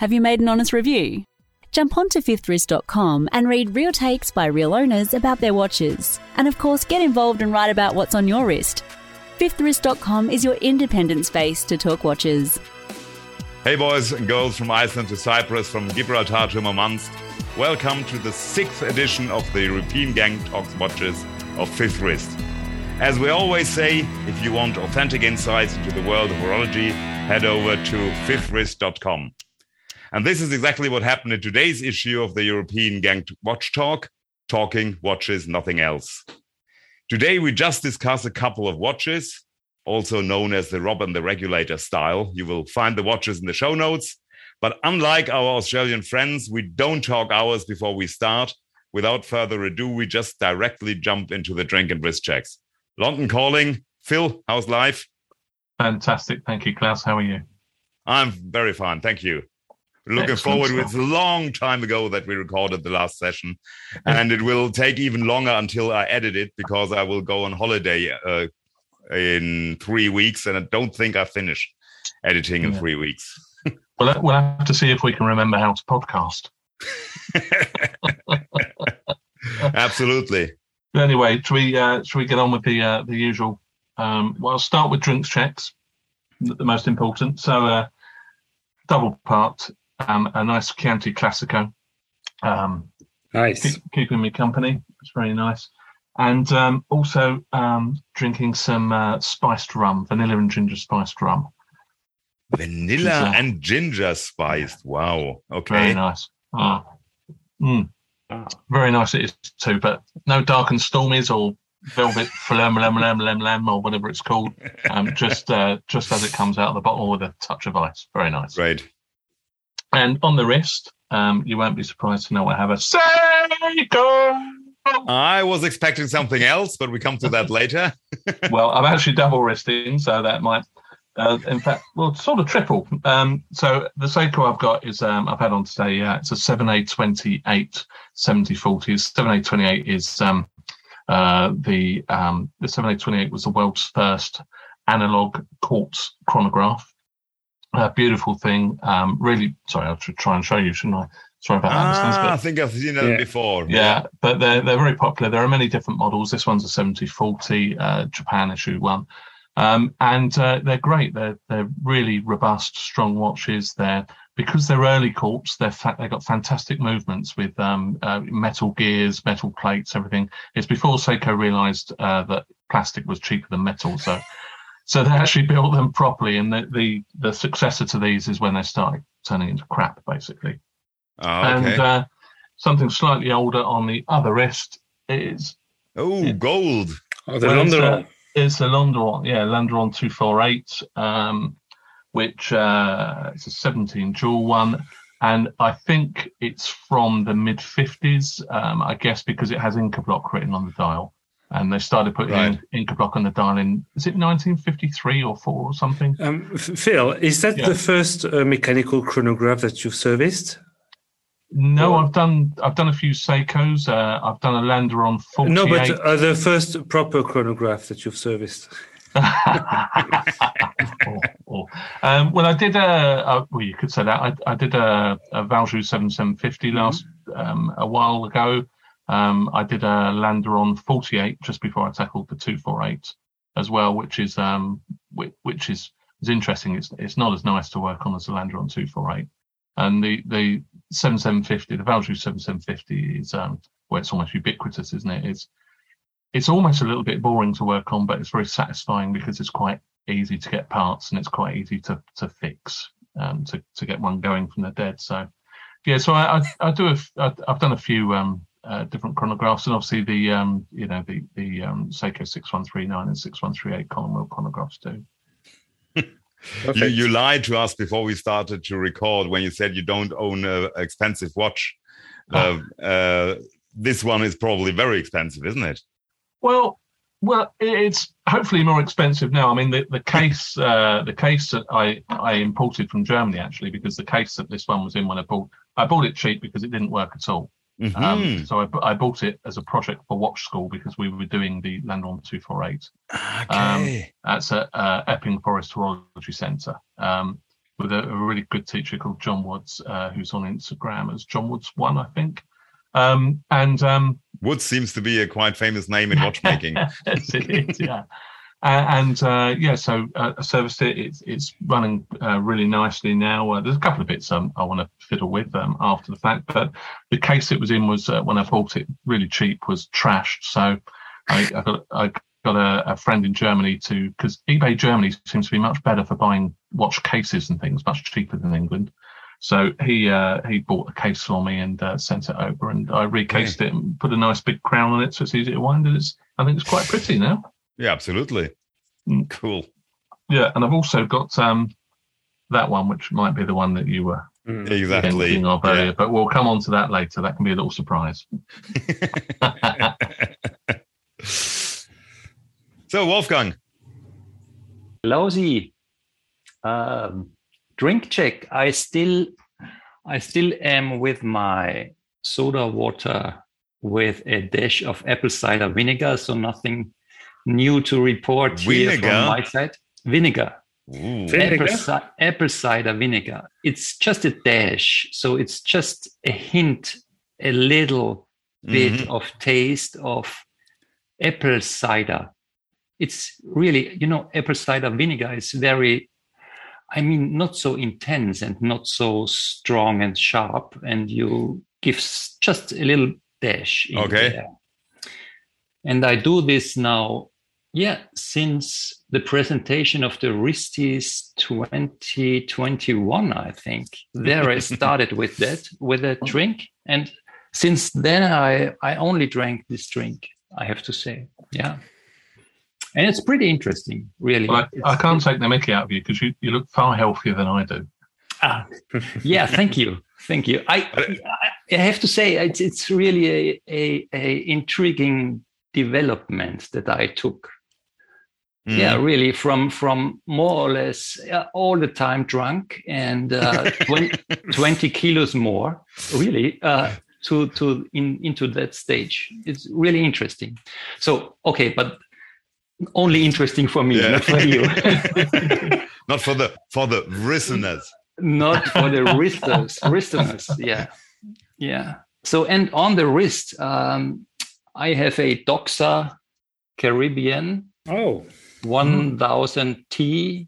Have you made an honest review? Jump onto fifthwrist.com and read real takes by real owners about their watches. And of course, get involved and write about what's on your wrist. Fifthwrist.com is your independent space to talk watches. Hey boys and girls from Iceland to Cyprus, from Gibraltar to Murmansk. Welcome to the 6th edition of the European Gang Talks Watches of Fifth Wrist. As we always say, if you want authentic insights into the world of horology, head over to fifthwrist.com. And this is exactly what happened in today's issue of the European Gang Watch Talk, talking watches, nothing else. Today we just discuss a couple of watches, also known as the Rob and the Regulator style. You will find the watches in the show notes. But unlike our Australian friends, we don't talk hours before we start. Without further ado, we just directly jump into the drink and wrist checks. London calling. Phil, how's life? Fantastic. Thank you, Klaus. How are you? I'm very fine. Thank you. Looking Excellent. Forward. It's a long time ago that we recorded the last session, and it will take even longer until I edit it because I will go on holiday in 3 weeks, and I don't think I finish editing in 3 weeks. Well, we'll have to see if we can remember how to podcast. Absolutely. But anyway, should we get on with the usual? Well, I'll start with drinks checks, the most important. So, double part. A nice Chianti Classico. Nice. Keeping me company. It's very nice. And also drinking some spiced rum, vanilla and ginger spiced rum. Vanilla and ginger spiced. Wow. Okay. Very nice. Oh. Mm. Oh. Very nice it is too, but no dark and stormies or velvet flam or whatever it's called. Just as it comes out of the bottle with a touch of ice. Very nice. Right. And on the wrist, you won't be surprised to know I have a Seiko. I was expecting something else, but we come to that later. Well, I'm actually double wristing, so that might, in fact, well, sort of triple. So the Seiko I've got is, I've had on today, it's a 7A28-7040. 7A28 is the 7A28 was the world's first analog quartz chronograph. A beautiful thing. I'll try and show you, shouldn't I? Sorry about that. I think I've seen that before. Yeah, but they're very popular. There are many different models. This one's a 7040, Japan issue one. And they're great. They're really robust, strong watches. Because they're early corps, they've got fantastic movements with metal gears, metal plates, everything. It's before Seiko realised that plastic was cheaper than metal, so they actually built them properly. And the successor to these is when they started turning into crap, basically. Oh, okay. And something slightly older on the other wrist is gold. Oh, the Landeron. It's a Landeron, Landeron 248, which it's a 17 jewel one, and I think it's from the mid 50s, I guess, because it has Inca block written on the dial, and they started putting Inca block on the dial in, is it 1953 or 4 or something? Phil, is that the first mechanical chronograph that you've serviced? No, well, I've done a few Seikos. I've done a Landeron 48. No, but the first proper chronograph that you've serviced. Well, I did you could say that. I did a Valjoux 7750 a while ago. I did a Landeron 48 just before I tackled the 248 as well, which is interesting. It's not as nice to work on as the Landeron 248. And the 7750, the Valjoux 7750 is where it's almost ubiquitous, isn't it? It's almost a little bit boring to work on, but it's very satisfying because it's quite easy to get parts and it's quite easy to fix, to get one going from the dead. So, I've done a few different chronographs, and obviously the Seiko 6139 and 6138 Commonwealth chronographs too. You lied to us before we started to record when you said you don't own an expensive watch. This one is probably very expensive, isn't it? Well, it's hopefully more expensive now. I mean, the case that I imported from Germany, actually, because the case that this one was in when I bought it cheap because it didn't work at all. Mm-hmm. So I bought it as a project for watch school because we were doing the Landeron 248. Okay. That's at Epping Forest Horology Centre. with a really good teacher called John Woods, who's on Instagram as John Woods One, I think. Woods seems to be a quite famous name in watchmaking. Yes, it is, yeah. So I serviced it. It's running really nicely now. There's a couple of bits I want to fiddle with after the fact, but the case it was in was, when I bought it really cheap, was trashed. So I got a friend in Germany to, because eBay Germany seems to be much better for buying watch cases and things, much cheaper than England. So he bought a case for me and sent it over, and I recased it and put a nice big crown on it, so it's easy to wind. And I think it's quite pretty now. Yeah, absolutely. Cool. Yeah, and I've also got that one, which might be the one that you were thinking of earlier, but we'll come on to that later. That can be a little surprise. So, Wolfgang. Lousy. Drink check. I still am with my soda water with a dash of apple cider vinegar, so nothing new to report here from my side. Vinegar. Apple cider vinegar. It's just a dash. So it's just a hint, a little bit of taste of apple cider. It's really, apple cider vinegar is very, not so intense and not so strong and sharp. And you give just a little dash in there. And I do this now, since the presentation of the Ristis 2021, I think. There I started with that drink. And since then, I only drank this drink, I have to say. Yeah. And it's pretty interesting, really. Well, I can't take the mickey out of you because you look far healthier than I do. Thank you. Thank you. I have to say it's really a intriguing development that I took. Yeah, really from more or less all the time drunk and 20 kilos more, really, into that stage. It's really interesting. So, okay, but only interesting for me, not for you. Not for the listeners. Not for the wristers. Yeah. So, and on the wrist, I have a Doxa Caribbean 1000T.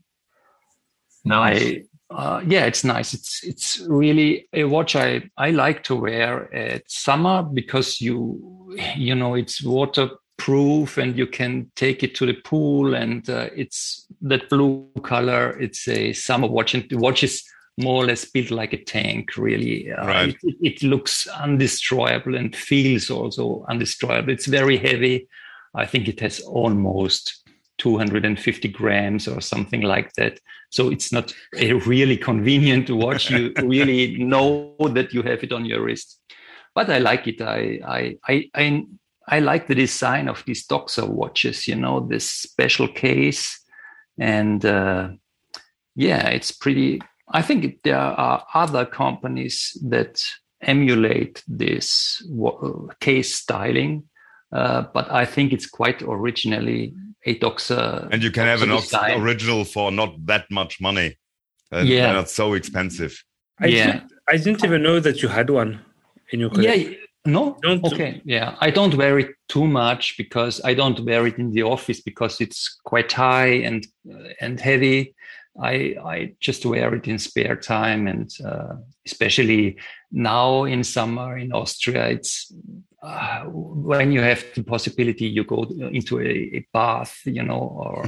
Nice. It's nice. It's really a watch I like to wear at summer because it's waterproof and you can take it to the pool, and it's that blue color. It's a summer watch, and the watch is more or less built like a tank, really. Right. It looks undestroyable and feels also undestroyable. It's very heavy. I think it has almost 250 grams or something like that. So it's not a really convenient watch. You really know that you have it on your wrist. But I like it. I like the design of these Doxa watches, this special case. And it's pretty... I think there are other companies that emulate this case styling, but I think it's quite originally a Doxa. And you can have an Oxen original for not that much money. Yeah. That's so expensive. I didn't even know that you had one in your collection. Yeah. No? Okay. Yeah. I don't wear it too much because I don't wear it in the office because it's quite high and heavy. I just wear it in spare time, and especially now in summer in Austria, it's when you have the possibility, you go into a bath, or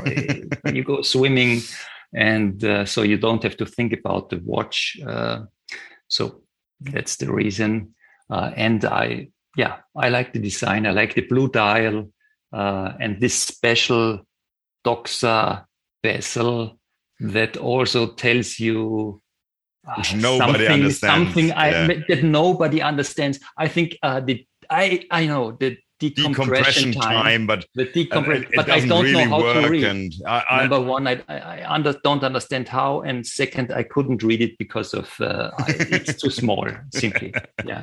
you go swimming, and so you don't have to think about the watch. So that's the reason. I like the design. I like the blue dial and this special Doxa bezel. That also tells you something that nobody understands. I think I know the decompression time, but I don't really know how to read. And number one, I don't understand how, and second, I couldn't read it because of it's too small, simply. Yeah,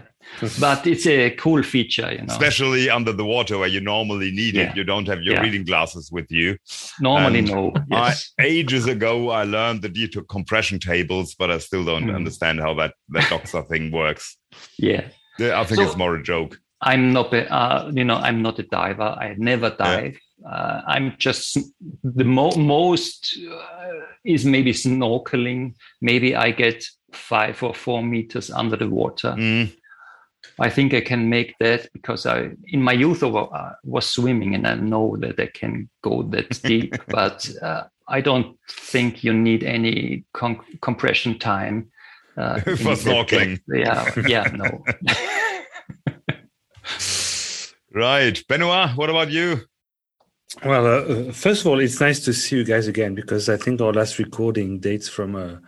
but it's a cool feature, you know. Especially under the water where you normally need it, you don't have your reading glasses with you. Normally, and no. Yes. Ages ago, I learned that you took compression tables, but I still don't understand how that Doxa thing works. Yeah, I think it's more a joke. I'm not a, I'm not a diver. I never dive. Yeah. I'm just the most is maybe snorkeling. Maybe I get 5 or 4 meters under the water. Mm. I think I can make that because in my youth, I was swimming, and I know that I can go that deep. But I don't think you need any compression time for snorkeling. No. Right. Benoit, what about you? Well, first of all, it's nice to see you guys again, because I think our last recording dates from a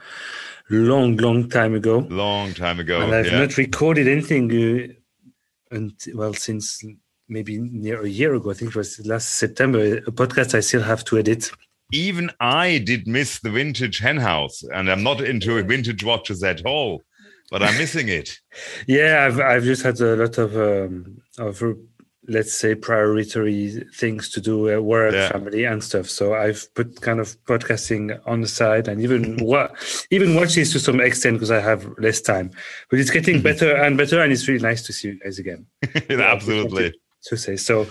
long, long time ago. Long time ago. And I've not recorded anything since maybe near a year ago. I think it was last September, a podcast I still have to edit. Even I did miss the vintage hen house, and I'm not into vintage watches at all, but I'm missing it. Yeah, I've just had a lot of let's say priority things to do, work, family, and stuff. So I've put kind of podcasting on the side, and even watch this to some extent because I have less time. But it's getting better and better, and it's really nice to see you guys again. Absolutely. To say so.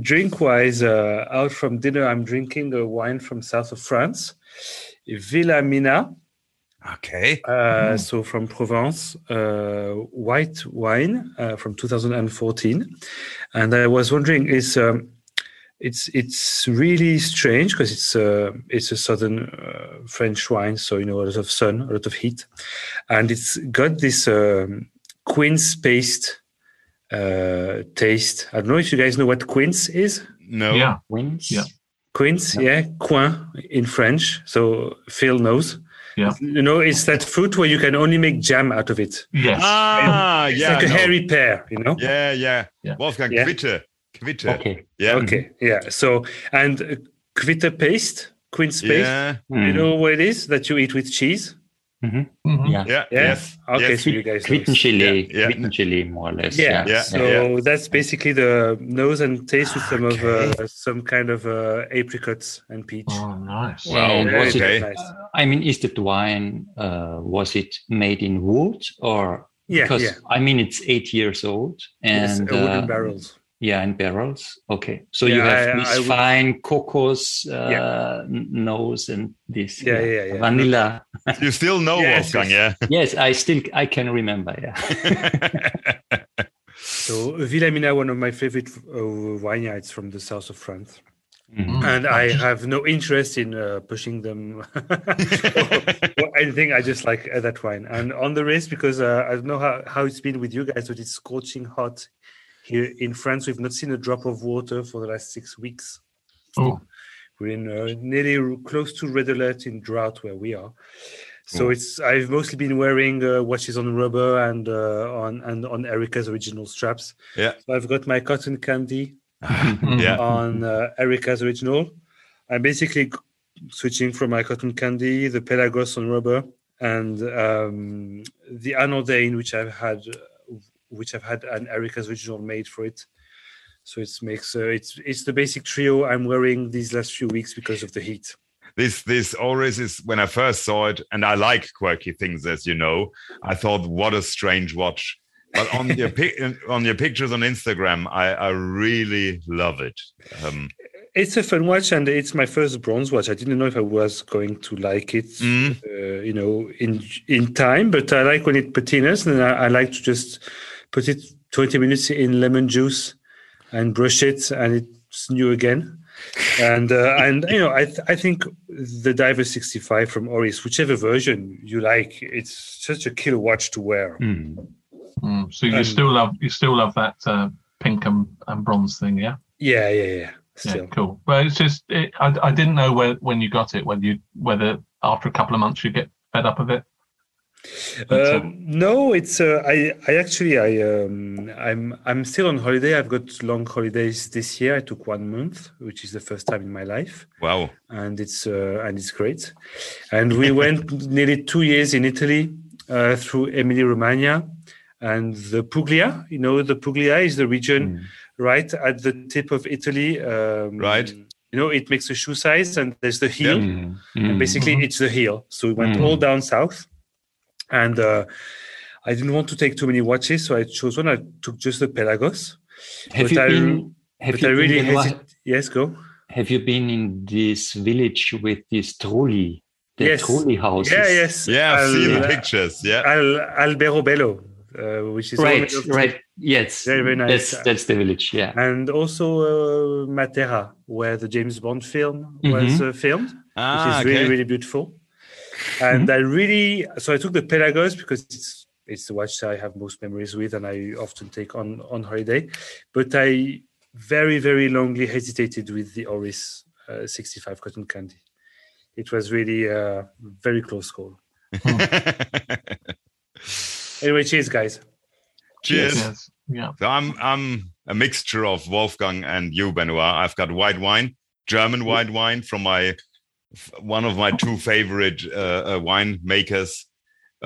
Drink wise, out from dinner, I'm drinking a wine from south of France, Villa Minna. Okay. So from Provence, white wine from 2014, and I was wondering, it's really strange because it's a southern French wine, so a lot of sun, a lot of heat, and it's got this quince paste taste. I don't know if you guys know what quince is. No. Yeah. Quince. Yeah. Quince. Yeah. Coin in French. So Phil knows. Yeah. It's that fruit where you can only make jam out of it. Yes. Ah, it's like a hairy pear, Yeah. Wolfgang, Quitte. Okay. Yeah. Okay, yeah. So, and Quitte paste, quince paste, you know what it is that you eat with cheese? Mm-hmm. Mm-hmm. Yeah. Yeah. Yes. Okay, yes. So you guys Quittenchili, more or less. Yeah. That's basically the nose and taste with some kind of apricots and peach. Oh, nice. Wow. I mean, is that wine, was it made in wood or? Yeah. Because, I mean, it's 8 years old. And wooden barrels. Yeah, in barrels. Okay. So you have this fine cocos nose and this vanilla. You still know Wolfgang, Yes, I can remember, So Villa Minna, one of my favorite vineyards from the south of France. Mm-hmm. And I have no interest in pushing them or anything. I just like that wine. And on the race, because I don't know how it's been with you guys, but it's scorching hot. Here in France, we've not seen a drop of water for the last 6 weeks. Oh. We're in nearly close to red alert in drought where we are. So I've mostly been wearing watches on rubber and on Erika's original straps. Yeah. So I've got my Cotton Candy on Erika's original. I'm basically switching from my Cotton Candy, the Pelagos on rubber, and the Anordain, which I've had an Erika's original made for it. So it makes it's the basic trio I'm wearing these last few weeks because of the heat. This Oris is, when I first saw it, and I like quirky things, as you know, I thought, what a strange watch. But on your pictures on Instagram, I really love it. It's a fun watch, and it's my first bronze watch. I didn't know if I was going to like it, in time, but I like when it patinas, and I like to just put it 20 minutes in lemon juice and brush it, and it's new again. I think the Diver 65 from Oris, whichever version you like, it's such a killer watch to wear. Mm. Mm. So you still love that pink and bronze thing, yeah? Yeah. Still. Yeah, cool. Well, it's just I didn't know when you got it, whether after a couple of months you get fed up of it. No, it's I'm still on holiday. I've got long holidays this year. I took 1 month, which is the first time in my life. Wow! And it's great. And we went nearly 2 years in Italy through Emilia-Romagna and the Puglia. You know, the Puglia is the region right at the tip of Italy. Right. You know, it makes a shoe size, and there's the heel, and basically it's the heel. So we went all down south. And I didn't want to take too many watches, so I chose one. I took just the Pelagos. Yes, go. Have you been in this village with this trolley? Yes. Trolley houses. Yeah, yes. Yeah, I've seen the pictures. Yeah. Albero Bello, which is right. Yes, very, very nice. That's the village. Yeah. And also Matera, where the James Bond film was filmed, which is really, really beautiful. And I took the Pelagos because it's the watch I have most memories with, and I often take on holiday. But I very, very longly hesitated with the Oris 65 Cotton Candy. It was really a very close call. Anyway, cheers, guys. Cheers. Yes. Yeah. So I'm a mixture of Wolfgang and you, Benoit. I've got white wine, German white wine from my... one of my two favorite wine makers.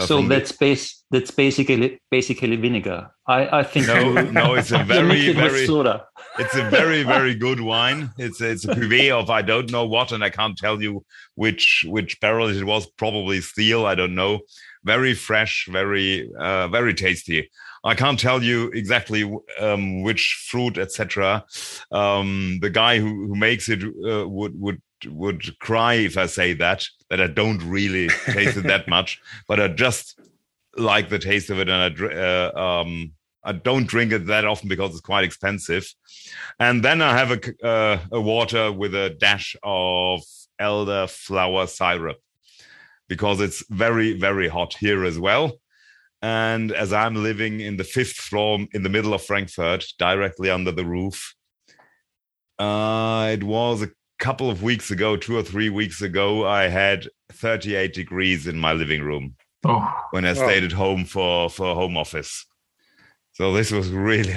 So that's basically vinegar. I think it's a very, very soda. It's a very, very good wine. It's a cuvée of I don't know what, and I can't tell you which barrel it was. Probably steel. I don't know. Very fresh, very very tasty. I can't tell you exactly which fruit, etc. The guy who makes it would cry if I say that I don't really taste it that much, but I just like the taste of it, and I don't drink it that often because it's quite expensive. And then I have a water with a dash of elderflower syrup because it's very, very hot here as well. And as I'm living in the 5th floor in the middle of Frankfurt, directly under the roof, it was a couple of weeks ago, 2 or 3 weeks ago, I had 38 degrees in my living room when I stayed at home for home office. So this was really,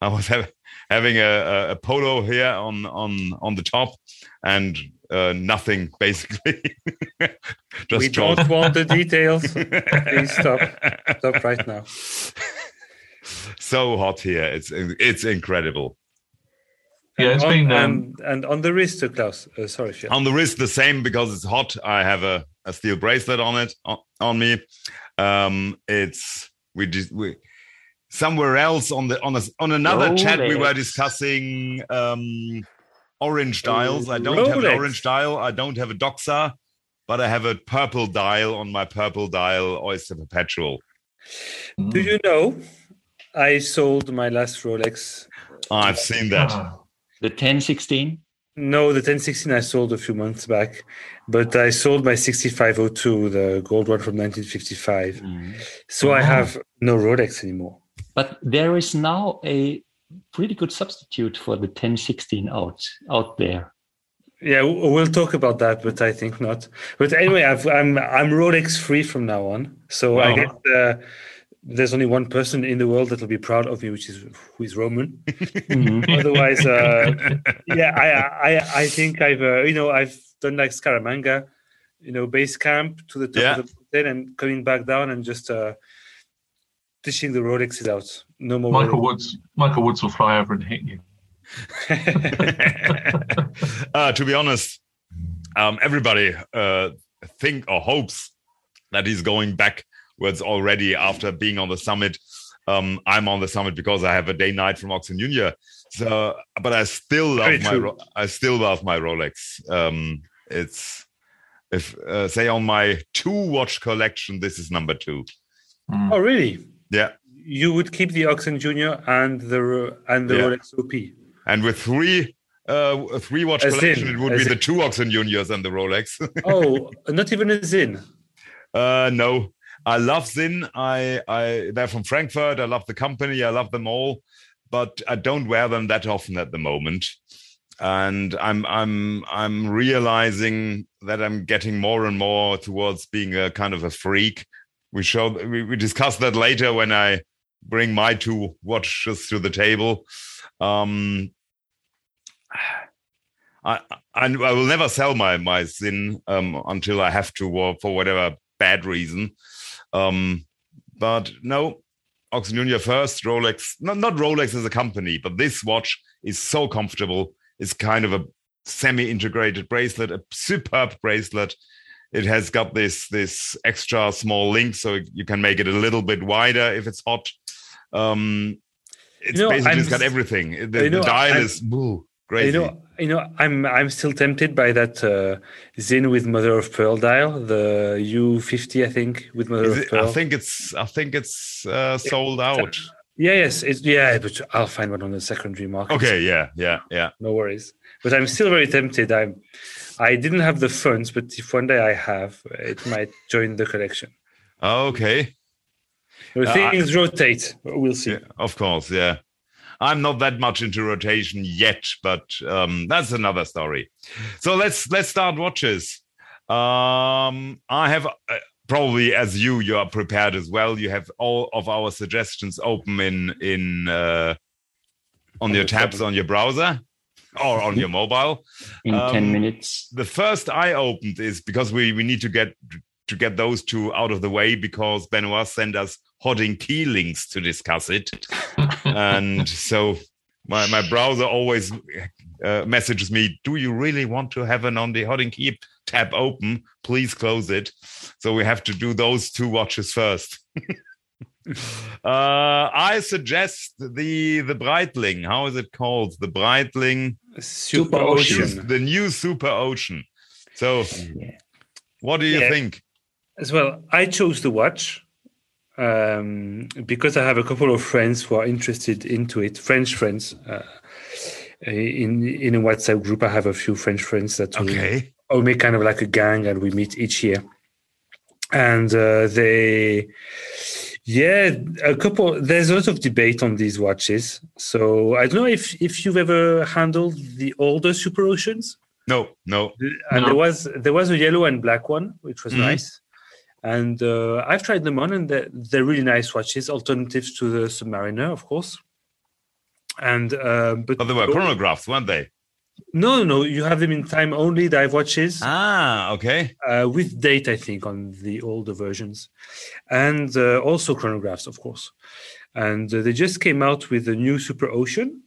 I was having a polo here on the top and nothing basically. Just we don't want the details. Please stop right now. So hot here, it's incredible. Yeah, it's been and on the wrist, Klaus. Sorry, Phil. On the wrist, the same because it's hot. I have a steel bracelet on it on me. We somewhere else on another Rolex chat we were discussing orange dials. I don't have an orange dial. I don't have a Doxa, but I have a purple dial on my purple dial Oyster Perpetual. Do you know? I sold my last Rolex. I've seen that. The 1016? No, the 1016 I sold a few months back, but I sold my 6502, the gold one from 1955. So I have no Rolex anymore. But there is now a pretty good substitute for the 1016 out there. Yeah, we'll talk about that, but I think not. But anyway, I'm Rolex free from now on. So I guess there's only one person in the world that will be proud of me, who is Roman. Otherwise, I think I've done like Scaramanga, base camp to the top of the mountain and coming back down and just dishing the Rolexes out. No more. Michael Woods will fly over and hit you. To be honest, everybody think or hopes that he's going back. It's already after being on the summit. I'm on the summit because I have a day night from Oxen Junior. So, but I still love my Rolex. It's say on my 2-watch collection, this is number 2. Oh, really? Yeah. You would keep the Oxen Junior and the Rolex OP. And with 3-watch collection, it would be the 2 Oxen Juniors and the Rolex. Not even a Sinn. No. I love Sinn. They're from Frankfurt. I love the company. I love them all, but I don't wear them that often at the moment. And I'm realizing that I'm getting more and more towards being a kind of a freak we discuss that later when I bring my two watches to the table. I will never sell my Sinn until I have to, or for whatever bad reason. But no, Oxen Junior first, Rolex. Not Rolex as a company, but this watch is so comfortable. It's kind of a semi-integrated bracelet, a superb bracelet. It has got this extra small link, so you can make it a little bit wider if it's hot. It's basically it's got everything. The dial is crazy. I'm still tempted by that Sinn with mother of pearl dial, the U50, I think, with mother of pearl. I think it's sold out. But I'll find one on the secondary market. Okay, yeah. No worries. But I'm still very tempted. I didn't have the funds, but if one day I have, it might join the collection. Okay. Things rotate. We'll see. Yeah, of course, yeah. I'm not that much into rotation yet, but that's another story. So let's start watches. I have probably, as you are prepared as well. You have all of our suggestions open in on your tabs on your browser or on your mobile. In 10 minutes, the first I opened is because we need to get those two out of the way, because Benoit sent us Hodinkee links to discuss it. And so my browser always messages me, do you really want to have an on the Hodinkee tab open? Please close it. So we have to do those two watches first. I suggest the Breitling. How is it called? The Breitling Super Ocean. The new Super Ocean. So what do you think? As well, I chose the watch. Because I have a couple of friends who are interested into it, French friends. In a WhatsApp group, I have a few French friends that we make kind of like a gang, and we meet each year. And there's a lot of debate on these watches. So I don't know if you've ever handled the older Super Oceans. No. And there was a yellow and black one, which was nice. And I've tried them on, and they're really nice watches, alternatives to the Submariner, of course. And but they were chronographs, weren't they? No. You have them in time only dive watches. Okay. With date, I think, on the older versions, and also chronographs, of course. And they just came out with a new Super Ocean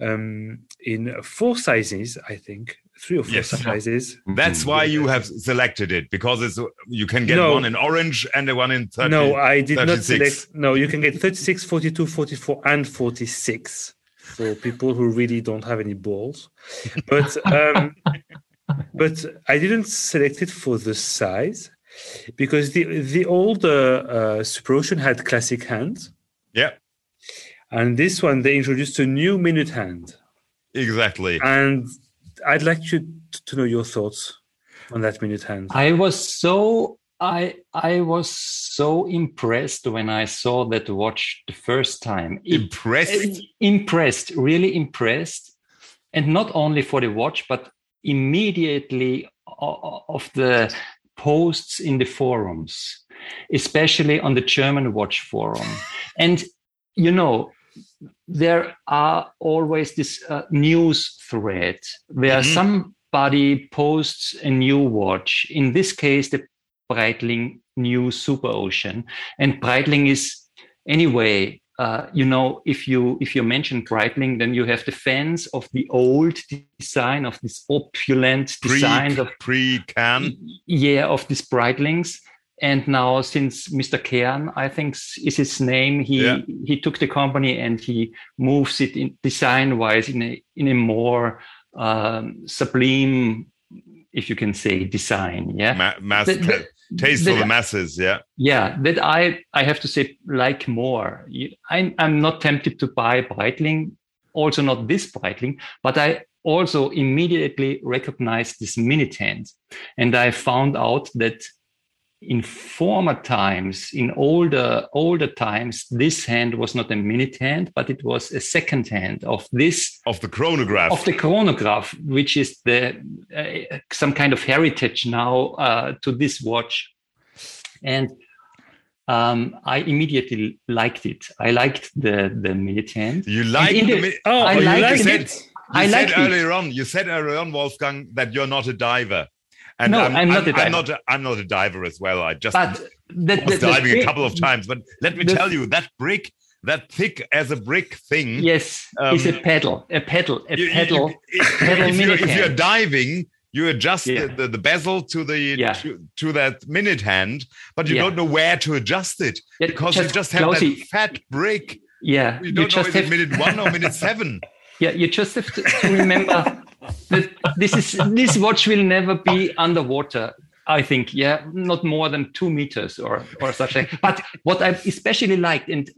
in four sizes, I think. Three or four sizes. That's why you have selected it, because you can get one in orange and the one in 30. No, I did 36. Not select. No, you can get 36, 42, 44, and 46 for people who really don't have any balls. But but I didn't select it for the size, because the older Super Ocean had classic hands. Yeah. And this one, they introduced a new minute hand. Exactly. And I'd like you to know your thoughts on that minute hand. I was so impressed when I saw that watch the first time. Really impressed, and not only for the watch, but immediately of the posts in the forums, especially on the German watch forum, and there are always this news thread where somebody posts a new watch. In this case, the Breitling new Super Ocean. And Breitling is, anyway, if you mention Breitling, then you have the fans of the old design, of this opulent design of pre-Can. Yeah, of these Breitlings. And now, since Mr. Kern, I think is his name, he took the company and he moves it in design-wise in a more sublime, if you can say, design. Yeah, taste for the masses. Yeah, yeah. That I have to say, like more. I'm not tempted to buy Breitling, also not this Breitling, but I also immediately recognized this minute hand, and I found out that in former times, in older times, this hand was not a minute hand, but it was a second hand of the chronograph, which is the some kind of heritage now to this watch. And I immediately liked it. I liked the militant. You liked it? Oh, I liked it. You said earlier on, Wolfgang, that you're not a diver. And no, I'm not a diver. I'm not a diver as well. I just was diving a couple of times. But let me tell you, that brick, that thick as a brick thing. Yes, is a pedal. If you're diving, you adjust the bezel to the to that minute hand, but you don't know where to adjust it because you just have that fat brick. Yeah, you don't know if it's minute 1 or minute 7. Yeah, you just have to remember that this watch will never be underwater. I think, not more than 2 meters or such a thing. But what I especially liked and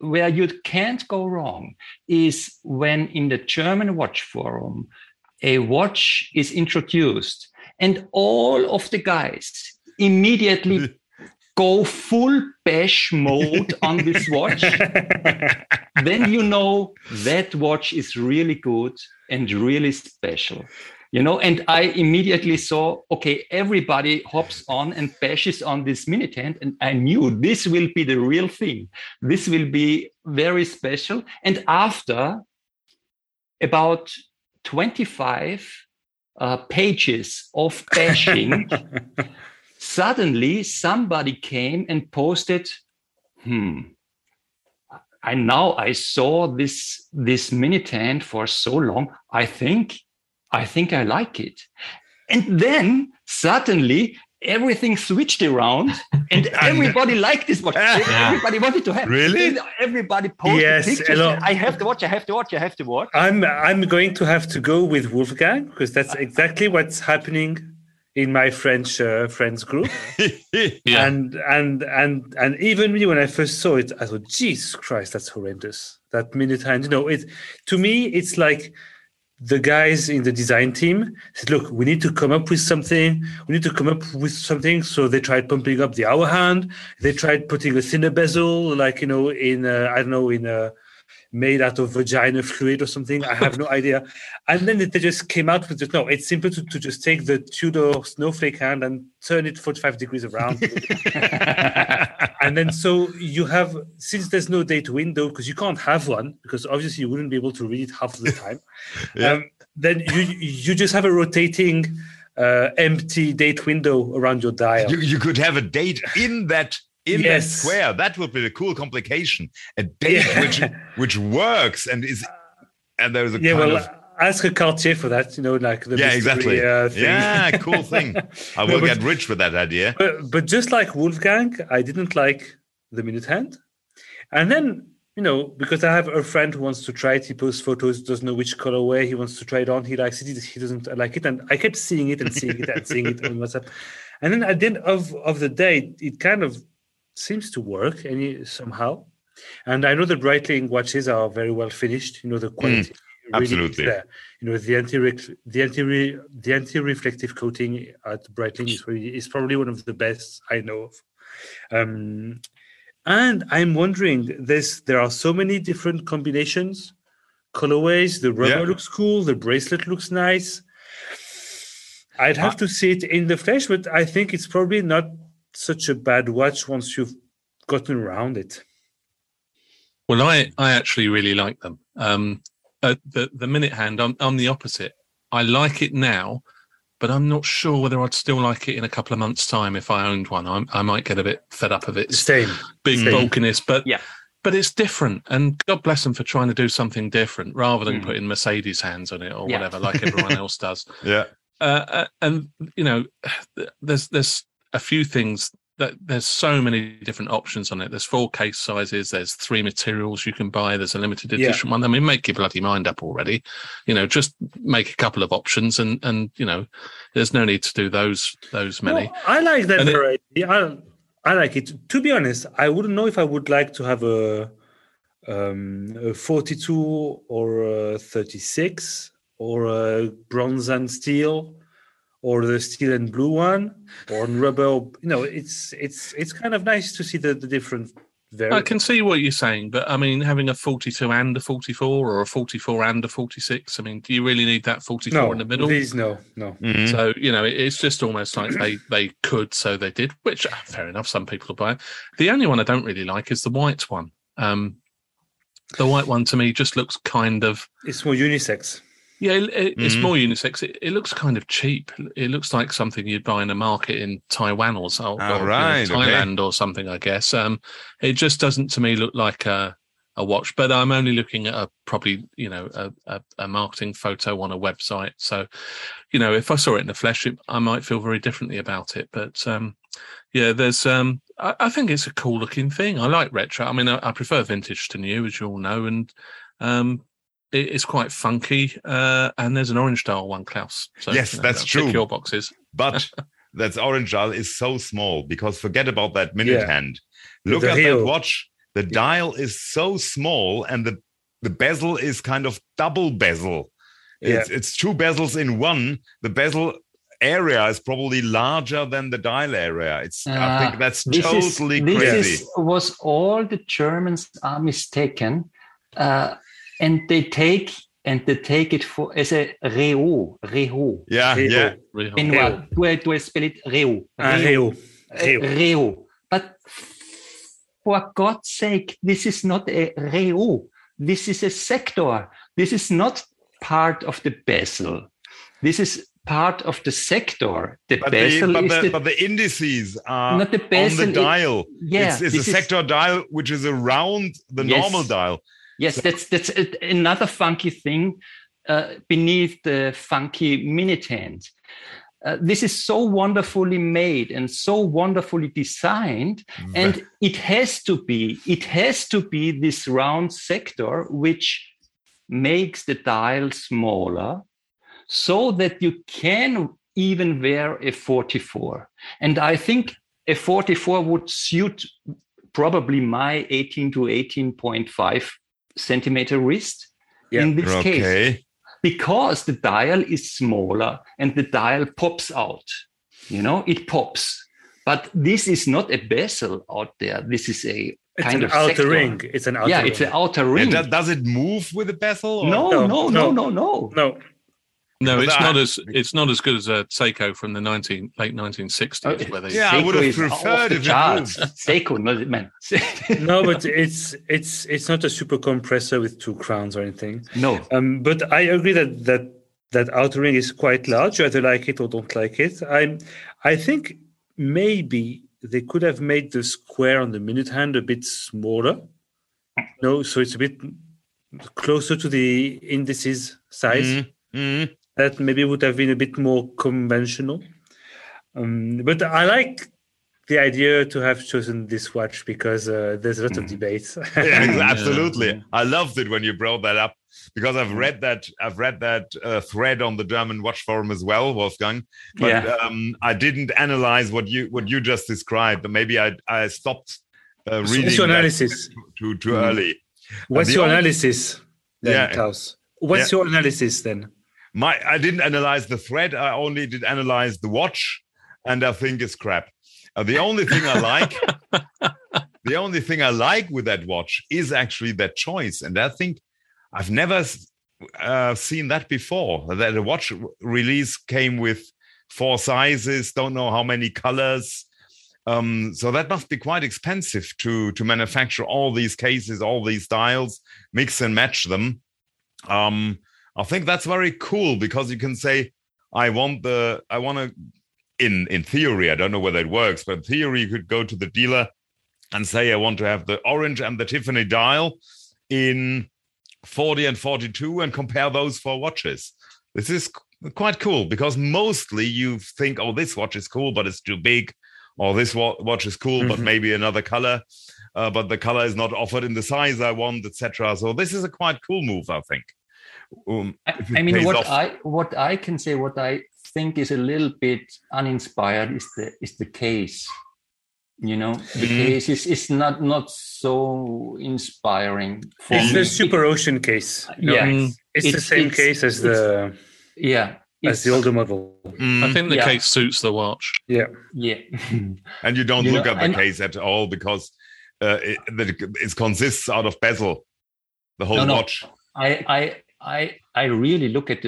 where you can't go wrong is when in the German watch forum, a watch is introduced and all of the guys immediately go full bash mode on this watch. Then you know that watch is really good and really special. You know, and I immediately saw, okay, everybody hops on and bashes on this Minitant, and I knew this will be the real thing. This will be very special. And after about 25 pages of bashing, suddenly somebody came and posted, I saw this Minitant for so long, I think I like it. And then suddenly everything switched around and everybody liked this watch. Everybody wanted to have. Really? Everybody posted pictures. I have to watch. I'm going to have to go with Wolfgang because that's exactly what's happening in my French friends group. And even me, when I first saw it, I thought, Jesus Christ, that's horrendous. That minute hand, to me, it's like, the guys in the design team said, look, we need to come up with something. So they tried pumping up the hour hand. They tried putting a thinner bezel, like, made out of vagina fluid or something. I have no idea. And then they just came out with it's simple to just take the Tudor snowflake hand and turn it 45 degrees around. And then so you have, since there's no date window, because you can't have one, because obviously you wouldn't be able to read it half the time, then you just have a rotating empty date window around your dial. You could have a date in that that square. That would be a cool complication. A date which works and is, and there's a ask a Cartier for that, the mystery, exactly. Thing. Yeah, cool thing. I will get rich with that idea. But just like Wolfgang, I didn't like the minute hand. And then, because I have a friend who wants to try it, he posts photos, doesn't know which colorway he wants to try it on. He likes it, he doesn't like it. And I kept seeing it on WhatsApp. And then at the end of the day, it kind of seems to work somehow. And I know the Breitling watches are very well finished, the quality. Really absolutely. There. The anti-reflective coating at Breitling is probably one of the best I know of. And I'm wondering, there are so many different combinations, colorways. The rubber looks cool. The bracelet looks nice. I'd have to see it in the flesh, but I think it's probably not such a bad watch once you've gotten around it. Well, I actually really like them. The minute hand, I'm the opposite. I like it now, but I'm not sure whether I'd still like it in a couple of months' time if I owned one. I might get a bit fed up of it. Same. Big bulkiness, but it's different. And God bless them for trying to do something different rather than putting Mercedes hands on it or whatever, like everyone else does. And, there's a few things. There's so many different options on it. There's 4 case sizes. There's 3 materials you can buy. There's a limited edition one. I mean, make your bloody mind up already. Just make a couple of options, and there's no need to do those many. No, I like that variety. I like it. To be honest, I wouldn't know if I would like to have a 42 or a 36 or a bronze and steel, or the steel and blue one, or rubber. It's kind of nice to see the different I can see what you're saying, but I mean, having a 42 and a 44, or a 44 and a 46, I mean, do you really need that 44 in the middle? No. Mm-hmm. So, you know, it's just almost like they could, so they did, which, fair enough, some people will buy it. The only one I don't really like is the white one. The white one, to me, just looks kind of... It's more unisex. Yeah, it's more unisex. It looks kind of cheap. It looks like something you'd buy in a market in Taiwan or Thailand or something, I guess. It just doesn't, to me, look like a watch. But I'm only looking at a marketing photo on a website. So, you know, if I saw it in the flesh, I might feel very differently about it. But, yeah, there's... I think it's a cool-looking thing. I like retro. I mean, I prefer vintage to new, as you all know, and... It's quite funky, and there's an orange dial one, Klaus. So, yes, that's true. Check your boxes. But that orange dial is so small, because forget about that minute hand. Look at that watch. The dial is so small, and the bezel is kind of double bezel. Yeah. It's two bezels in one. The bezel area is probably larger than the dial area. I think that's totally crazy. Was all the Germans are mistaken. And they take it for as a reo. Reo. Do I spell it reo? Reo. But for God's sake, this is not a reo. This is a sector. This is not part of the bezel. This is part of the sector. The indices are not the bezel, on the dial. It's a sector dial, which is around the normal dial. Yes, that's another funky thing beneath the funky minute hand. This is so wonderfully made and so wonderfully designed, and it has to be this round sector which makes the dial smaller, so that you can even wear a 44. And I think a 44 would suit probably my 18 to 18.5. centimeter wrist in this case, because the dial is smaller and the dial pops out, it pops. But this is not a bezel out there. This is it's an outer ring. Does it move with the bezel or? No, it's not as good as a Seiko from the late 1960s. I would have preferred it. Seiko, not man. No, but it's not a super compressor with two crowns or anything. No, but I agree that outer ring is quite large. You either like it or don't like it. I think maybe they could have made the square on the minute hand a bit smaller. No, so it's a bit closer to the indices size. Mm-hmm. That maybe would have been a bit more conventional. But I like the idea to have chosen this watch because there's a lot of debates. Absolutely. I loved it when you brought that up, because I've read that thread on the German Watch Forum as well, Wolfgang. But I didn't analyze what you just described. Maybe I stopped reading. What's your analysis? Too early. What's your analysis then, Klaus? What's your analysis then? I didn't analyze the thread. I only did analyze the watch, and I think it's crap. The only thing I like with that watch is actually that choice, and I think I've never seen that before. That a watch release came with 4 sizes, don't know how many colors. So that must be quite expensive to manufacture all these cases, all these dials, mix and match them. I think that's very cool, because you can say, in theory, I don't know whether it works, but in theory, you could go to the dealer and say, I want to have the orange and the Tiffany dial in 40 and 42 and compare those 4 watches. This is quite cool, because mostly you think, oh, this watch is cool, but it's too big, or this watch is cool, but maybe another color, but the color is not offered in the size I want, etc. So this is a quite cool move, I think. I mean, what I think is a little bit uninspired is the case. The case is not so inspiring. It's the Super Ocean case. It's the same case as the as the older model. I think the case suits the watch. Yeah, and you don't look at the case at all, because it consists out of bezel, the whole watch. I really look at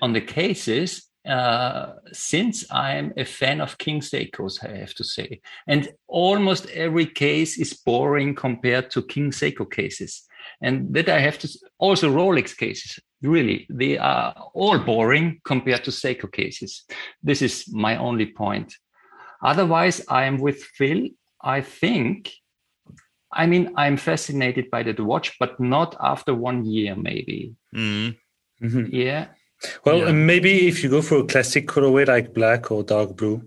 on the cases, since I'm a fan of King Seikos, I have to say. And almost every case is boring compared to King Seiko cases. And that I have to, also Rolex cases, really, they are all boring compared to Seiko cases. This is my only point. Otherwise, I am with Phil. I'm fascinated by that watch, but not after 1 year, maybe. Mm-hmm. Mm-hmm. Yeah. Well, yeah. Maybe if you go for a classic colorway like black or dark blue,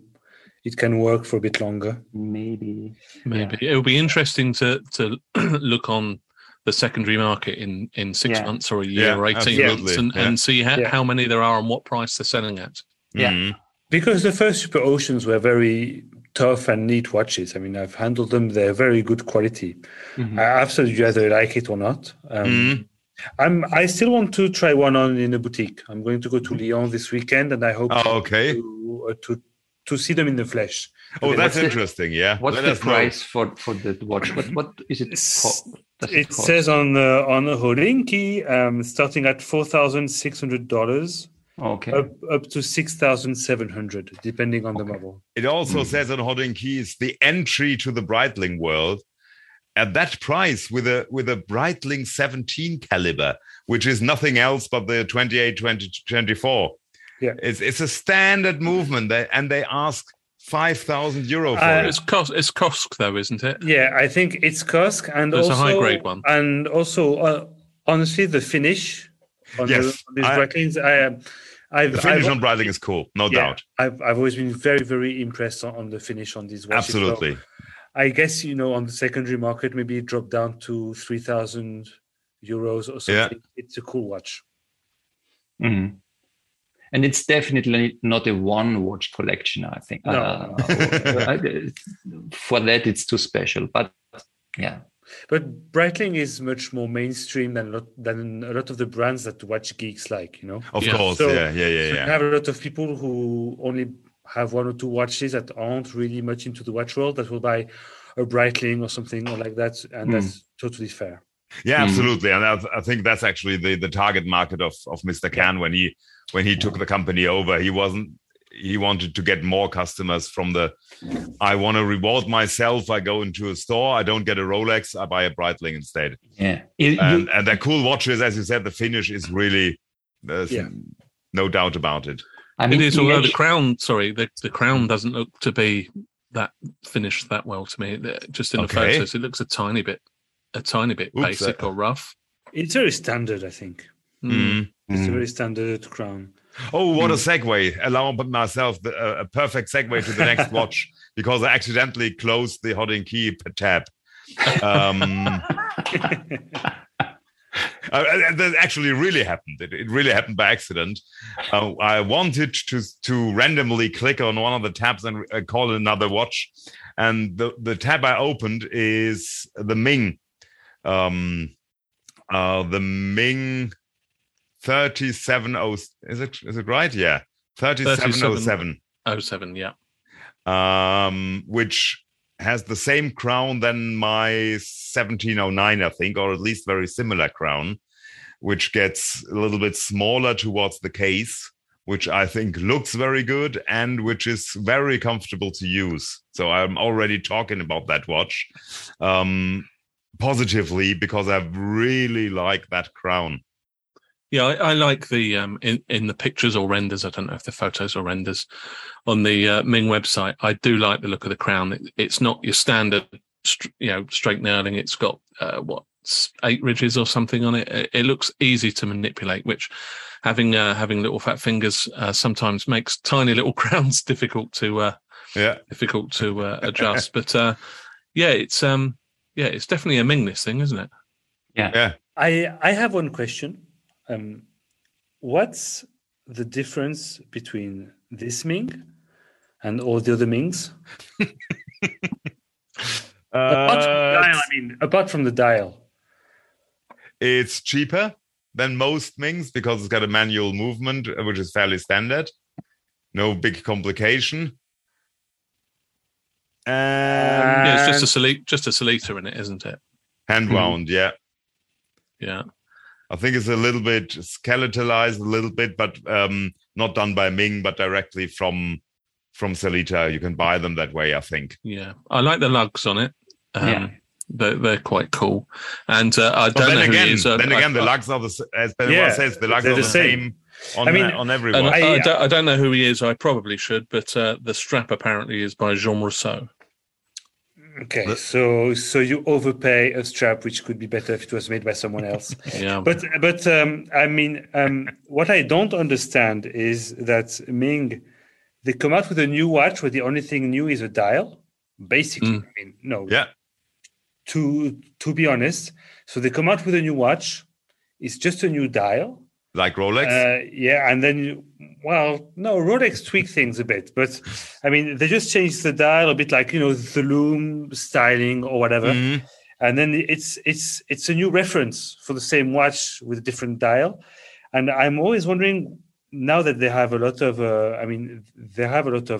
it can work for a bit longer. Maybe. Yeah. It would be interesting to look on the secondary market in six months or a year or 18 months and see how many there are and what price they're selling at. Yeah. Mm-hmm. Because the first Super Oceans were very tough and neat watches. I mean, I've handled them. They're very good quality. Mm-hmm. I absolutely either like it or not. I still want to try one on in a boutique. I'm going to go to Lyon this weekend, and I hope to see them in the flesh. Oh, okay, that's interesting. Yeah. What's the price for the watch? What is it? It says on the Hodinkee, starting at $4,600. Okay. Up to $6,700, depending on the model. It also says on Hodinkee it's the entry to the Breitling world. At that price, with a Breitling 17 caliber, which is nothing else but the 28-24. Yeah, it's a standard movement, and they ask €5,000 for it. It's Kosk, though, isn't it? Yeah, I think it's Kosk, and it's also a high grade one. And also, honestly, the finish on these Breitlings, the finish on Breitling is cool, no doubt. I've always been very, very impressed on the finish on these watches. Absolutely. So, I guess, on the secondary market, maybe it dropped down to €3,000 or something. Yeah. It's a cool watch. Mm-hmm. And it's definitely not a one-watch collection, I think. No. For that, it's too special. But, yeah. But Breitling is much more mainstream than a lot of the brands that watch geeks like, Of course, so, you have a lot of people who only have one or two watches that aren't really much into the watch world that will buy a Breitling or something or like that, and that's totally fair. Yeah, absolutely. And I think that's actually the target market of Mr. Can when he took the company over. He wanted to get more customers from I want to reward myself. I go into a store. I don't get a Rolex. I buy a Breitling instead. Yeah, and they're cool watches, as you said. The finish is really no doubt about it. I mean, it is, although the crown doesn't look to be that finished that well to me. Just in the photos, it looks a tiny bit basic or rough. It's very standard, I think. Mm. It's a very standard crown. Oh, what a segue. Allow myself a perfect segue to the next watch, because I accidentally closed the Hodinkee tab. That actually really happened. It really happened by accident. I wanted to randomly click on one of the tabs and call another watch. And the tab I opened is the Ming. The Ming 3707. Is it right? Yeah. 3707. 07, yeah. Which has the same crown than my 1709, I think, or at least very similar crown, which gets a little bit smaller towards the case, which I think looks very good and which is very comfortable to use. So I'm already talking about that watch positively, because I really like that crown. Yeah, I like the in the pictures or renders. I don't know if they're photos or renders on the Ming website. I do like the look of the crown. It's not your standard, straight knurling. It's got 8 ridges or something on it. It looks easy to manipulate, which having little fat fingers sometimes makes tiny little crowns difficult to adjust. But it's definitely a Ming, this thing, isn't it? Yeah. Yeah. I have one question. What's the difference between this Ming and all the other Mings? Apart from the dial. It's cheaper than most Mings because it's got a manual movement, which is fairly standard. No big complication. Yeah, it's just a Sellita in it, isn't it? Hand wound, yeah. Yeah. I think it's a little bit skeletalized, a little bit, but not done by Ming, but directly from Sellita. You can buy them that way, I think. Yeah, I like the lugs on it. Yeah. They're quite cool. And I don't know again, who is, then again, the lugs are the, as Ben says, the lugs are the same on everyone. I don't know who he is. I probably should, but the strap apparently is by Jean Rousseau. Okay, so you overpay a strap, which could be better if it was made by someone else. Yeah. But I mean, what I don't understand is that Ming, they come out with a new watch where the only thing new is a dial, basically. I mean, no. Yeah. To be honest, so they come out with a new watch. It's just a new dial. Like Rolex? Yeah, and then, Rolex tweak things a bit. But, I mean, they just changed the dial a bit like, the loom styling or whatever. Mm-hmm. And then it's a new reference for the same watch with a different dial. And I'm always wondering, now that they have a lot of,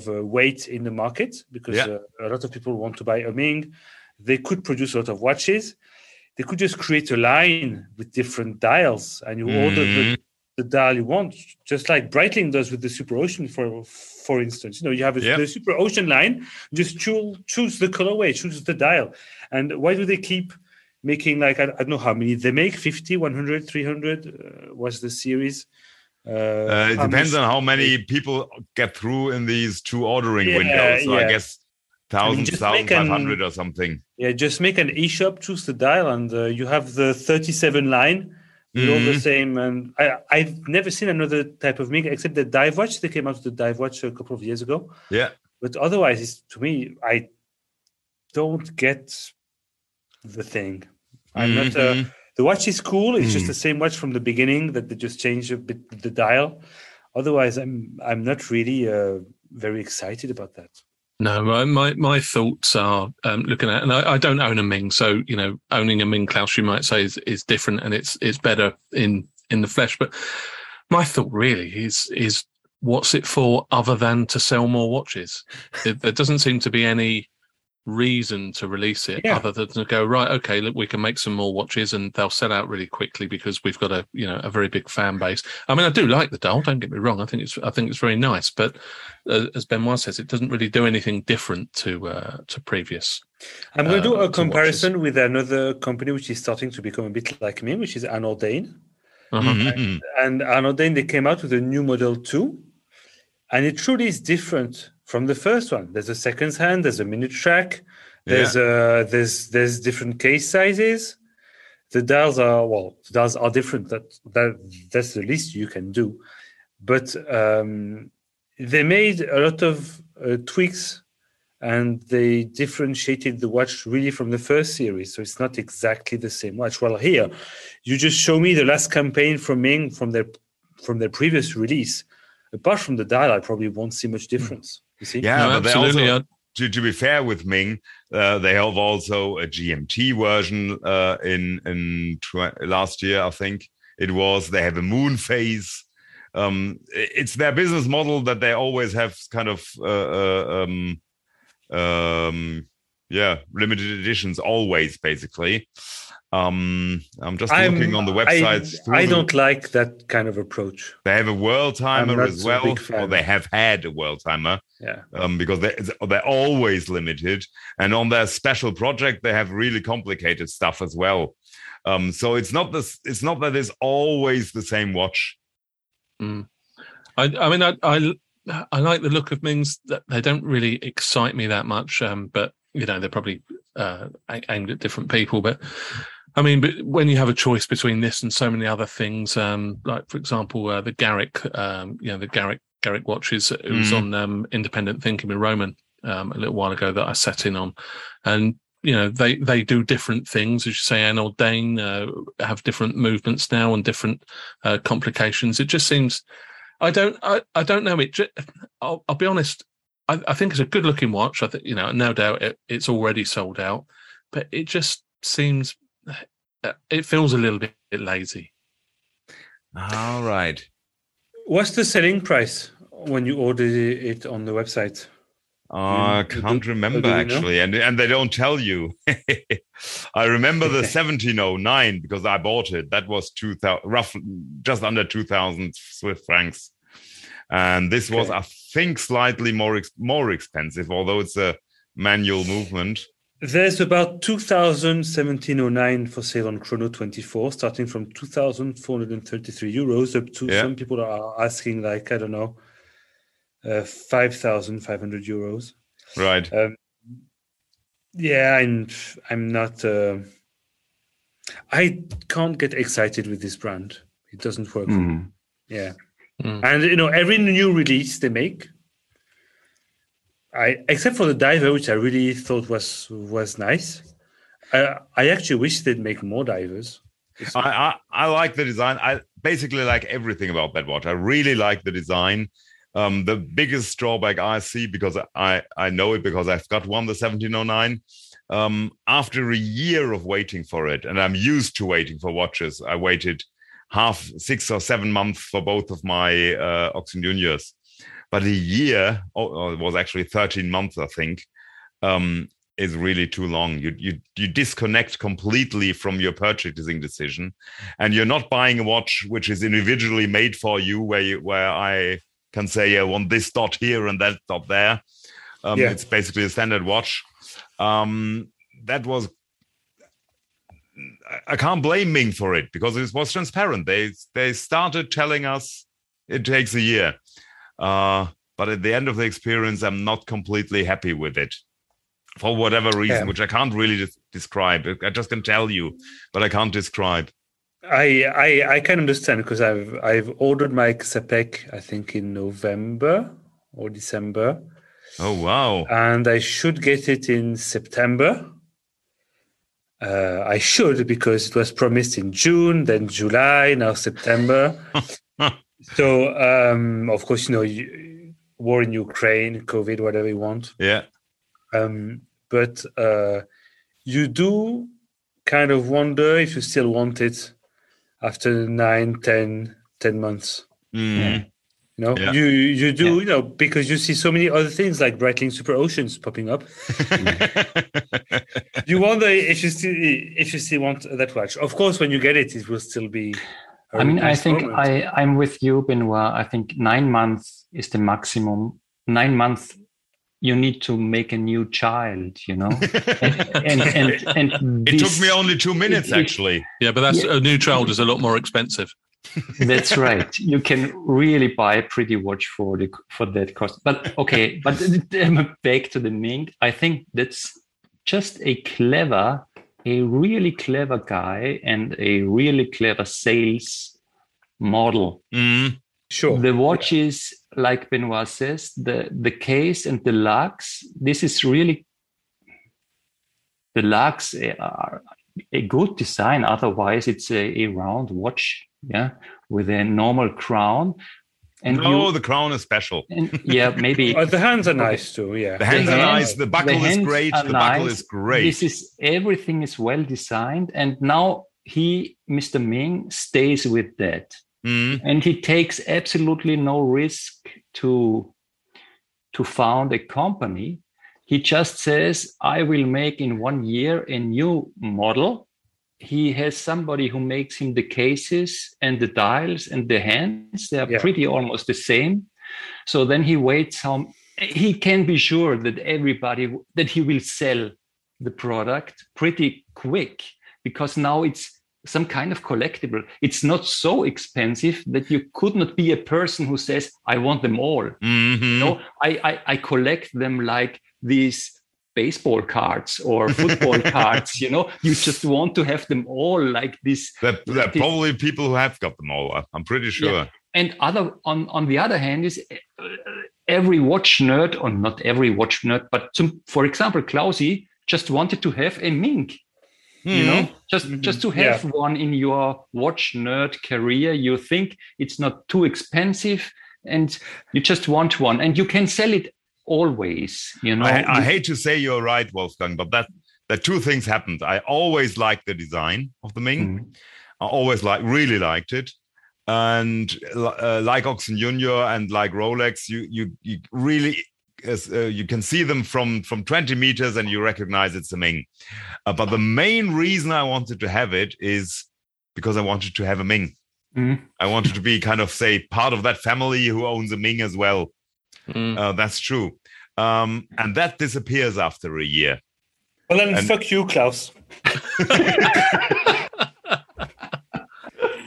weight in the market because a lot of people want to buy a Ming. They could produce a lot of watches. They could just create a line with different dials and you order the dial you want, just like Breitling does with the Super Ocean, for instance. You have the Super Ocean line, just choose the colorway, choose the dial. And why do they keep making, like, I don't know how many they make, 50, 100, 300 was the series? It depends on how many people get through in these two ordering windows. So I guess 1,500 or something. Yeah, just make an eShop, choose the dial, and you have the 37 line. They're all the same. And I've never seen another type of Ming except the dive watch. They came out with the dive watch a couple of years ago. Yeah. But otherwise, to me, I don't get the thing. I'm not. The watch is cool. It's just the same watch from the beginning that they just changed a bit the dial. Otherwise, I'm not really very excited about that. No, my thoughts are looking at, and I don't own a Ming, so owning a Ming, Klaus, you might say, is different, and it's better in the flesh. But my thought really is what's it for other than to sell more watches? There doesn't seem to be any reason to release it other than to go, right, okay, look, we can make some more watches and they'll sell out really quickly because we've got a very big fan base. I mean, I do like the dial, don't get me wrong. I think it's very nice, but as Benoit says, it doesn't really do anything different to previous. I'm going to do a comparison with another company which is starting to become a bit like me, which is Anordain. Uh-huh. And Anordain, they came out with a new Model 2 and it truly is different from the first one. There's a seconds hand, there's a minute track, there's different case sizes. The dials are different. That's the least you can do. But they made a lot of tweaks and they differentiated the watch really from the first series. So it's not exactly the same watch. Well, here, you just show me the last campaign from Ming from their previous release. Apart from the dial, I probably won't see much difference. You see? Yeah, no, but absolutely. Also, to be fair with Ming, they have also a GMT version last year, I think it was. They have a moon phase. It's their business model that they always have kind of limited editions, always basically. I'm just looking on the websites. I don't like that kind of approach. They have a world timer as well, or they have had a world timer, because they're always limited. And on their special project, they have really complicated stuff as well. So it's not this. It's not that it's always the same watch. Mm. I like the look of Mings. They don't really excite me that much, but they're probably aimed at different people, but. I mean, but when you have a choice between this and so many other things, like for example, the Garrick, the Garrick watches. It was on Independent Thinking with Roman a little while ago that I sat in on, and they do different things, as you say. Anordain have different movements now and different complications. It just seems, I don't know. I'll be honest. I think it's a good looking watch. I think no doubt it's already sold out, but it just seems. It feels a little bit lazy. All right. What's the selling price when you order it on the website? I can't remember actually, and they don't tell you. I remember the 1709 because I bought it. That was 2000, roughly just under 2,000 Swiss francs, and this was, I think, slightly more expensive, although it's a manual movement. There's about 2,000 1709 for sale on Chrono 24, starting from 2,433 euros up to some people are asking, like, I don't know, 5,500 euros. Right. Yeah, and I'm not. I can't get excited with this brand. It doesn't work. Mm. Yeah, and you know, every new release they make, except for the Diver, which I really thought was nice. I actually wish they'd make more Divers. I like the design. I basically like everything about that watch. I really like the design. The biggest drawback I see, because I know it because I've got one, the 1709, after a year of waiting for it, and I'm used to waiting for watches. I waited 6 or 7 months for both of my Oxen Juniors. But a year, or it was actually 13 months, I think, is really too long. You disconnect completely from your purchasing decision, and you're not buying a watch which is individually made for you, where I can say, I want this dot here and that dot there. It's basically a standard watch. I can't blame Ming for it because it was transparent. They started telling us it takes a year. But at the end of the experience, I'm not completely happy with it for whatever reason, which I can't really describe. I just can tell you, but I can't describe. I can understand because I've ordered my Xapec, I think, in November or December. Oh, wow. And I should get it in September. I should, because it was promised in June, then July, now September. So, of course, you know, war in Ukraine, COVID, whatever you want. Yeah. But you do kind of wonder if you still want it after 9, 10 months. Mm. You know, you do, you know, because you see so many other things like Breitling Super Oceans popping up. You wonder if you still want that watch. Of course, when you get it, it will still be... I mean, I think I'm with you, Benoit. I think 9 months is the maximum. 9 months, you need to make a new child, you know? and it took me only 2 minutes, actually. A new child is a lot more expensive. That's right. You can really buy a pretty watch for that cost. But okay, but back to the Ming. I think that's just a really clever guy and a really clever sales model. Mm, sure. The watch is, like Benoit says, the case and the lugs. This is really, the lugs are a good design. Otherwise, it's a round watch, with a normal crown. And the crown is special. And, maybe. The hands are nice too. Yeah, the hands are nice. The buckle is great. The buckle is great. This is everything is well designed, and now Mr. Ming, stays with that, and he takes absolutely no risk to found a company. He just says, "I will make in 1 year a new model." He has somebody who makes him the cases and the dials and the hands. They are pretty almost the same. So then he waits. He can be sure that that he will sell the product pretty quick because now it's some kind of collectible. It's not so expensive that you could not be a person who says, I want them all. Mm-hmm. No, I collect them like these baseball cards or football cards, you know, you just want to have them all like this. There are probably people who have got them all, I'm pretty sure. Yeah. And on the other hand is every watch nerd, or not every watch nerd, but for example, Klausi just wanted to have a Ming, you know, just to have one in your watch nerd career. You think it's not too expensive and you just want one and you can sell it always, you know. I hate to say you're right, Wolfgang, but that two things happened. I always liked the design of the Ming. Mm-hmm. I always really liked it, and like Oxen Junior and like Rolex, you really as you can see them from 20 meters and you recognize it's a Ming. But the main reason I wanted to have it is because I wanted to have a Ming. Mm. I wanted to be kind of, say, part of that family who owns a Ming as well. Mm. That's true. And that disappears after a year. Well, then fuck you, Klaus.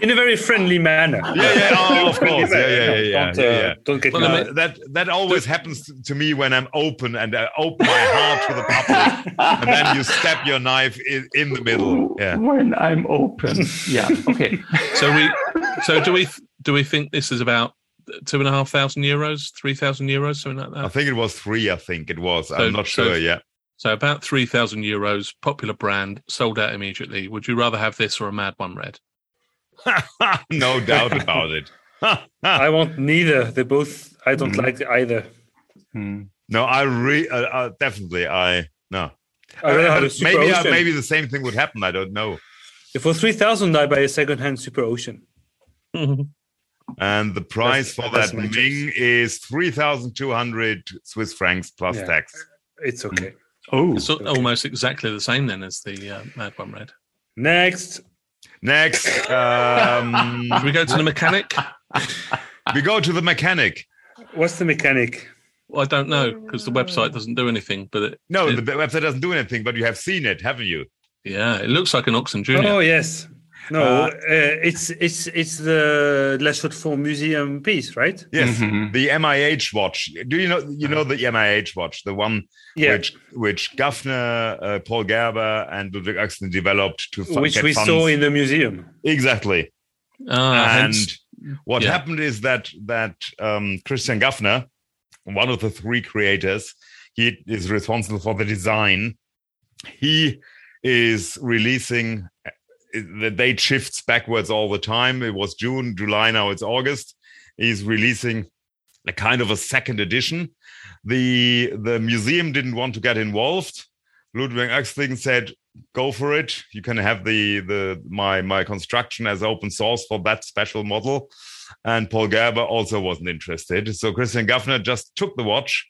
In a very friendly manner. Yeah, oh, of course. Yeah. Don't get mad. That always happens to me when I'm open and I open my heart to the public, and then you stab your knife in the middle. Yeah. When I'm open. Yeah. Okay. So do we think this is about €2,500, €3,000, something like that? I think it was three. I'm not sure. Yeah. So about €3,000, popular brand, sold out immediately. Would you rather have this or a Mad One Red? No doubt about it. I want neither. They both. I don't like either. Mm. No, definitely. No. Maybe the same thing would happen. I don't know. If for 3,000, I buy a second-hand Super Ocean. And the price for that Ming is 3,200 Swiss francs plus tax. It's okay. Mm. Oh, it's almost exactly the same then as the Mad One Red. Next. Should we go to the mechanic? We go to the mechanic. What's the mechanic? Well, I don't know, because the website doesn't do anything. But the website doesn't do anything, but you have seen it, haven't you? Yeah, it looks like an Oxen Junior. Oh, yes. No, it's the Les Chaux de Fonds museum piece, right? Yes, mm-hmm. The MIH watch. Do you know the MIH watch, the one which Gafner, Paul Gerber, and Ludwig Oechslin developed to fund, which we saw in the museum. Exactly. What happened is that Christian Gafner, one of the three creators, he is responsible for the design. He is releasing. The date shifts backwards all the time. It was June, July, now it's August. He's releasing a kind of a second edition. The museum didn't want to get involved. Ludwig Oechslin said, go for it. You can have my construction as open source for that special model. And Paul Gerber also wasn't interested. So Christian Gafner just took the watch,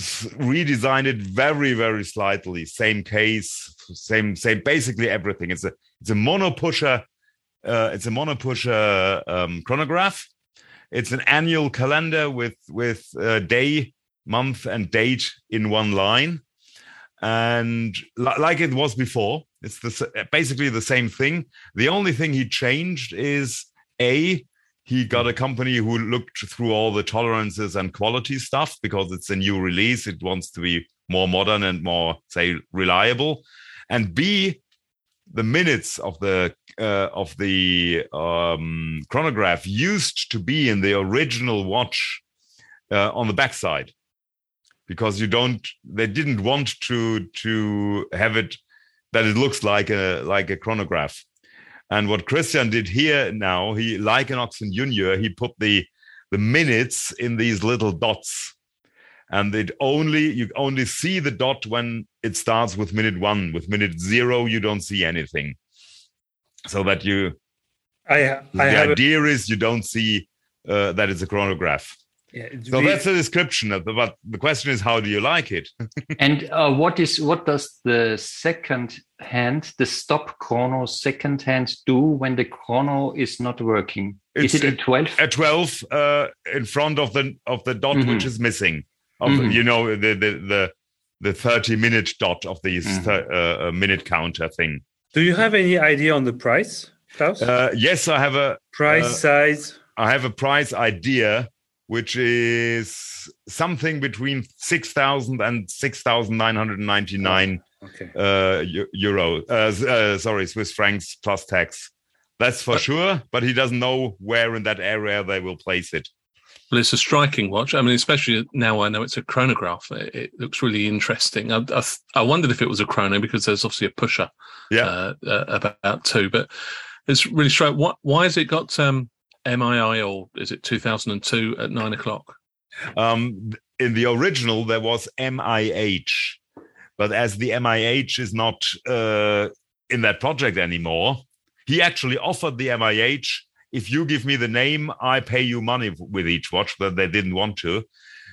redesigned it very, very slightly. Same case, same, basically everything. It's a mono pusher. It's a mono pusher chronograph. It's an annual calendar with day, month, and date in one line, and like it was before. It's basically the same thing. The only thing he changed is he got a company who looked through all the tolerances and quality stuff, because it's a new release. It wants to be more modern and more, say, reliable. And B, the minutes of the chronograph used to be in the original watch on the backside, because they didn't want to have it that it looks like a chronograph. And what Christian did here now, he, like an Oxen Junior, he put the minutes in these little dots, and you only see the dot when it starts with minute one. With minute zero, you don't see anything. So that the idea is you don't see that it's a chronograph. Yeah, so that's the description. But the question is, how do you like it? And what does the second hand, the stop chrono second hand, do when the chrono is not working? Is it at 12? At 12, in front of the dot, mm-hmm. which is missing. The 30-minute dot of these minute counter thing. Do you have any idea on the price, Klaus? Yes, I have a price size. I have a price idea, which is something between 6,000 and 6,999 euro. Swiss francs plus tax. That's for sure. But he doesn't know where in that area they will place it. Well, it's a striking watch. I mean, especially now I know it's a chronograph. It looks really interesting. I wondered if it was a chrono, because there's obviously a pusher about two. But it's really strange. Why has it got... MII, or is it 2002 at 9:00? In the original, there was MIH, but as the MIH is not in that project anymore, he actually offered the MIH. If you give me the name, I pay you money with each watch, but they didn't want to.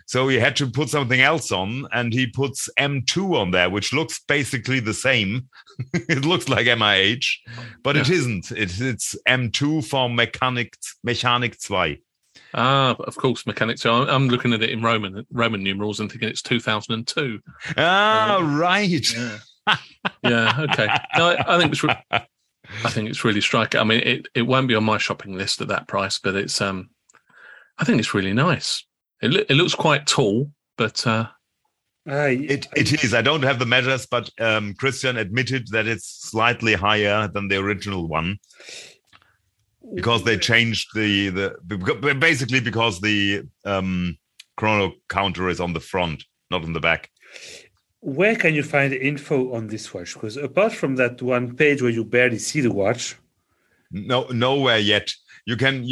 So he had to put something else on, and he puts M2 on there, which looks basically the same. It looks like MIH, but it isn't. It's M2 for Mechanic 2. Ah, of course, Mechanic 2. I'm looking at it in Roman numerals and thinking it's 2002. Ah, right. Yeah. Yeah, okay. No, I think it's really striking. I mean, it won't be on my shopping list at that price, but it's I think it's really nice. It looks quite tall, but it is. I don't have the measures, but Christian admitted that it's slightly higher than the original one because they changed the basically because the chrono counter is on the front, not on the back. Where can you find info on this watch? Because apart from that one page where you barely see the watch, nowhere yet. You can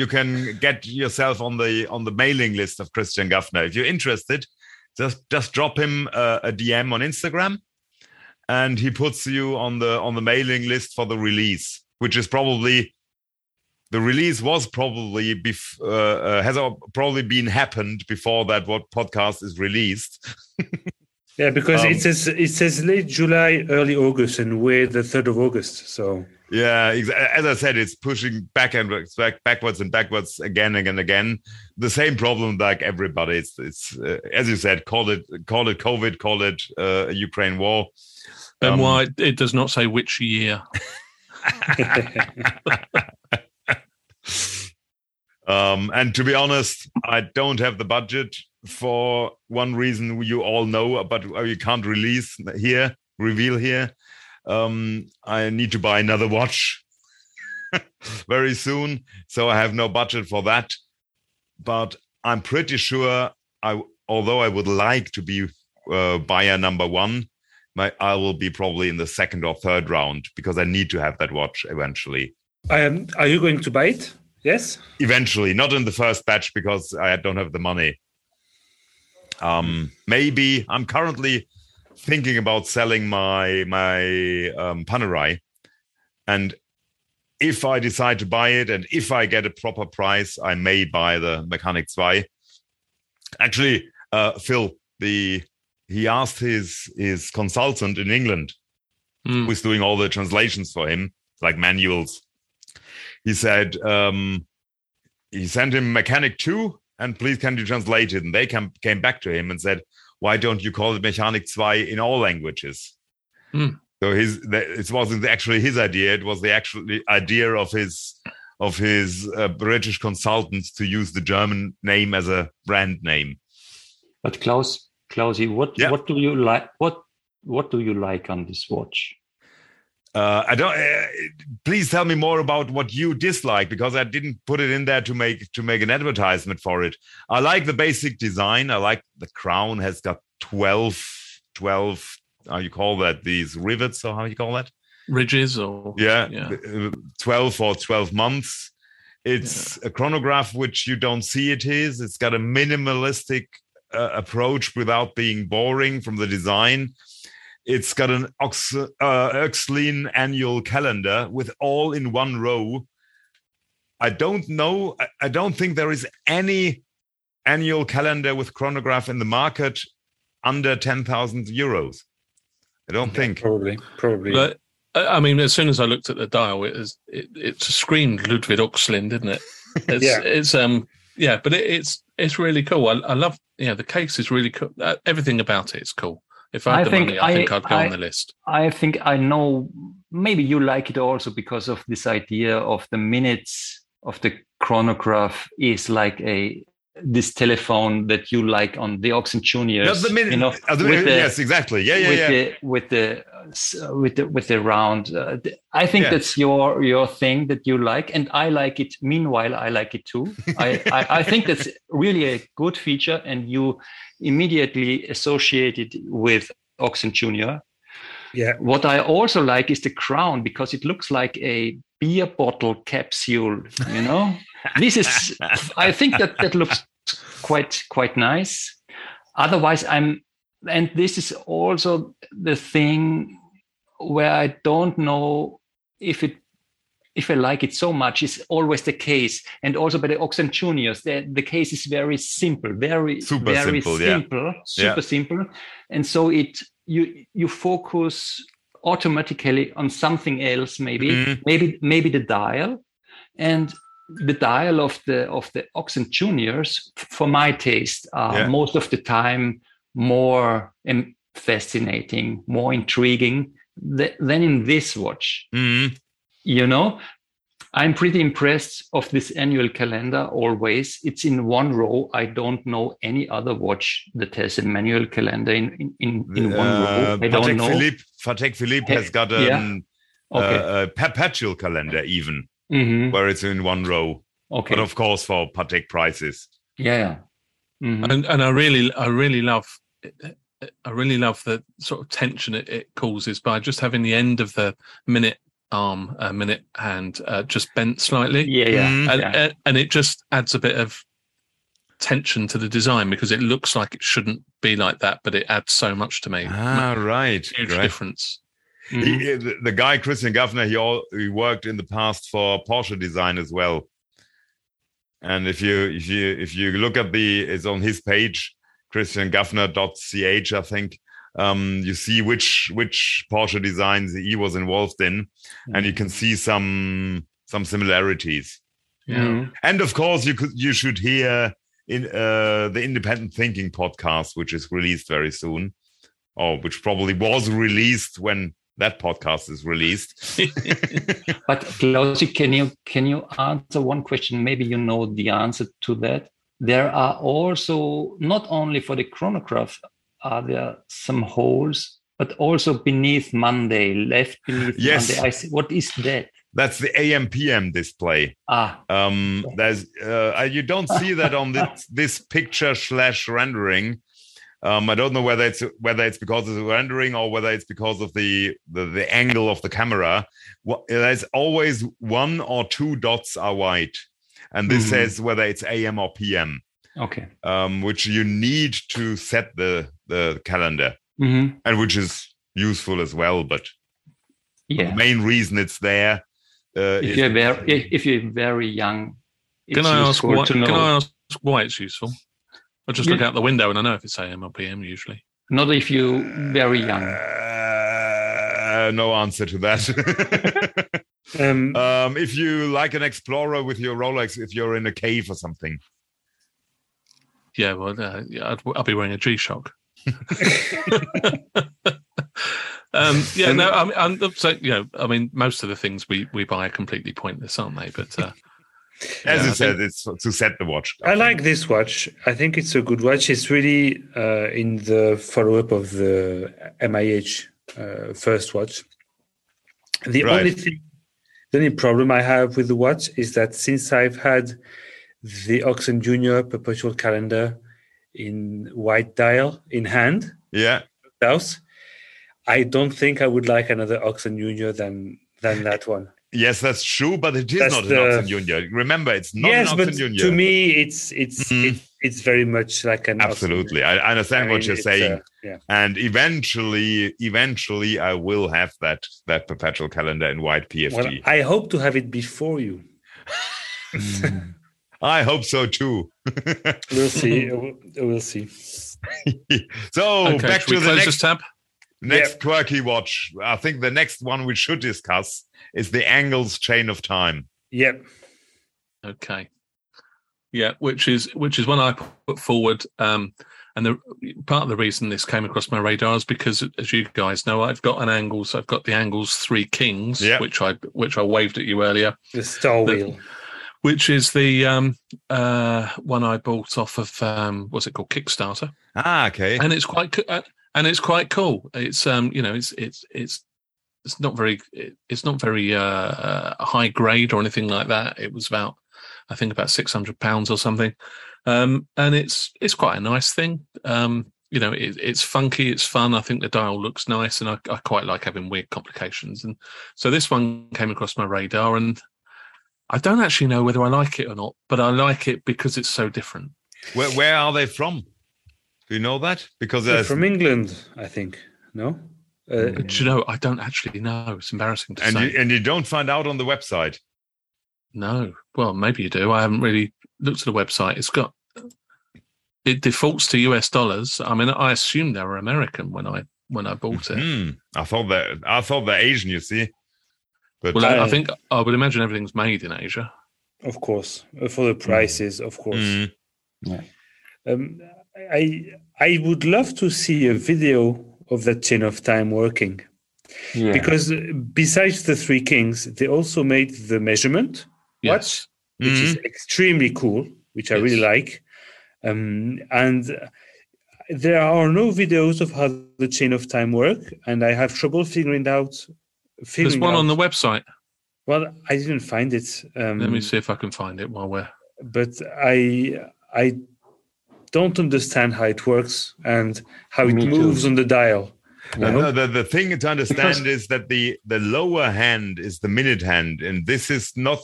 get yourself on the mailing list of Christian Gafner. If you're interested, just drop him a DM on Instagram, and he puts you on the mailing list for the release, which is probably the release was probably has probably happened before that what podcast is released. Yeah, because it says late July, early August, and we're the 3rd of August. So yeah, as I said, it's pushing backwards again. The same problem like everybody. It's as you said, call it COVID, call it Ukraine war. And why it does not say which year. And to be honest, I don't have the budget for one reason you all know, but you can't reveal here. I need to buy another watch very soon, so I have no budget for that. But I'm pretty sure, although I would like to be buyer number one, I will be probably in the second or third round because I need to have that watch eventually. Are you going to buy it? Yes? Eventually, not in the first batch because I don't have the money. Maybe I'm currently thinking about selling my Panerai, and if I decide to buy it and if I get a proper price, I may buy the Mechanic 2. Actually, Phil, he asked his consultant in England, who is doing all the translations for him, like manuals. He said he sent him Mechanic 2. And please, can you translate it? And they came back to him and said, why don't you call it Mechanic 2 in all languages? Mm. So it wasn't actually his idea. It was the actual idea of his British consultants to use the German name as a brand name. But Klausi, what do you like? What do you like on this watch? I don't. Please tell me more about what you dislike, because I didn't put it in there to make an advertisement for it. I like the basic design. I like the crown has got 12. How you call that? These rivets, or how you call that? Ridges, or 12 months. It's a chronograph which you don't see. It is. It's got a minimalistic approach without being boring from the design. It's got an Oechslin annual calendar with all in one row. I don't know. I don't think there is any annual calendar with chronograph in the market under 10,000 euros. I don't think. Probably. But I mean, as soon as I looked at the dial, it screamed Ludwig Oechslin, didn't it? It's, yeah. It's but it's really cool. I love. Yeah, the case is really cool. Everything about it is cool. If I had the money, I think I'd go on the list. I think I know. Maybe you like it also because of this idea of the minutes of the chronograph is like this telephone that you like on the Oxen Junior. Yes, exactly. With the round. I think that's your thing that you like, and I like it. Meanwhile, I like it too. I think that's really a good feature, and you immediately associated with Oxen Junior. Yeah. What I also like is the crown because it looks like a beer bottle capsule. You know, this is. I think that looks quite nice. Otherwise, and this is also the thing where I don't know if it if I like it so much, it's always the case. And also by the Oxen Juniors, the case is very simple, very simple. And so you focus automatically on something else, maybe the dial, and the dial of the Oxen Juniors, for my taste, are most of the time more fascinating, more intriguing than in this watch. Mm-hmm. You know, I'm pretty impressed of this annual calendar always. It's in one row. I don't know any other watch that has a manual calendar in one row. I don't know. Patek Philippe has got a perpetual calendar even, where it's in one row. Okay. But of course for Patek prices. Yeah. Mm-hmm. And I really love the sort of tension it causes by just having the end of the minute arm, minute hand, just bent slightly. And it just adds a bit of tension to the design, because it looks like it shouldn't be like that, but it adds so much to me. Huge difference. Mm-hmm. The guy Christian Gafner, he worked in the past for Porsche Design as well. And if you look at it's on his page, christiangafner.ch, I think. You see which Porsche designs he was involved in, and you can see some similarities. Yeah. And of course, you should hear in the Independent Thinking podcast, which is released very soon, or which probably was released when that podcast is released. But Klaus, can you answer one question? Maybe you know the answer to that. There are also, not only for the chronograph, are there some holes, but also beneath Monday, left beneath Monday? I see. What is that? That's the AM/PM display. There's you don't see that on this picture / rendering. I don't know whether it's because of the rendering or whether it's because of the angle of the camera. Well, there's always one or two dots are white, and this says whether it's AM or PM. Okay. Which you need to set the calendar, and which is useful as well. But the main reason it's there. If you're very young, it's useful to know. Can I ask why it's useful? I just look out the window and I know if it's AM or PM usually. Not if you're very young. No answer to that. If you like an explorer with your Rolex, if you're in a cave or something. Yeah, well, I'll be wearing a G-Shock. Most of the things we buy are completely pointless, aren't they? But as I said, it's to set the watch. I like this watch. I think it's a good watch. It's really in the follow-up of the MIH first watch. The only problem I have with the watch is that since I've had the Oxen Junior Perpetual Calendar in white dial in hand. Yeah. House. I don't think I would like another Oxen Junior than that one. Yes, that's true, but it is not an Oxen Junior. Remember, it's not an Oxen Junior. Yes, but to me, it's very much like an. Absolutely, Oxen. I understand what you're saying, and eventually, I will have that Perpetual Calendar in white PFD. Well, I hope to have it before you. I hope so too. We'll see. So okay, back to the next quirky watch. I think the next one we should discuss is the Angles Chain of Time. Yep. Okay. Yeah, which is one I put forward. And part of the reason this came across my radar is because, as you guys know, I've got the Angles Three Kings, which I waved at you earlier. The star wheel. Which is the one I bought off of what's it called, Kickstarter? Ah, okay. And it's quite cool. It's it's not very high grade or anything like that. It was about £600 or something, and it's quite a nice thing. It's funky, it's fun. I think the dial looks nice, and I quite like having weird complications. And so this one came across my radar, and I don't actually know whether I like it or not, but I like it because it's so different. Where are they from? Do you know that? Because they're from England, I think. No? Do you know, I don't actually know. It's embarrassing to say. And you don't find out on the website? No. Well, maybe you do. I haven't really looked at the website. It defaults to US dollars. I mean, I assumed they were American when I bought it. Mm-hmm. I thought they're Asian, you see. But well, I think I would imagine everything's made in Asia. Of course. For the prices, of course. Mm. Yeah. I would love to see a video of that Chain of Time working. Yeah. Because besides the Three Kings, they also made the Measurement watch, which is extremely cool, which I really like. And there are no videos of how the Chain of Time work, and I have trouble figuring out. There's one on the website. Well, I didn't find it. Let me see if I can find it while we're... But I don't understand how it works and how it moves on the dial. Yeah. No, the thing to understand is that the lower hand is the minute hand, and this is not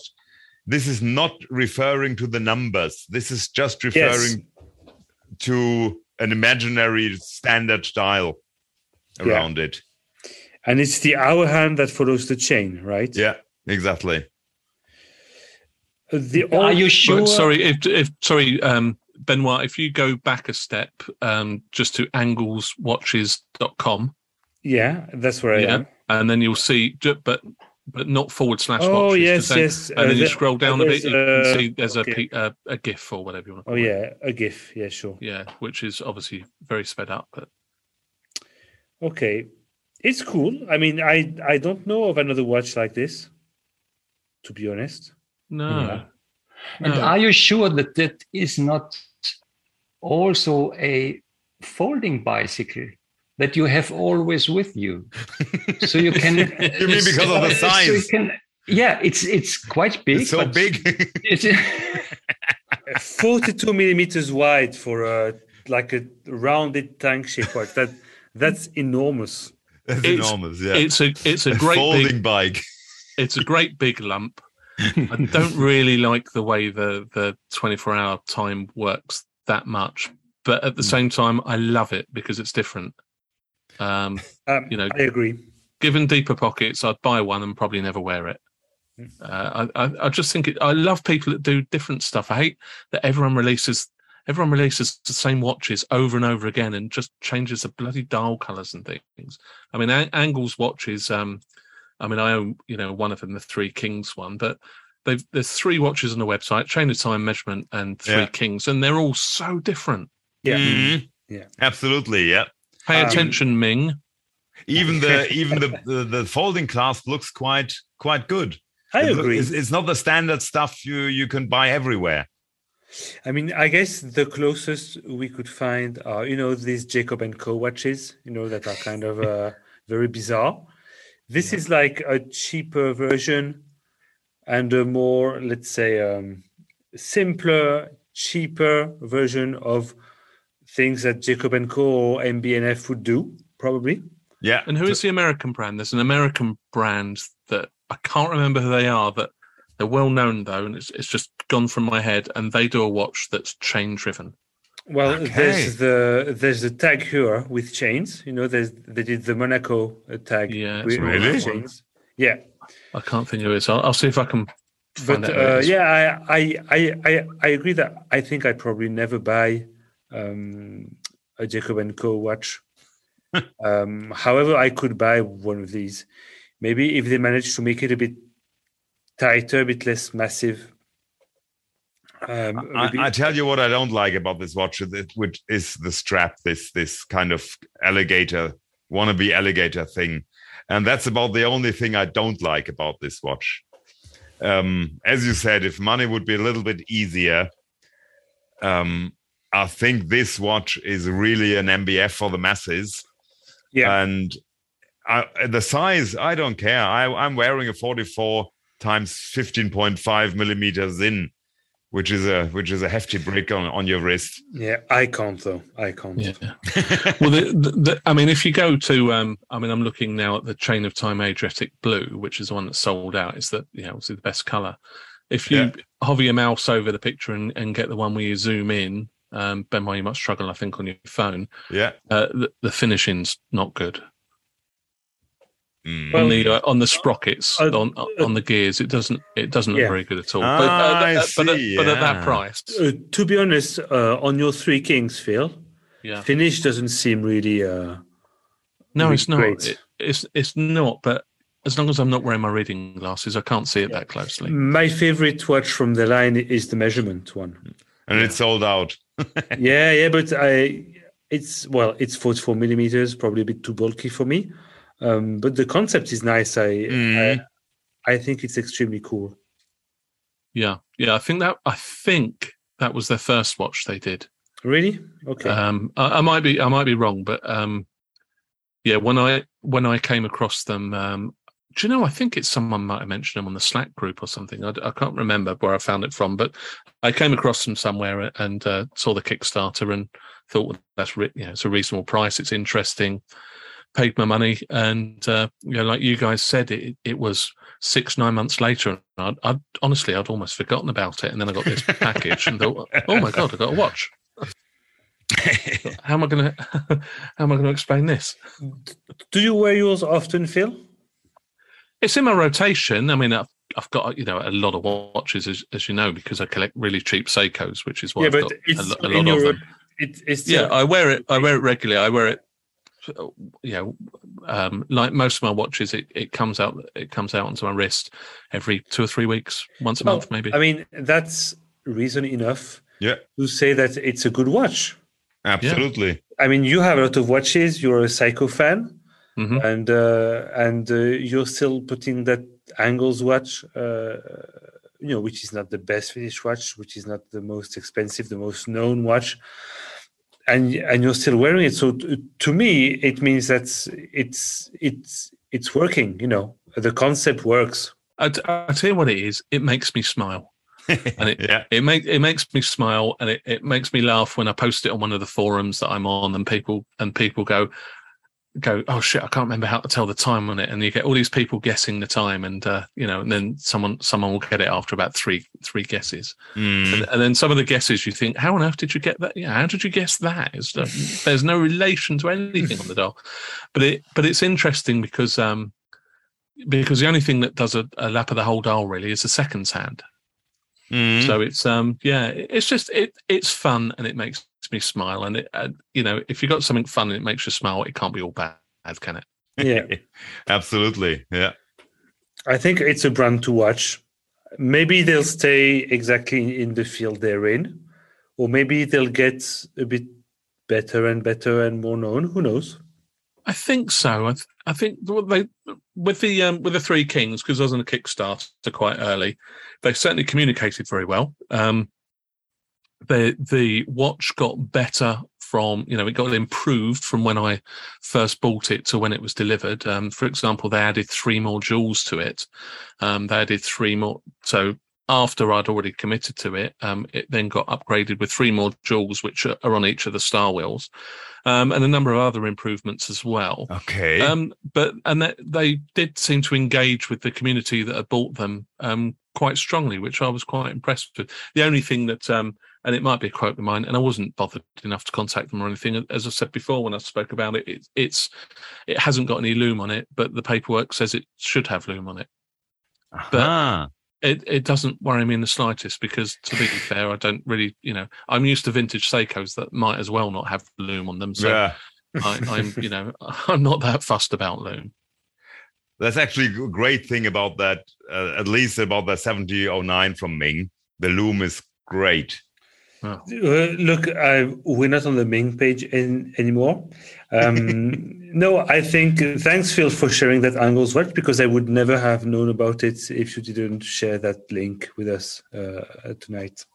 referring to the numbers. This is just referring to an imaginary standard dial around it. And it's the hour hand that follows the chain, right? Yeah, exactly. Are you sure? Sorry, Benoit, if you go back a step just to angleswatches.com. Yeah, that's where I am. And then you'll see, but not /watches. Oh, yes, yes. And then you scroll down a bit, you can see there's a GIF or whatever you want to call it. Oh, yeah, a GIF. Yeah, sure. Yeah, which is obviously very sped up. But... Okay. It's cool. I mean, I don't know of another watch like this, to be honest. No. And are you sure that that is not also a folding bicycle that you have always with you? So you can... You mean because of the size? So you can, it's quite big. It's so big. It's 42 millimeters wide for a rounded tank shape watch. That's enormous. It's enormous, yeah. It's a great folding big, bike. It's a great big lump. I don't really like the way the 24-hour time works that much, but at the same time, I love it because it's different. I agree. Given deeper pockets, I'd buy one and probably never wear it. I just think I love people that do different stuff. I hate that everyone releases the same watches over and over again and just changes the bloody dial colours and things. I mean, Angles watches, I own, one of them, the Three Kings one, but there's three watches on the website, Chain of Time, Measurement, and Three Kings, and they're all so different. Yeah. Mm-hmm. Yeah. Absolutely, yeah. Pay attention, Ming. Even the folding clasp looks quite good. I agree. It's not the standard stuff you can buy everywhere. I mean, I guess the closest we could find are, these Jacob & Co. watches, that are kind of very bizarre. This is like a cheaper version and a more, let's say, simpler, cheaper version of things that Jacob & Co. or MB&F would do, probably. Yeah. And who is the American brand? There's an American brand that I can't remember who they are, but they're well known, though, and it's just gone from my head, and they do a watch that's chain-driven. Well, there's the Tag Heuer with chains. They did the Monaco tag with chains. Yeah. I can't think of it, so I'll see if I can find out. I agree that I think I probably never buy a Jacob & Co. watch. However, I could buy one of these. Maybe if they manage to make it a bit tighter, a bit less massive. I tell you what I don't like about this watch, which is the strap, this kind of alligator, wannabe alligator thing. And that's about the only thing I don't like about this watch. As you said, if money would be a little bit easier, I think this watch is really an MBF for the masses. Yeah. And the size, I don't care. I'm wearing a 44 times 15.5 millimeters in, which is a hefty brick on your wrist. Yeah, I can't though. Yeah. Well, if you go to, I'm looking now at the Chain of Time Adriatic Blue, which is the one that's sold out. It's obviously the best color. If you hover your mouse over the picture and get the one where you zoom in, Benoit, you might struggle, I think, on your phone. Yeah, the finishing's not good. On the sprockets on the gears, it doesn't look very good at all. But at that price, to be honest, on your Three Kings, Phil, finish doesn't seem really. No, it's not. It's not. But as long as I'm not wearing my reading glasses, I can't see it that closely. My favorite watch from the line is the Measurement one, and it's sold out. But it's 44 millimeters, probably a bit too bulky for me. But the concept is nice. I think it's extremely cool. Yeah. I think that was their first watch they did. Really? Okay. I might be wrong, but when I came across them, do you know? I think it's someone might have mentioned them on the Slack group or something. I can't remember where I found it from, but I came across them somewhere and saw the Kickstarter and thought, well, it's a reasonable price. It's interesting. Paid my money, and like you guys said, it was 6-9 months later, and I'd almost forgotten about it, and then I got this package and thought, oh my god, I got a watch. How am I gonna explain this? Do you wear yours often, Phil? It's in my rotation. I mean, I've got a lot of watches, as you know, because I collect really cheap Seikos, which is why I've got a lot of them. I wear it regularly. I wear it. Like most of my watches, it comes out onto my wrist every 2 or 3 weeks, once a month maybe. I mean, that's reason enough to say that it's a good watch. Absolutely. Yeah. I mean, you have a lot of watches. You're a Seiko fan, and you're still putting that Angles watch, which is not the best finished watch, which is not the most expensive, the most known watch. And you're still wearing it, so to me it means that it's working. The concept works. I tell you what it is. It makes me smile, and it makes me smile, and it makes me laugh when I post it on one of the forums that I'm on, and people go, oh shit, I can't remember how to tell the time on it, and you get all these people guessing the time, and and then someone will get it after about three guesses, and then some of the guesses you think, how on earth did you get that? Yeah, how did you guess that? There's no relation to anything on the dial, but it's interesting because the only thing that does a lap of the whole dial really is the seconds hand. So it's it's just it's fun, and it makes me smile, and it if you got something fun and it makes you smile, it can't be all bad, can it? Absolutely. I think it's a brand to watch. Maybe they'll stay exactly in the field they're in, or maybe they'll get a bit better and more known. Who knows? I think so. I think with the Three Kings, because I was on a Kickstarter quite early, they certainly communicated very well. The watch got better from, it got improved from when I first bought it to when it was delivered. For example, they added 3 more jewels to it. They added 3 more. So after I'd already committed to it, it then got upgraded with 3 more jewels, which are on each of the star wheels, and a number of other improvements as well. Okay. They did seem to engage with the community that had bought them quite strongly, which I was quite impressed with. The only thing that... and it might be a quote of mine, and I wasn't bothered enough to contact them or anything. As I said before, when I spoke about it, it hasn't got any lume on it, but the paperwork says it should have lume on it. Uh-huh. But it doesn't worry me in the slightest, because to be fair, I don't really, I'm used to vintage Seikos that might as well not have lume on them. So I'm not that fussed about lume. That's actually a great thing about that, at least about the 7009 from Ming. The lume is great. Oh. Look, we're not on the Ming page anymore. No, I think thanks, Phil, for sharing that Angles watch, because I would never have known about it if you didn't share that link with us tonight.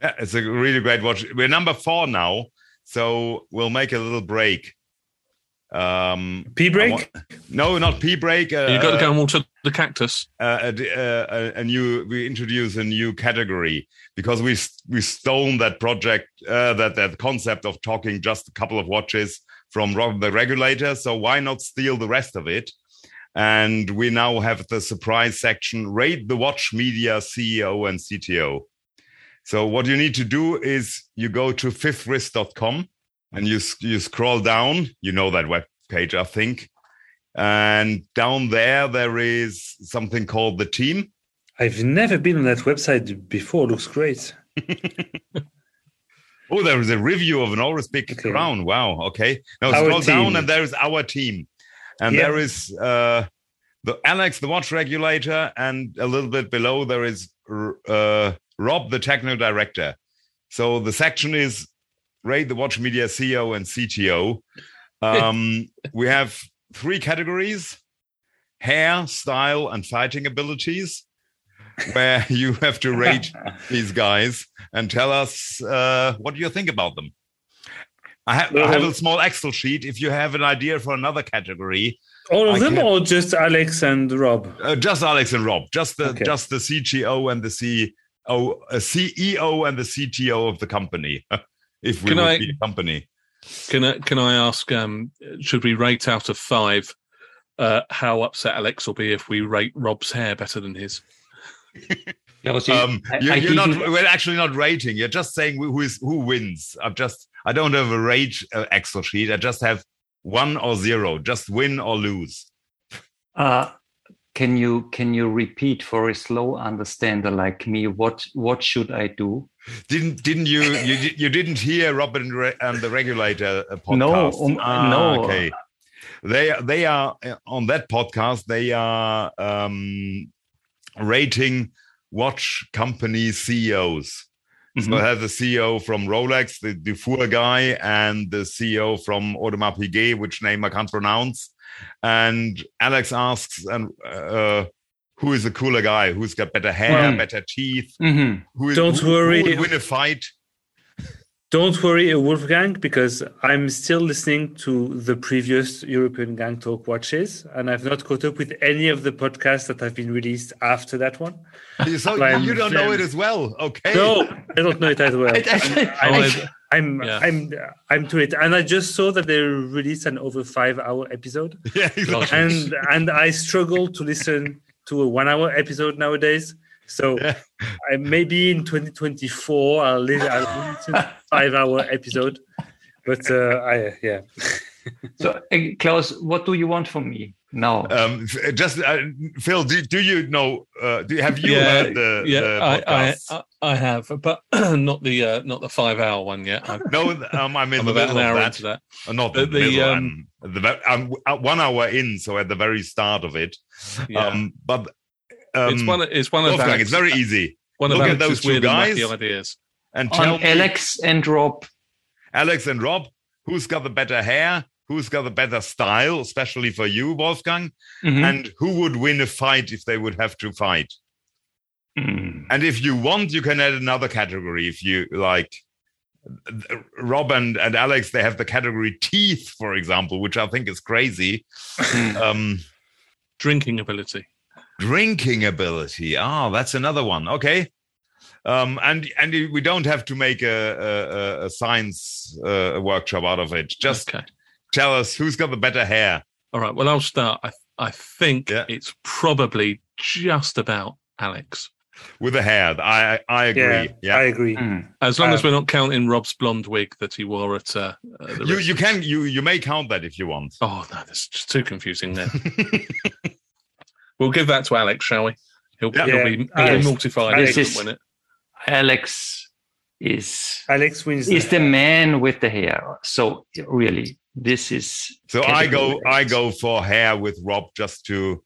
Yeah, it's a really great watch. We're number 4 now, so we'll make a little break. Pee break? No, not pee break. You've got to go and water the cactus. We introduce a new category, because we stole that project, that concept of talking just a couple of watches from Rob the Regulator. So why not steal the rest of it? And we now have the surprise section: Rate the Watch Media CEO and CTO. So what you need to do is you go to fifthwrist.com. And you scroll down, that web page, I think, And down there, there is something called The Team. I've never been on that website before. Looks great. Oh, there is a review of an Oris Big Crown. Wow. Okay. Now scroll down and there is Our Team. And there is the Alex, the watch regulator. And a little bit below, there is Rob, the techno director. So the section is Raid the Watch Media CEO and CTO. We have three categories: hair, style, and fighting abilities, where you have to rate these guys and tell us what you think about them. I have a small Excel sheet. If you have an idea for another category, all of them, or just Alex and Rob? Just Alex and Rob. Just the CTO and the CEO and the CTO of the company. If we would be a company. Can I ask? Should we rate out of 5? How upset Alex will be if we rate Rob's hair better than his? We're actually not rating. You're just saying who wins. I don't have a rate Excel sheet. I just have 1 or 0. Just win or lose. Can you repeat for a slow understander like me? What should I do? Didn't you didn't hear Robin and the Regulator podcast? No. Okay. They are on that podcast. They are rating watch company CEOs. Mm-hmm. So I have the CEO from Rolex, the Dufour guy, and the CEO from Audemars Piguet, which name I can't pronounce. And Alex asks, who is the cooler guy? Who's got better hair, better teeth? Mm-hmm. Who would win a fight? Don't worry, Wolfgang, because I'm still listening to the previous European Gang Talk watches, and I've not caught up with any of the podcasts that have been released after that one. So you don't know it as well, okay? No, I don't know it as well. I'm to it, and I just saw that they released an over 5-hour episode. Yeah, exactly. And I struggle to listen to a 1-hour episode nowadays. So maybe in 2024, I'll listen to a 5-hour episode. But So Klaus, what do you want from me now? Phil, do you know? Have you heard the? Yeah, the podcast? I have, but not the 5-hour one yet. I'm in about an hour into that. Not the middle. I'm 1 hour in, so at the very start of it. Yeah. But. It's one of it's very easy. Look at those two guys and tell Alex and Rob. Alex and Rob, who's got the better hair? Who's got the better style, especially for you, Wolfgang? Mm-hmm. And who would win a fight if they would have to fight? Mm. And if you want, you can add another category. If you like, Rob and Alex, they have the category teeth, for example, which I think is crazy. Drinking ability. Ah, that's another one. Okay, and we don't have to make a science workshop out of it. Just tell us who's got the better hair. All right. Well, I'll start. I think it's probably just about Alex with the hair. I agree. Yeah, I agree. Mm. As long as we're not counting Rob's blonde wig that he wore at. You may count that if you want. Oh no, that's just too confusing then. We'll give that to Alex, shall we? He'll be mortified if he doesn't win it. Alex wins the man with the hair. So really, this is I go for hair with Rob just so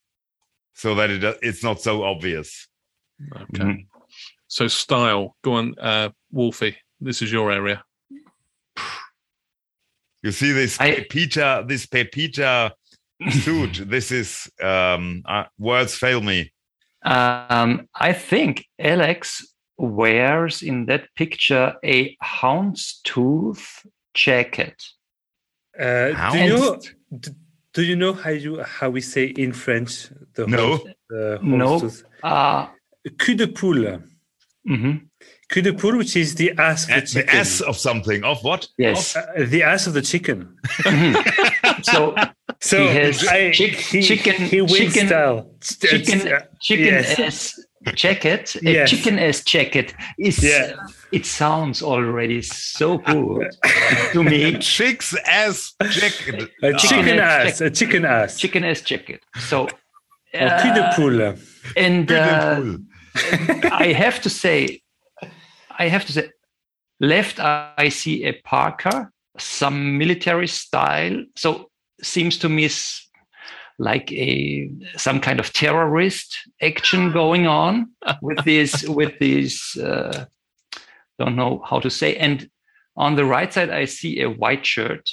that it's not so obvious. Okay. Mm-hmm. So style, go on, Wolfie. This is your area. You see this Pepita. Dude, this is words fail me. I think Alex wears in that picture a houndstooth jacket. Do you know how we say in French the houndstooth? Cul de poule. Mm-hmm. Cul de poule, which is the ass of the chicken. The ass of something. Of what? Yes. The ass of the chicken. So he has chicken style. Chicken ass jacket, yes. A chicken-ass jacket, is it sounds already so cool to me. Chicks-ass jacket. A chicken-ass. A chicken-ass. Chicken-ass jacket. So, and I have to say, left I see a parka, some military style. So seems to me like some kind of terrorist action going on with this. Don't know how to say. And on the right side, I see a white shirt,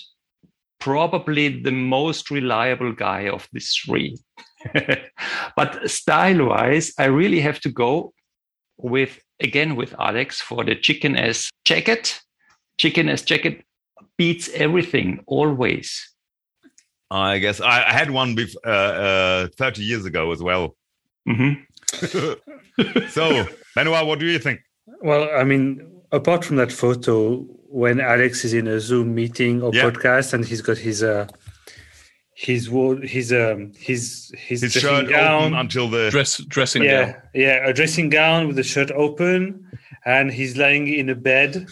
probably the most reliable guy of the three. But style-wise, I really have to go with Alex for the chicken-ass jacket. Chicken-ass jacket beats everything always. I guess I had one 30 years ago as well. Mm-hmm. So, Benoit, what do you think? Well, I mean, apart from that photo, when Alex is in a Zoom meeting or podcast, and he's got his shirt down until the dressing gown. Yeah, a dressing gown with the shirt open, and he's lying in a bed,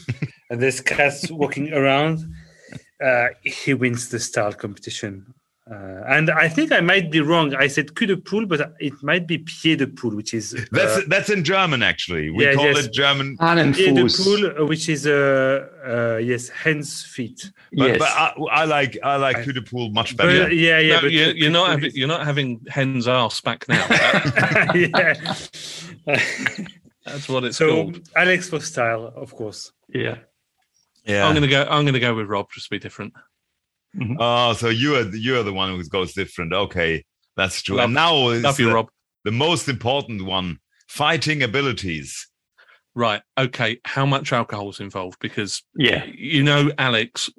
and there's cats walking around. He wins the style competition, and I think I might be wrong. I said cul de poule, but it might be pied de poule, which is that's in German actually. We call it German pied de poule, which is hen's feet. But I like cul de poule much better. You're not having hen's arse back now. Yeah, that's what it's called. Alex for style, of course. Yeah. I'm gonna go with Rob just to be different. Mm-hmm. Oh, so you are the one who goes different. Okay, that's true. Love, and now is love you, Rob. The most important one: fighting abilities. Right. Okay. How much alcohol is involved? Because Alex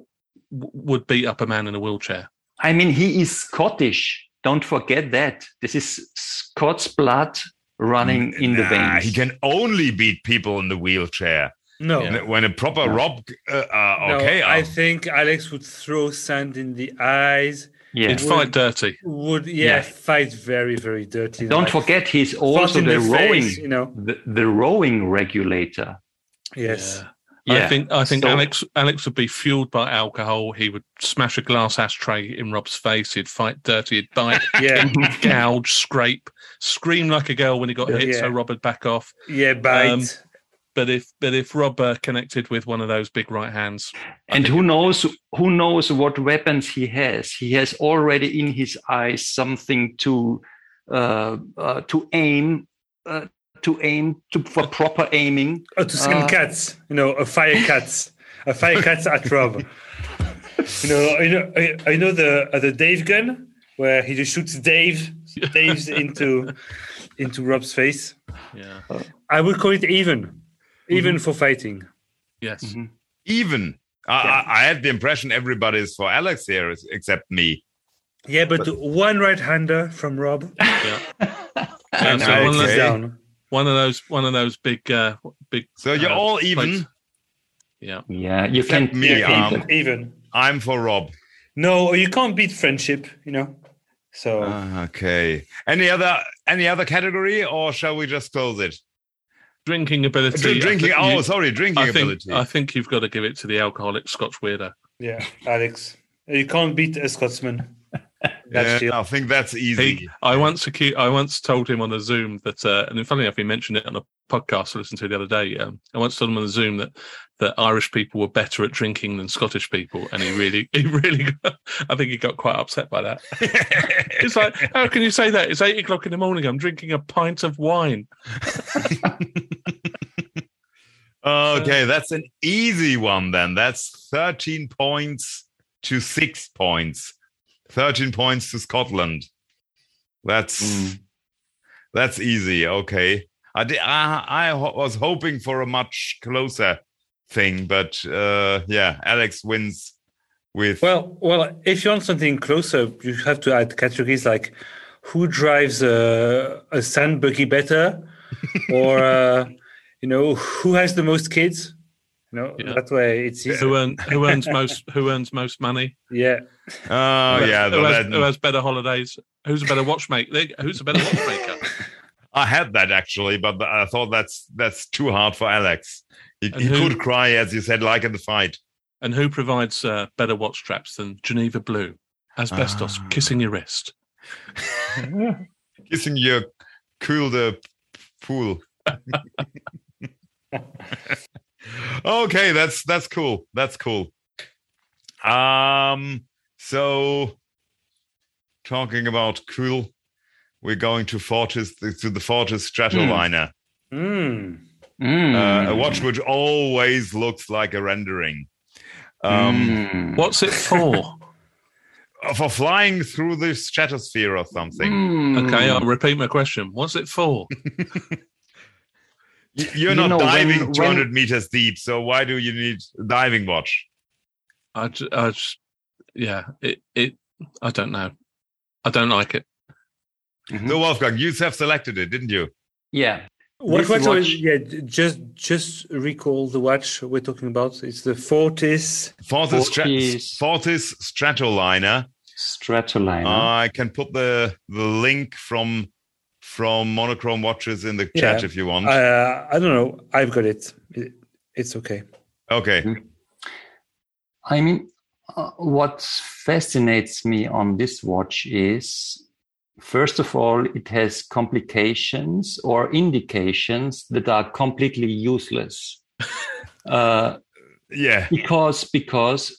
would beat up a man in a wheelchair. I mean, he is Scottish. Don't forget that. This is Scots blood running in the veins. He can only beat people in the wheelchair. No, when a proper Rob. I think Alex would throw sand in the eyes. Yeah, he'd fight dirty. Fight very, very dirty. Don't forget, he's also the rowing regulator. Yes, yeah. I think Alex would be fueled by alcohol. He would smash a glass ashtray in Rob's face. He'd fight dirty. He'd bite, gouge, scrape, scream like a girl when he got hit. Yeah. So Rob would back off. Yeah, bite. But if Rob connected with one of those big right hands, and who knows what weapons he has? He has already in his eyes something to aim for proper aiming. Oh, to skin cats, a fire cats, at Rob. I know the Dave gun where he just shoots Dave's into Rob's face. Yeah, I would call it even. Even for fighting. Yes. Mm-hmm. Even. I had the impression everybody is for Alex here except me. Yeah, but one right-hander from Rob. Yeah. One of those big. So you're all even. Plates. Yeah. Yeah, you can't beat even. I'm for Rob. No, you can't beat friendship, So okay. Any other category, or shall we just close it? Drinking ability. Drinking ability. I think you've got to give it to the alcoholic Scots weirdo. Yeah, Alex. You can't beat a Scotsman. I think that's easy. I once told him on a Zoom that, and funnily enough, he mentioned it on a podcast I listened to the other day. I once told him on a Zoom that Irish people were better at drinking than Scottish people, and I think he got quite upset by that. It's like, how can you say that? It's 8:00 in the morning. I'm drinking a pint of wine. Okay, that's an easy one then. That's 13 points to 6 points. 13 points to Scotland. That's easy. Okay. I was hoping for a much closer thing, but Alex wins with... Well, if you want something closer, you have to add categories like who drives a sand buggy better or, who has the most kids. That way it's easy. Who earns most money? Yeah. Oh, who has better holidays? Who's a better watchmaker? I had that actually, but I thought that's too hard for Alex. He could cry, as you said, like in the fight. And who provides better watch straps than Geneva Blue? Asbestos, kissing your wrist. Kissing your cooler pool. Okay, that's cool. That's cool. So talking about cool, we're going to the Fortis Stratoliner. A watch which always looks like a rendering. What's it for? For flying through the stratosphere or something. Okay, I'll repeat my question. What's it for? You're not diving 200 meters deep, so why do you need a diving watch? I don't know. I don't like it. Mm-hmm. No, Wolfgang, you have selected it, didn't you? Yeah. Just recall the watch we're talking about. It's the Fortis Stratoliner. I can put the link from Monochrome Watches in the chat if you want. I don't know. I've got it. It's okay. Okay. I mean, what fascinates me on this watch is, first of all, it has complications or indications that are completely useless. Because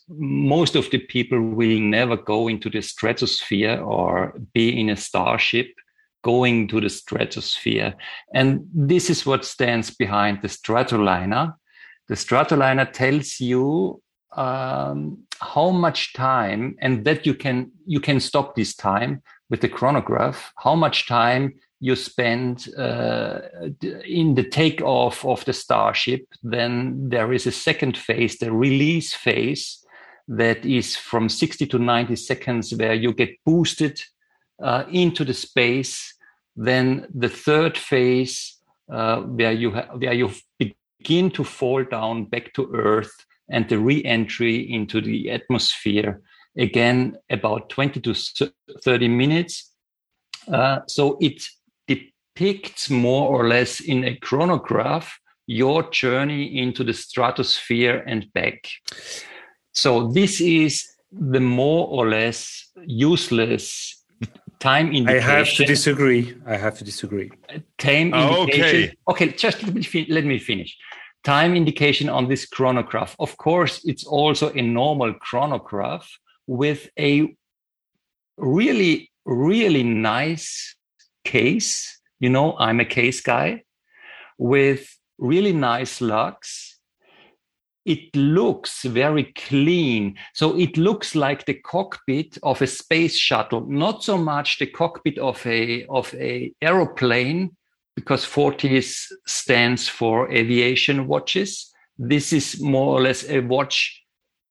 most of the people will never go into the stratosphere or be in a starship going to the stratosphere. And this is what stands behind the Stratoliner. The Stratoliner tells you how much time, and that you can stop this time with the chronograph, how much time you spend in the takeoff of the Starship. Then there is a second phase, the release phase, that is from 60 to 90 seconds, where you get boosted into the space. Then the third phase, where you begin to fall down back to Earth, and the re-entry into the atmosphere, again, about 20 to 30 minutes. So it depicts more or less in a chronograph your journey into the stratosphere and back. So this is the more or less useless time indication. I have to disagree. Time indication. Okay, just let me finish. Time indication on this chronograph. Of course, it's also a normal chronograph with a really, really nice case. You know, I'm a case guy, with really nice lugs. It looks very clean. So it looks like the cockpit of a space shuttle, not so much the cockpit of a aeroplane, because Fortis stands for aviation watches. This is more or less a watch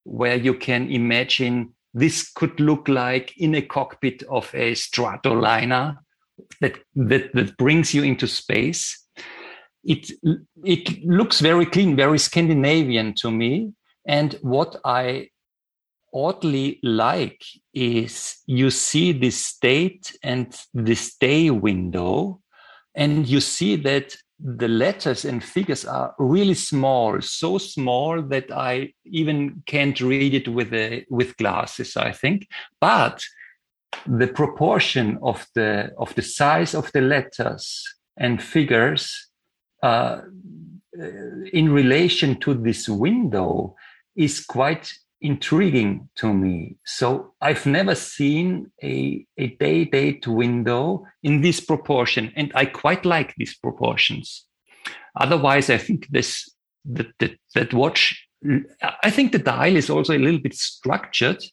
where you can imagine this could look like in a cockpit of a Stratoliner that brings you into space. It looks very clean, very Scandinavian to me. And what I oddly like is you see this date and this day window, and you see that the letters and figures are really small, so small that I even can't read it with glasses, I think. But the proportion of the size of the letters and figures in relation to this window is quite intriguing to me. So I've never seen a day-date window in this proportion, and I quite like these proportions. Otherwise, I think that watch, I think the dial is also a little bit structured,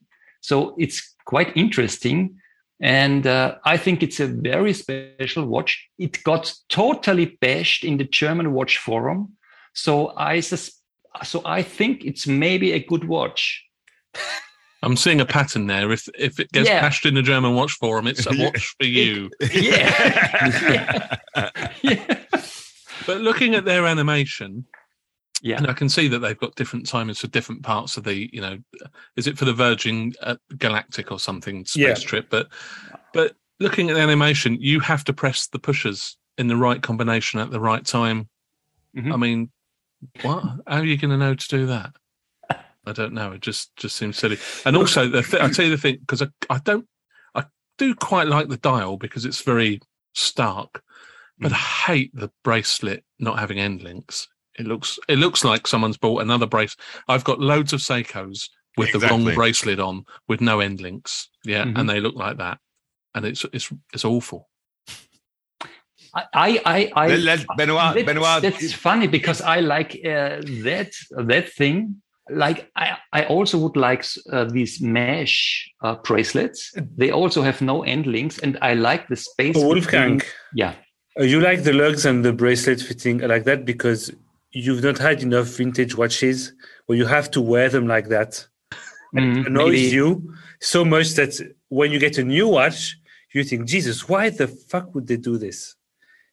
so it's quite interesting, and I think it's a very special watch. It got totally bashed in the German watch forum, so I think it's maybe a good watch. I'm seeing a pattern there. If it gets bashed in the German watch forum, it's a watch for you. But looking at their animation, and I can see that they've got different timings for different parts of the, you know, is it for the Virgin Galactic or something space trip? But looking at the animation, you have to press the pushers in the right combination at the right time. Mm-hmm. I mean, what? How are you going to know to do that? I don't know. It just seems silly. And also, I'll tell you the thing, because I do quite like the dial because it's very stark, but I hate the bracelet not having end links. It looks like someone's bought another brace. I've got loads of Seikos with the wrong bracelet on, with no end links. Yeah, and they look like that, and it's awful. Benoit. That's funny because I like that thing. Like I also would like these mesh bracelets. They also have no end links, and I like the space. Oh, Wolfgang, you like the lugs and the bracelet fitting like that because you've not had enough vintage watches where you have to wear them like that. And it annoys you so much that when you get a new watch, you think, Jesus, why the fuck would they do this?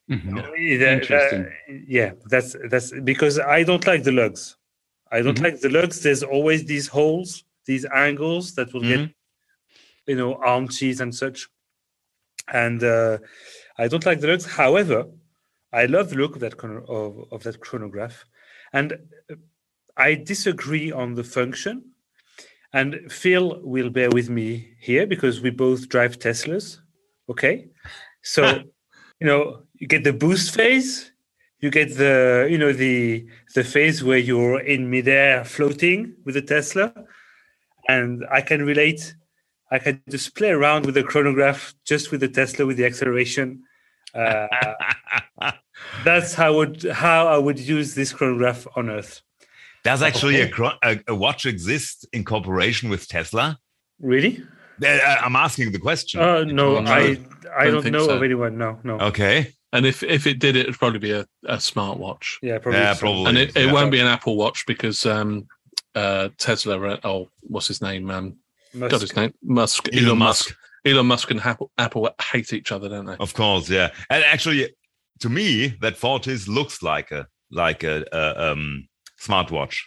Mm-hmm. Interesting. That's because I don't like the lugs. I don't like the lugs. There's always these holes, these angles that will get, arm cheese and such. And I don't like the lugs. However, I love the look of that chronograph. And I disagree on the function. And Phil will bear with me here because we both drive Teslas. Okay. So, you get the boost phase. You get the phase where you're in midair floating with the Tesla, and I can relate. I can just play around with the chronograph, just with the Tesla, with the acceleration. That's how I would use this chronograph on Earth. Does actually a watch exist in cooperation with Tesla? Really? I'm asking the question. No, I don't know of anyone. No. Okay. And if it did, it would probably be a smart watch. Yeah, probably. Yeah, probably. And it won't be an Apple Watch because Tesla, what's his name? Musk. Got his name. Musk. Elon Musk. Elon Musk and Apple hate each other, don't they? Of course, yeah. And actually, to me, that Fortis looks like a smartwatch.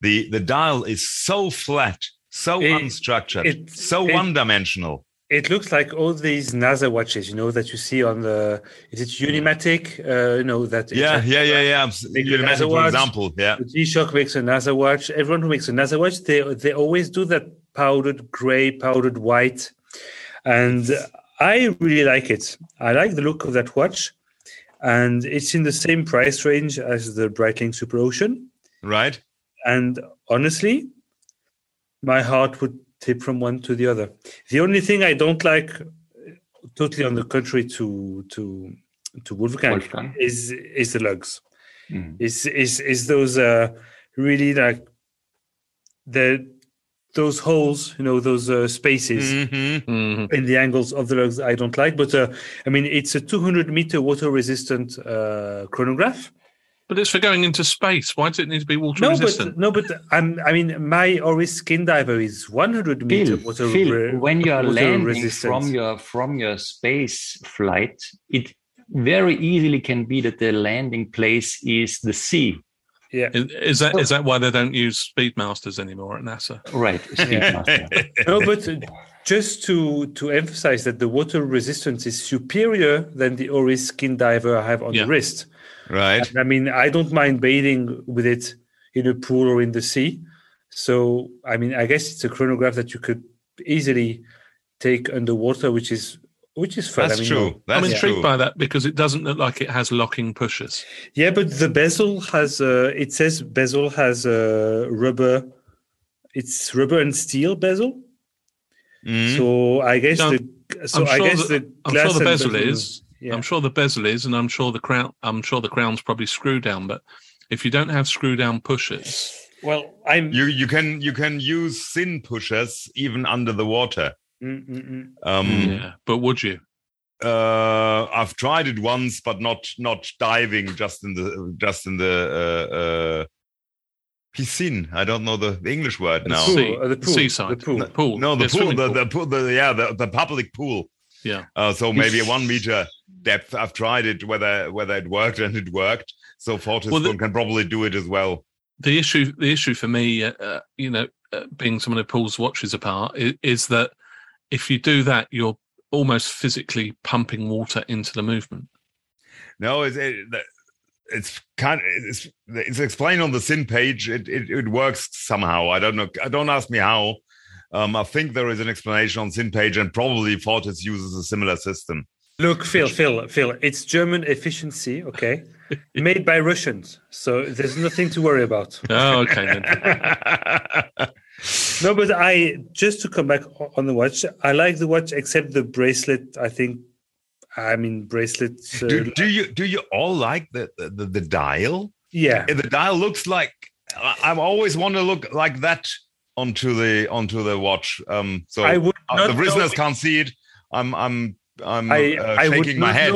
The dial is so flat, unstructured, so one-dimensional. It looks like all these NASA watches, that you see on the. Is it Unimatic? That. Yeah. Unimatic, for example. Yeah. The G-Shock makes a NASA watch. Everyone who makes a NASA watch, they always do that powdered gray, powdered white, and I really like it. I like the look of that watch, and it's in the same price range as the Breitling Super Ocean. Right. And honestly, my heart would tip from one to the other. The only thing I don't like, totally on the contrary to Wolfgang. Is the lugs. Mm. Is those really like those holes, those spaces in the angles of the lugs I don't like. But it's a 200-meter water-resistant chronograph. But it's for going into space. Why does it need to be water-resistant? But my Oris Skin Diver is 100-meter water-resistant. When you're landing from your space flight, it very easily can be that the landing place is the sea. Yeah, is that why they don't use Speedmasters anymore at NASA? Right, Speedmaster. No, but just to emphasize that the water resistance is superior than the Oris Skin Diver I have on the wrist. Right. And, I don't mind bathing with it in a pool or in the sea. So, I guess it's a chronograph that you could easily take underwater, which is fun. That's true. I'm intrigued by that because it doesn't look like it has locking pushers. Yeah, but the bezel has. It says bezel has rubber. It's rubber and steel bezel. Mm. So I guess the bezel is. Yeah. I'm sure the bezel is, and I'm sure the crown's probably screw down. But if you don't have screw down pushers, you can use Sinn pushers even under the water. But would you? I've tried it once, but not diving. Just in the piscine. I don't know the English word now. The pool. Seaside. The pool. The pool. The public pool. Yeah. So maybe a 1 meter depth. I've tried it, whether it worked, and it worked. So Fortis can probably do it as well. The issue for me, being someone who pulls watches apart, is that if you do that, you're almost physically pumping water into the movement. No, it's explained on the Sinn page. It works somehow. I don't know. Don't ask me how. I think there is an explanation on Sinn page, and probably Fortis uses a similar system. Look, Phil, it's German efficiency, okay? Made by Russians, so there's nothing to worry about. Oh, okay. No, but just to come back on the watch, I like the watch except the bracelet. Bracelets. Do you all like the dial? Yeah, the dial looks like I've always wanted to look like that onto the watch. So I would not the listeners can't see it. I'm shaking my head.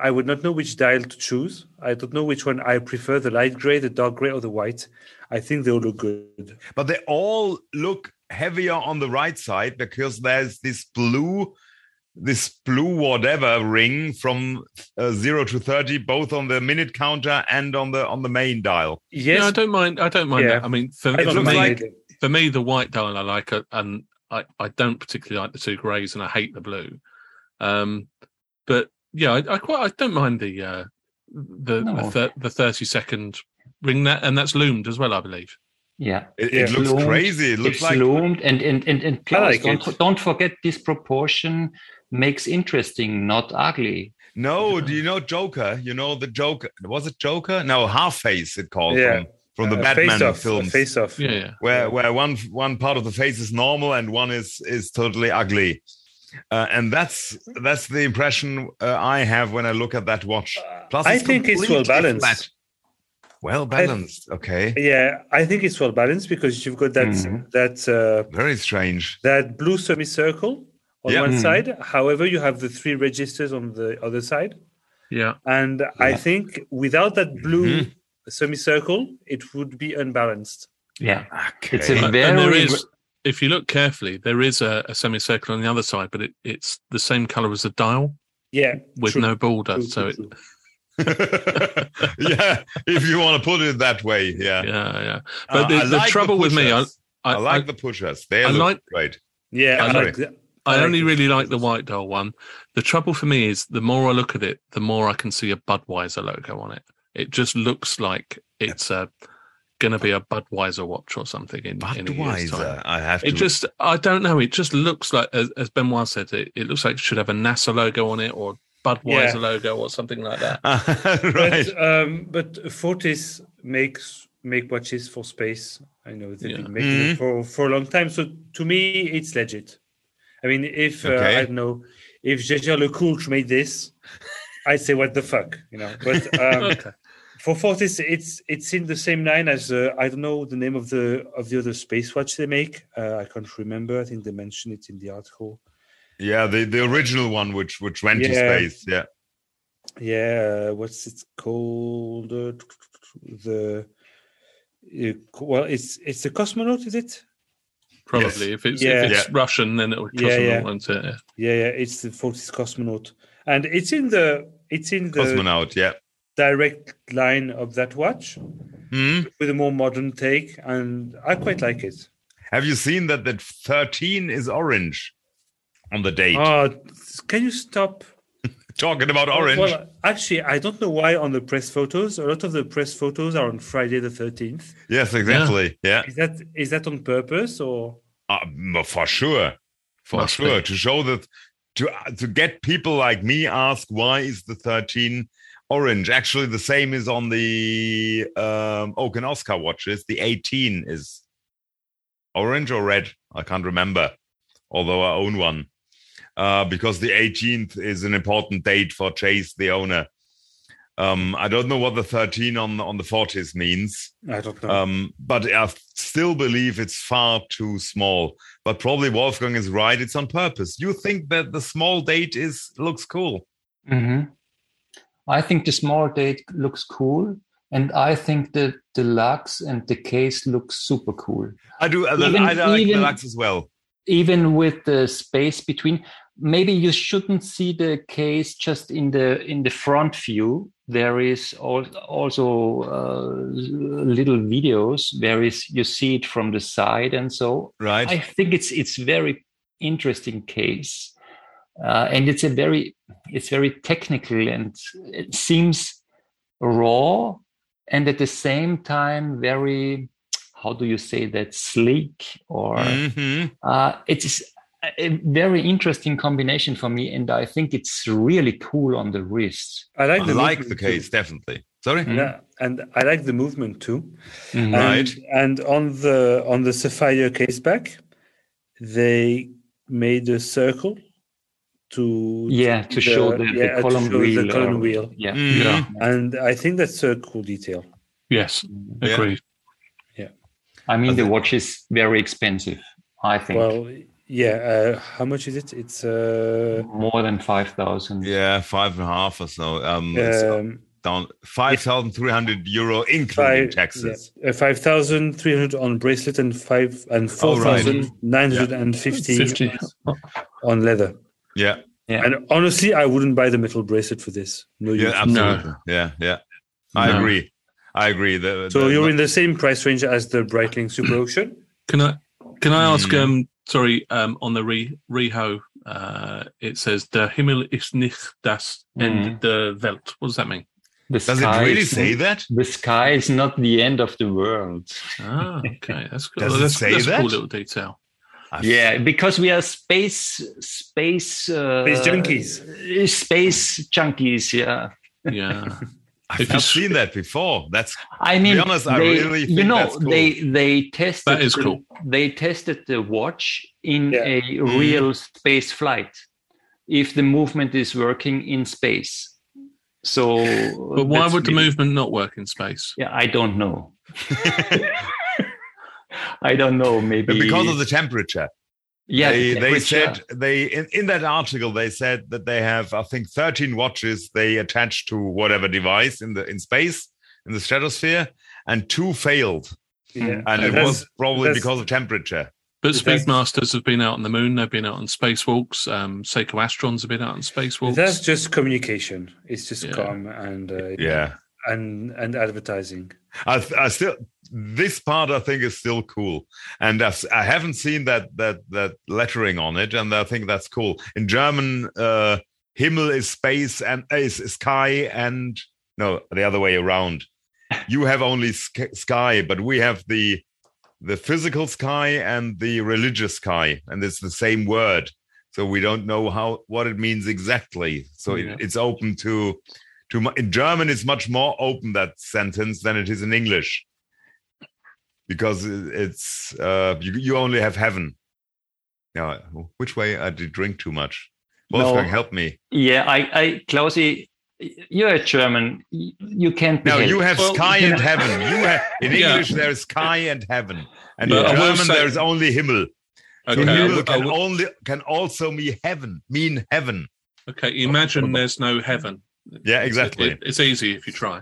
I would not know which dial to choose. I don't know which one I prefer, the light gray, the dark gray, or the white. I think they all look good. But they all look heavier on the right side because there's this blue whatever ring from 0 to 30, both on the minute counter and on the main dial. Yes. No, I don't mind. That. I mean, for me, the white dial I like, and I don't particularly like the two greys, and I hate the blue. But yeah, I don't mind the 30-second ring, and that's loomed as well, I believe. Yeah, it looks loomed, crazy. It's loomed, and plus, like don't forget this proportion makes interesting, not ugly. No, do you know Joker? You know the Joker? Was it Joker? No, Half Face it called. Yeah. From the Batman films, Face Off, yeah. Where one part of the face is normal and one is totally ugly. And that's the impression I have when I look at that watch. Plus, I think it's well balanced. Well balanced, okay. Yeah, I think it's well balanced because you've got that very strange, that blue semicircle on one side. However, you have the three registers on the other side. Yeah, and I think without that blue semicircle, it would be unbalanced. Yeah, okay. It's a very. And there is, if you look carefully, there is a semicircle on the other side, but it's the same color as the dial. Yeah, with no border. True. Yeah, if you want to put it that way, yeah. But the trouble with me, I like the pushers. They look great. Yeah, I only really like the white dial one. The trouble for me is the more I look at it, the more I can see a Budweiser logo on it. It just looks like it's going to be a Budweiser watch or something. In a year's time. I have to. It just, I don't know. It just looks like, as Benoit said, it looks like it should have a NASA logo on it or Budweiser logo or something like that. Right. But Fortis make watches for space. I know they've been making it for a long time. So to me, it's legit. I mean, if Jaeger LeCoultre made this, I'd say what the fuck, you know. But okay. For Fortis, it's in the same line as I don't know the name of the other space watch they make. I can't remember. I think they mentioned it in the article. Yeah, the original one which went to space. Yeah, yeah. What's it called? It's the Cosmonaut, is it? Probably. Yes. If it's Russian, then it would Cosmonaut. Yeah. It's the Fortis Cosmonaut, and it's in the Cosmonaut. Yeah. Direct line of that watch with a more modern take, and I quite like it. Have you seen that the 13 is orange on the date? Can you stop talking about orange? Well, actually, I don't know why on the press photos, a lot of the press photos are on Friday the 13th. Yes, exactly. Yeah. Is that on purpose or? For sure, to show that to get people like me ask why is the 13. Orange. Actually, the same is on the Oak and Oscar watches. The 18 is orange or red. I can't remember, although I own one. Because the 18th is an important date for Chase, the owner. I don't know what the 13 on the 40s means. I don't know. But I still believe it's far too small. But probably Wolfgang is right. It's on purpose. You think that the small date looks cool. Mm-hmm. I think the small date looks cool, and I think the Lux and the case looks super cool. I do. I like the Lux as well. Even with the space between, maybe you shouldn't see the case just in the front view. There is also little videos where you see it from the side and so. Right. I think it's very interesting case. And it's a very technical, and it seems raw, and at the same time very, how do you say that, sleek, or it's a very interesting combination for me, and I think it's really cool on the wrist. I like the case, definitely. Sorry? Yeah, and I like the movement too. Mm-hmm. And on the Sapphire case back, they made a circle to show the column wheel. Yeah. Mm-hmm. Yeah, and I think that's a cool detail. Yes, agreed. Yeah, I mean the watch is very expensive, I think. Well, yeah. How much is it? It's more than 5,000. Yeah, 5.5 or so. Down 5,300 euro including taxes. 5,300 on bracelet and 4,950 on leather. Yeah. Yeah, and honestly, I wouldn't buy the metal bracelet for this. No, yeah, absolutely. No. Yeah, yeah, I agree. So you're in the same price range as the Breitling Super Ocean. Can I ask? On the Riho, it says "Der Himmel ist nicht das Ende der Welt." What does that mean? Does it really say that? The sky is not the end of the world. Ah, okay, that's cool. That's a cool little detail. Yeah, because we are space junkies. Yeah, yeah. I've seen that before. I really think that's cool. They tested that is cool. They tested the watch in a real space flight, if the movement is working in space. So, but why would the movement not work in space? Yeah, I don't know. Maybe because of the temperature. Yeah, they said in that article they said that they have, I think, 13 watches they attached to whatever device in space in the stratosphere, and 2 failed. Yeah. And it was probably because of temperature. But Speedmasters have been out on the moon. They've been out on spacewalks. Seiko Astrons have been out on spacewalks. That's just communication. It's just calm and and advertising. I still. This part I think is still cool, and I haven't seen that lettering on it, and I think that's cool. In German, Himmel is space and is sky, and no, the other way around. You have only sky, but we have the physical sky and the religious sky, and it's the same word, so we don't know what it means exactly. So it's open to in German, it's much more open, that sentence, than it is in English. Because it's you only have heaven. Now, which way I did drink too much? Wolfgang, help me. Yeah, Klausi, you're a German. You can't. No, you have sky and heaven. You have in English there is sky and heaven, and in German there is only Himmel. Okay. So Himmel can also mean heaven. Okay, imagine there's no heaven. Yeah, exactly. It's easy if you try.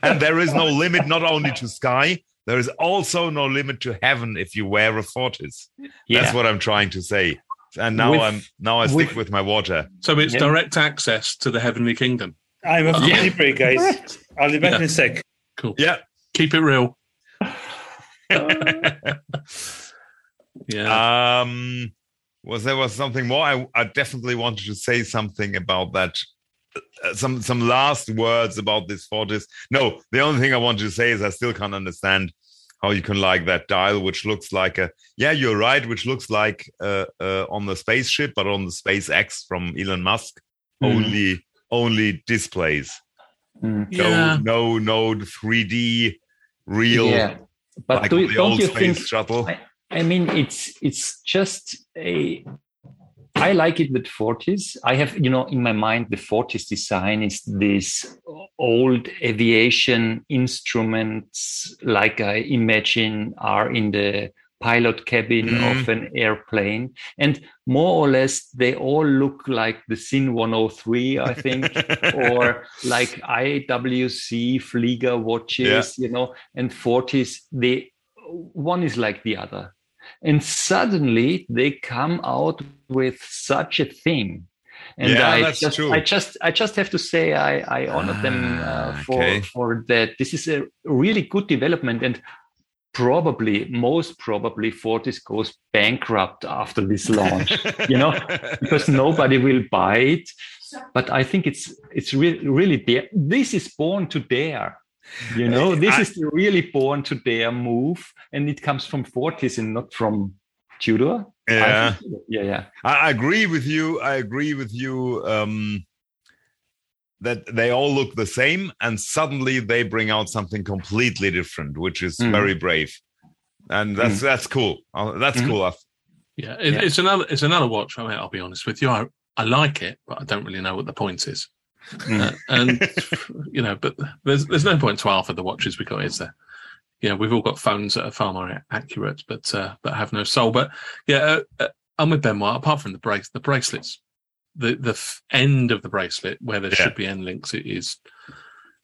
And there is no limit, not only to sky, there is also no limit to heaven if you wear a Fortis. Yeah. That's what I'm trying to say. And now I stick with my water. So it's direct access to the heavenly kingdom. I'm a break, guys. I'll be back in a sec. Cool. Yeah. Keep it real. Yeah. There was something more. I definitely wanted to say something about that. Some last words about this Fortis. No, the only thing I want to say is I still can't understand how you can like that dial, which looks like on the spaceship, but on the SpaceX from Elon Musk, only displays. Mm. No 3D real. Yeah. But like don't you think? I mean, it's just a. I like it with Fortis. I have, in my mind, the Fortis design is this old aviation instruments, like I imagine are in the pilot cabin of an airplane. And more or less, they all look like the Sinn 103, I think, or like IWC Flieger watches, and Fortis, the one is like the other. And suddenly they come out with such a thing, and I just have to say I honor them for that. This is a really good development, and probably, most probably, Fortis goes bankrupt after this launch, you know, because nobody will buy it. But I think it's really there. This is born to dare, you know. This is the really born to dare move, and it comes from Fortis and not from Tudor. Yeah, yeah. I agree with you. That they all look the same, and suddenly they bring out something completely different, which is very brave, and that's cool. That's cool. Yeah, it's another watch. I mean, I'll be honest with you. I like it, but I don't really know what the point is. And you know, but there's no point to half of the watches we got, is there? You know, we've all got phones that are far more accurate, but have no soul. But yeah, I'm with Benoit. Apart from the bracelets. The end of the bracelet where there should be end links, it is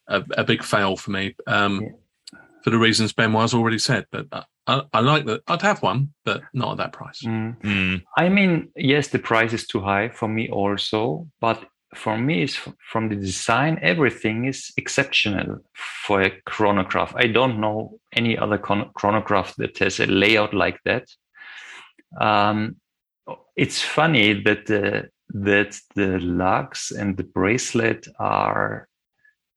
a big fail for me for the reasons Benoit's already said. But I like that. I'd have one, but not at that price. I mean, yes, the price is too high for me also. But for me, it's from the design, everything is exceptional for a chronograph. I don't know any other chronograph that has a layout like that. It's funny that the lugs and the bracelet are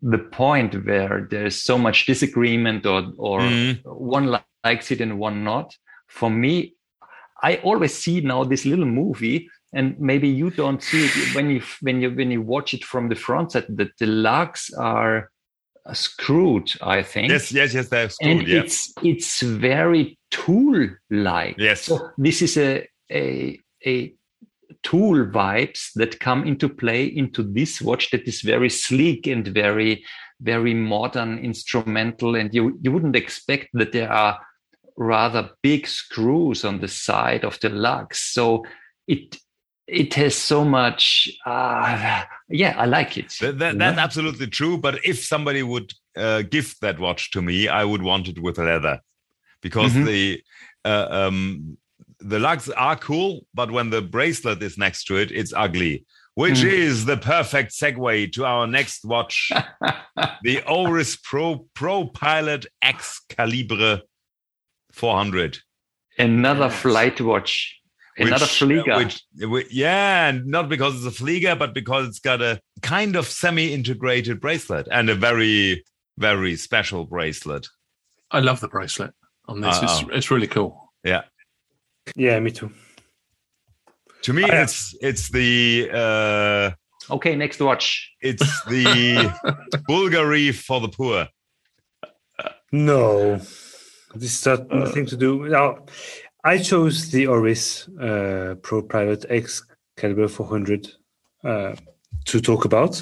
the point where there's so much disagreement or one likes it and one not. For me, I always see now this little movie, and maybe you don't see it when you watch it from the front side, that the lugs are screwed, I think. Yes, they're screwed. And it's very tool-like. Yes. So this is a tool vibes that come into play into this watch that is very sleek and very, very modern instrumental. And you wouldn't expect that there are rather big screws on the side of the lugs. So it has so much. I like it. That's absolutely true. But if somebody would gift that watch to me, I would want it with leather, because the lugs are cool, but when the bracelet is next to it, it's ugly, which is the perfect segue to our next watch, the Oris Pro Pilot X Calibre 400. Another flight watch. Another Flieger. And not because it's a Flieger, but because it's got a kind of semi-integrated bracelet and a very, very special bracelet. I love the bracelet on this. It's really cool. Yeah. Yeah, me too. To me, it's the okay. Next watch. It's the Bulgari for the poor. No, this has nothing to do. Now, I chose the Oris Pro Private X Calibre 400 to talk about,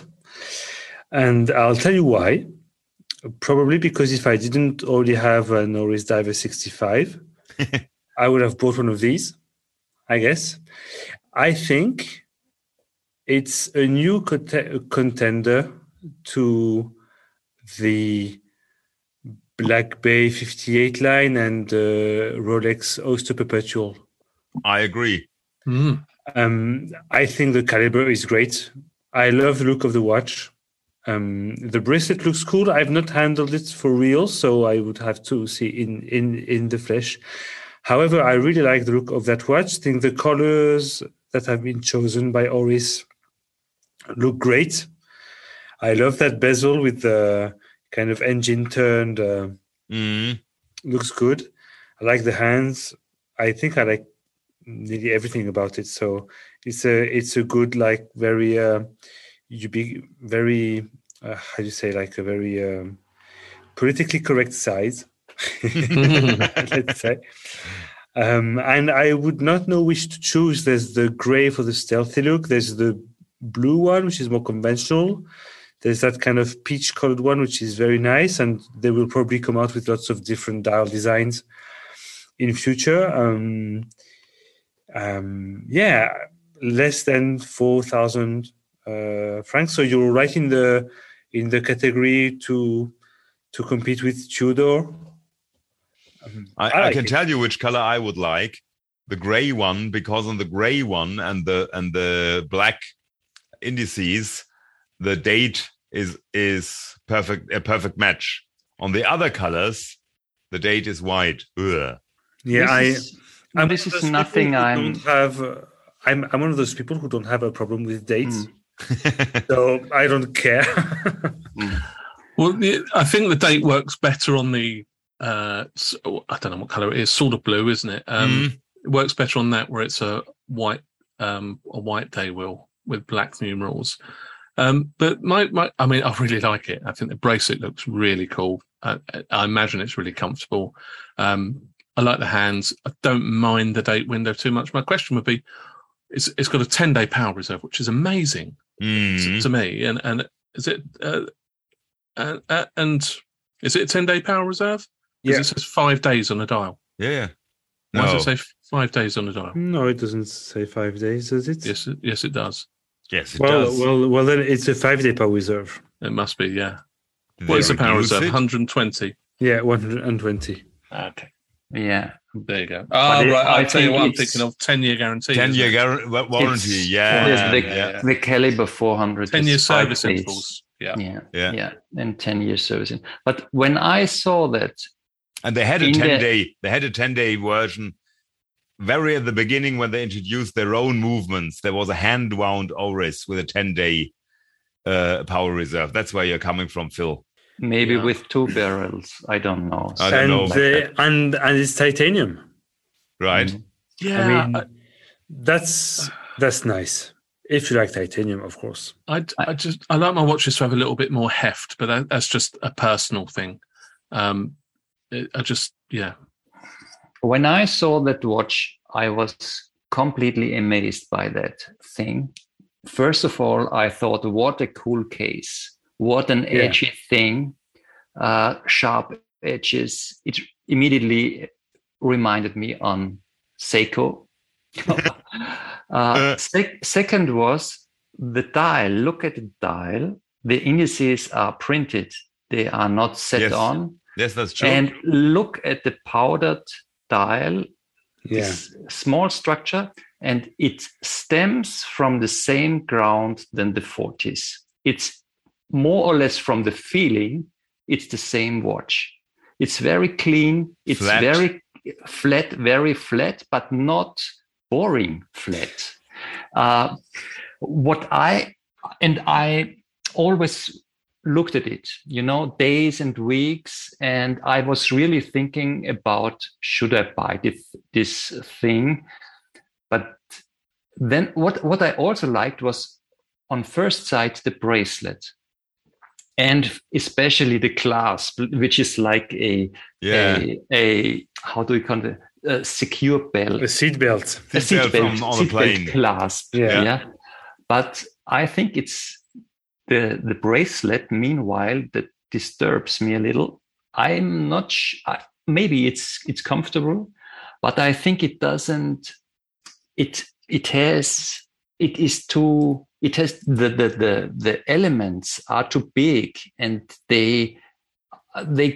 and I'll tell you why. Probably because if I didn't already have an Oris Diver 65. I would have bought one of these, I guess. I think it's a new contender to the Black Bay 58 line and Rolex Oyster Perpetual. I agree. Mm. I think the caliber is great. I love the look of the watch. The bracelet looks cool. I've not handled it for real, so I would have to see in the flesh. However, I really like the look of that watch. I think the colors that have been chosen by Oris look great. I love that bezel with the kind of engine turned. Looks good. I like the hands. I think I like nearly everything about it. So it's a good, like, very politically correct size. Let's say, and I would not know which to choose. There's the grey for the stealthy look. There's the blue one, which is more conventional. There's that kind of peach-colored one, which is very nice, and they will probably come out with lots of different dial designs in future. Less than 4,000 francs. So you're right in the category to compete with Tudor. I can tell you which color I would like, the gray one, because on the gray one and the black indices, the date is a perfect match. On the other colors, The date is white. Ugh. Yeah, I'm one of those people who don't have a problem with dates. Mm. So I don't care. Mm. Well, I think the date works better on the, I don't know what colour it is, sort of blue, isn't it? It works better on that where it's a white day wheel with black numerals. But I really like it. I think the bracelet looks really cool. I imagine it's really comfortable. I like the hands. I don't mind the date window too much. My question would be, it's got a 10-day power reserve, which is amazing to me. And is it a 10-day power reserve? Because it says 5 days on a dial. Yeah. No. Why does it say 5 days on a dial? No, it doesn't say 5 days, does it? Yes, it does. Yes, it does. Well, then it's a 5-day power reserve. It must be, yeah. What is the power reserve? 120. Yeah, 120. Okay. Yeah. There you go. Oh, right. I'll tell you what I'm thinking of. 10-year guarantee. 10-year warranty, yeah. The Caliber 400. 10-year service intervals. Yeah. And 10-year service. But when I saw that... And they had a 10-day version very at the beginning when they introduced their own movements. There was a hand-wound Oris with a 10-day power reserve. That's where you're coming from, Phil. Maybe with two barrels. I don't know. And it's titanium. Right. Mm. Yeah. I mean, that's nice. If you like titanium, of course. I like my watches to have a little bit more heft, but that's just a personal thing. When I saw that watch, I was completely amazed by that thing. First of all, I thought, what a cool case. What an edgy thing. Sharp edges. It immediately reminded me on Seiko. Second was the dial. Look at the dial. The indices are printed. They are not set on. Yes, that's true. And look at the powdered dial, this small structure, and it stems from the same ground than the Fortis. It's more or less from the feeling, it's the same watch. It's very clean, it's very flat, but not boring flat. I always looked at it, days and weeks, and I was really thinking about, should I buy this thing? But then what I also liked was, on first sight, the bracelet. And especially the clasp, which is like how do you call it? A secure belt. A seat belt. A seat belt on a plane. Clasp. Yeah. But I think it's the bracelet, meanwhile, that disturbs me a little. I'm not maybe it's comfortable, but I think it doesn't. It has the elements are too big and they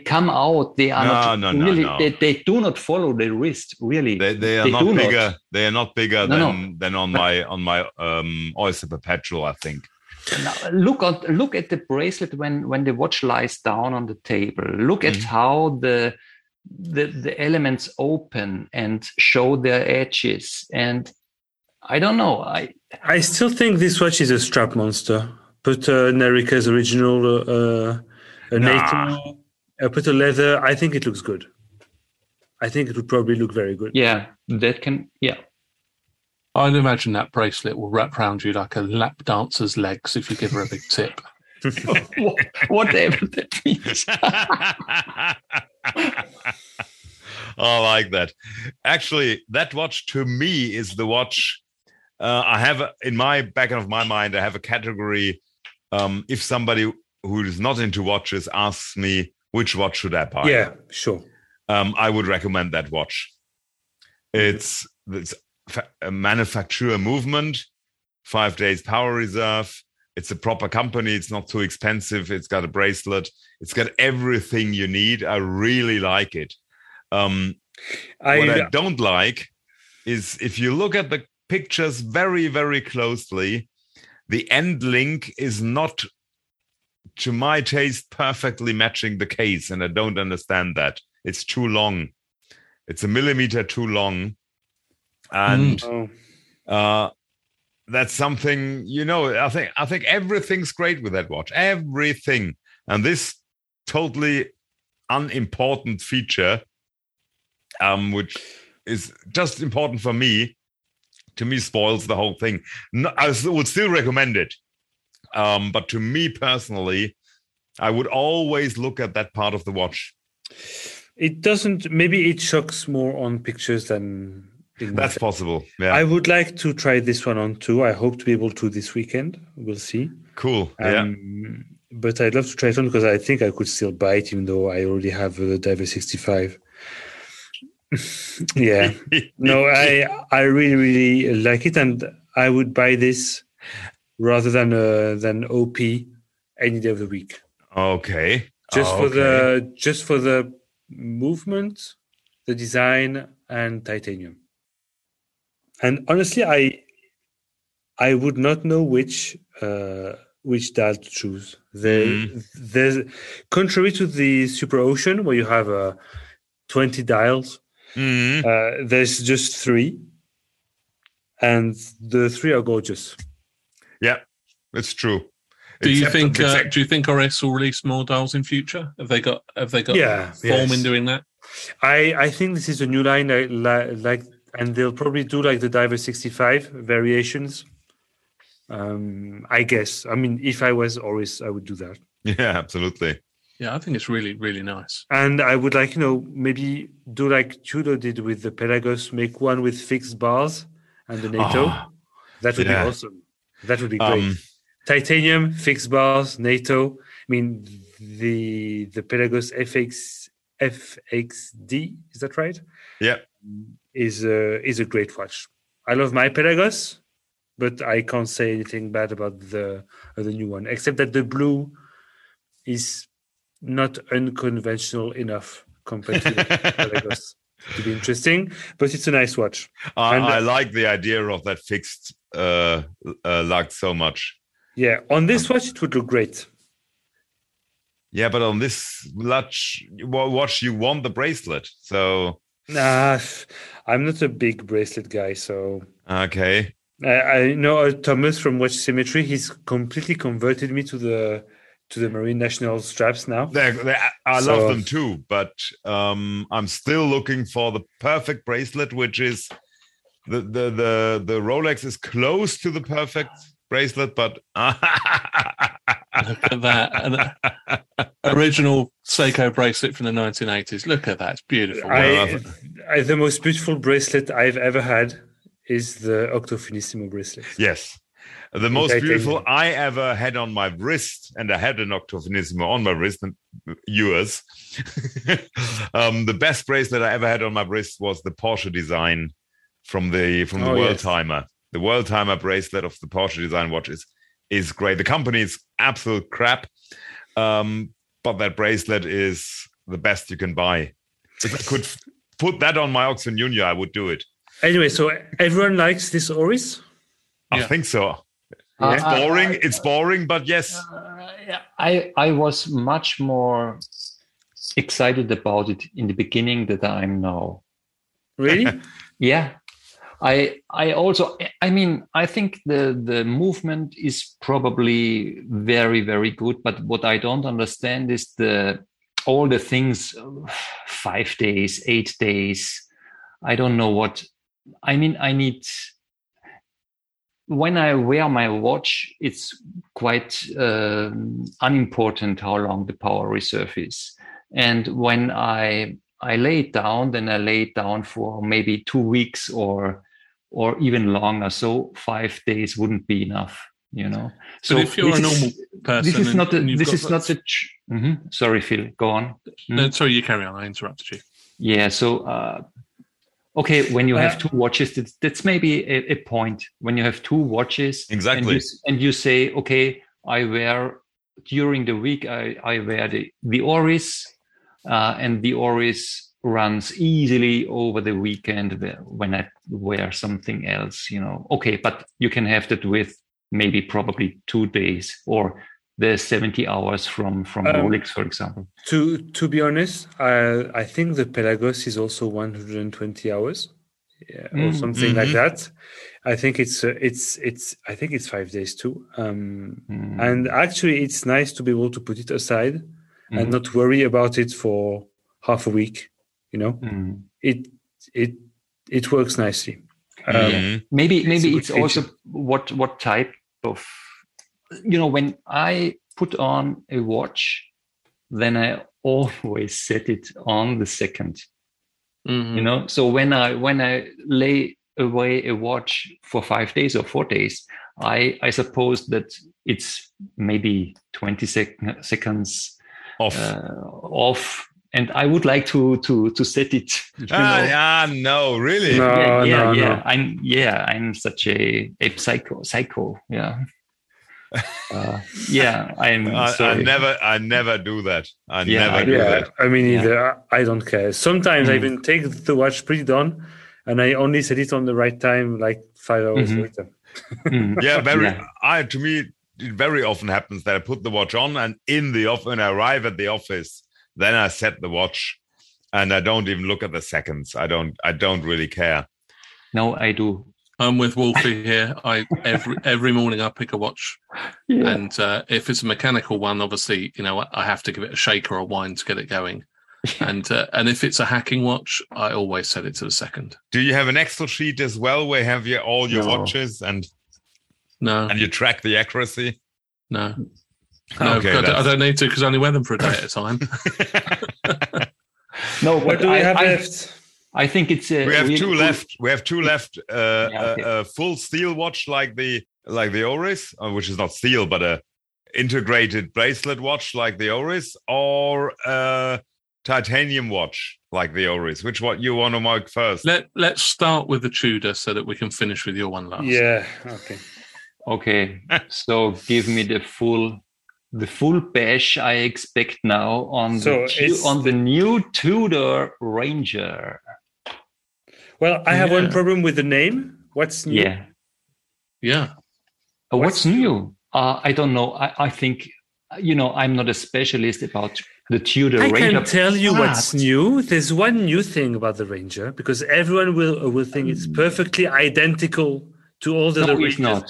come out. They are not. They do not follow the wrist really. They are not bigger than on my Oyster Perpetual, I think. Now, look at the bracelet when the watch lies down on the table. Look at how the elements open and show their edges, and I don't know. I still think this watch is a strap monster. Put an Erika's Original, NATO, put a leather. I think it looks good. I think it would probably look very good. Yeah, that can. Yeah, I'd imagine that bracelet will wrap around you like a lap dancer's legs if you give her a big tip. Whatever that means. I like that. Actually, that watch to me is the watch. I have in my back of my mind, I have a category. If somebody who is not into watches asks me which watch should I buy, yeah, sure, I would recommend that watch. It's a manufacturer movement, 5 days power reserve. It's a proper company. It's not too expensive. It's got a bracelet. It's got everything you need. I really like it. What I don't like is if you look at the pictures very, very closely, the end link is not, to my taste, perfectly matching the case, and I don't understand that. It's too long. It's a millimeter too long. And that's something, you know, I think everything's great with that watch. Everything. And this totally unimportant feature, which is just important for me, to me spoils the whole thing. No, I would still recommend it. But to me personally, I would always look at that part of the watch. It doesn't, maybe it shocks more on pictures than... That's possible. Yeah. I would like to try this one on too. I hope to be able to this weekend. We'll see. Cool. Yeah. But I'd love to try it on because I think I could still buy it even though I already have the Diver 65. Yeah. No, I really, really like it. And I would buy this rather than OP any day of the week. Okay. Just for the movement, the design, and titanium. And honestly, I would not know which dial to choose. Contrary to the Super Ocean, where you have 20 dials, there's just three, and the three are gorgeous. Yeah, it's true. Do you think Oris will release more dials in future? Have they got form in doing that? I think this is a new line. And they'll probably do like the Diver 65 variations. I guess. I mean, if I was Oris, I would do that. Yeah, absolutely. Yeah, I think it's really, really nice. And I would like, maybe do like Tudor did with the Pelagos, make one with fixed bars and the NATO. Oh, that would be awesome. That would be great. Titanium, fixed bars, NATO. I mean, the Pelagos FXD, is that right? Yeah. Is a great watch. I love my Pelagos, but I can't say anything bad about the new one, except that the blue is not unconventional enough compared to the Pelagos to be interesting. But it's a nice watch. I like the idea of that fixed lug so much. Yeah, on this watch it would look great. Yeah, but on this watch you want the bracelet, so. Nah, I'm not a big bracelet guy, so... Okay. I know Thomas from Watch Symmetry, he's completely converted me to the Marine National straps now. I love them too, but I'm still looking for the perfect bracelet, which is... The Rolex is close to the perfect bracelet, but... Look at that. An original Seiko bracelet from the 1980s. Look at that. It's beautiful. The most beautiful bracelet I've ever had is the Octofinissimo bracelet. Yes. The most beautiful I ever had on my wrist, and I had an Octofinissimo on my wrist, and yours. The best bracelet I ever had on my wrist was the Porsche Design from the Worldtimer. Yes. The Worldtimer bracelet of the Porsche Design watches is great. The company is absolute crap, but that bracelet is the best you can buy. If I could put that on my Oxen Junior, I would do it. Anyway, so everyone likes this Oris? I think so. It's boring. It's boring, but yes. I was much more excited about it in the beginning than I am now. Really? Yeah. I think the movement is probably very, very good. But what I don't understand is all the things, 5 days, 8 days. I don't know what, I mean, I need, when I wear my watch, it's quite unimportant how long the power reserve is. And when I lay it down, then I lay it down for maybe 2 weeks or even longer. So 5 days wouldn't be enough, So but if you're a normal person, sorry, Phil, go on. No, sorry, you carry on. I interrupted you. Yeah. So, when you have two watches, that's maybe a point. When you have two watches, exactly, and you say, okay, I wear during the week. I wear the Oris, and the Oris runs easily over the weekend when I wear something else, Okay, but you can have that with maybe probably 2 days or the 70 hours from Rolex, for example? To be honest, I think the Pelagos is also 120 hours, or something like that. I think it's 5 days too. And actually, it's nice to be able to put it aside and not worry about it for half a week. You know, it works nicely. Maybe it's also what type of, you know, when I put on a watch, then I always set it on the second. You know, so when I lay away a watch for 5 days or 4 days, I suppose that it's maybe 20 seconds off. And I would like to set it. No, really? No. I'm such a psycho. Yeah. I never do that. I never do that. I mean, either. I don't care. Sometimes I even take the watch pre-done, and I only set it on the right time, like 5 hours later. To me, it very often happens that I put the watch on, and when I arrive at the office, then I set the watch, and I don't even look at the seconds. I don't really care. No, I do. I'm with Wolfie here. Every morning I pick a watch, and if it's a mechanical one, obviously, you know, I have to give it a shake or a wind to get it going. And if it's a hacking watch, I always set it to the second. Do you have an Excel sheet as well where you have all your watches and you track the accuracy? No, okay, I don't need to because I only wear them for a day at a time. No, what do we have left? I think it's we have two left. We have two left. A full steel watch like the Oris, which is not steel, but a integrated bracelet watch like the Oris, or a titanium watch like the Oris. Which one you want to mark first? Let's start with the Tudor so that we can finish with your one last. Yeah. Okay. So give me the full bash I expect now on the new Tudor Ranger. Well, I have one problem with the name. What's new? Yeah. What's new? I don't know. I think, you know, I'm not a specialist about the Tudor Ranger. I can tell you what's new. There's one new thing about the Ranger, because everyone will think it's perfectly identical to all the other Rangers. No,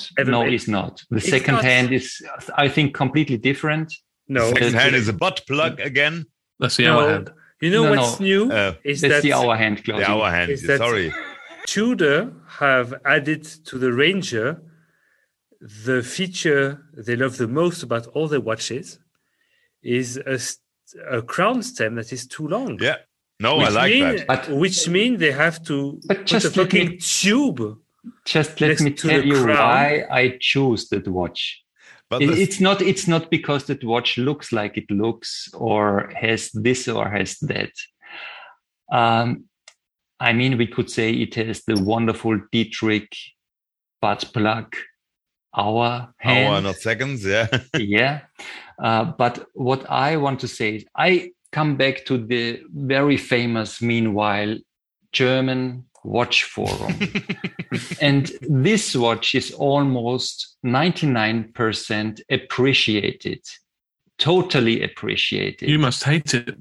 it's not. The second hand is, I think, completely different. No. Second hand is a butt plug again. That's the hour hand. You know what's new? That's the hour hand, Claudia. The hour hand, sorry. Tudor have added to the Ranger the feature they love the most about all their watches is a crown stem that is too long. Yeah. No, I like that. Which means they have to put a fucking tube. Just let me tell you why I choose that watch. It's not because that watch looks like it looks or has this or has that. I mean, we could say it has the wonderful Dietrich butt plug hour hand. Hour, not seconds, yeah. Yeah. But what I want to say is I come back to the very famous, meanwhile, German watch forum. And this watch is almost 99% appreciated. Totally appreciated. You must hate it.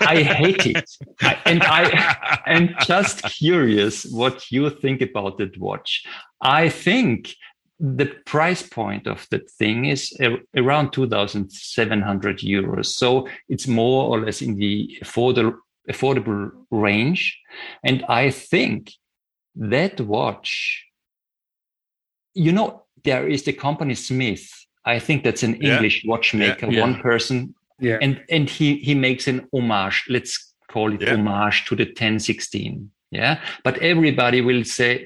I hate it. I am just curious what you think about that watch. I think the price point of that thing is around 2,700 euros. So it's more or less in the affordable range. And I think that watch, you know, there is the company Smith. I think that's an English watchmaker, one person. Yeah. And he makes an homage. Let's call it homage to the 1016. Yeah. But everybody will say,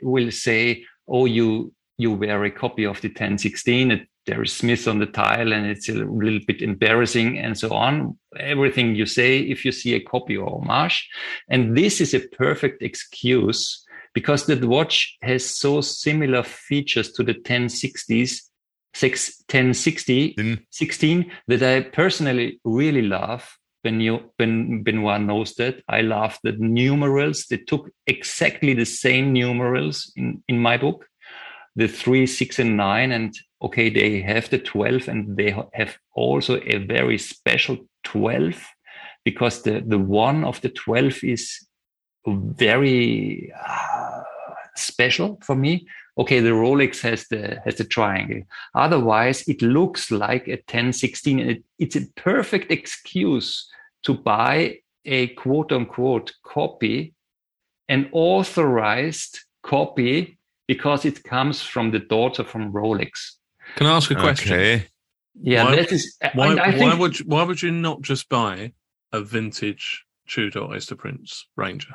oh, you wear a copy of the 1016. There is Smith on the tile and it's a little bit embarrassing and so on. Everything you say, if you see a copy or homage. And this is a perfect excuse because that watch has so similar features to the 1016 that I personally really love. Benoit knows that. I love the numerals. They took exactly the same numerals in my book. the 3, 6, and 9, and okay, they have the 12, and they have also a very special 12, because the one of the 12 is very special for me. Okay, the Rolex has the triangle. Otherwise, it looks like a 1016, and it's a perfect excuse to buy a quote-unquote copy, an authorized copy, because it comes from the daughter from Rolex. Can I ask a question? Okay. Yeah, why would you not just buy a vintage Tudor Oyster Prince Ranger?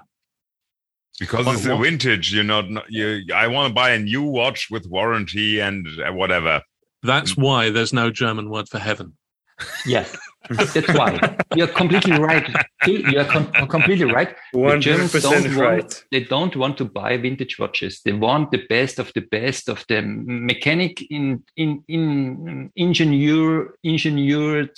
Because it's a vintage, you know. I want to buy a new watch with warranty and whatever. That's why there's no German word for heaven. Yes, that's why. You're completely right. You're completely right. 100% right. They don't want to buy vintage watches. They want the best of the mechanic in engineered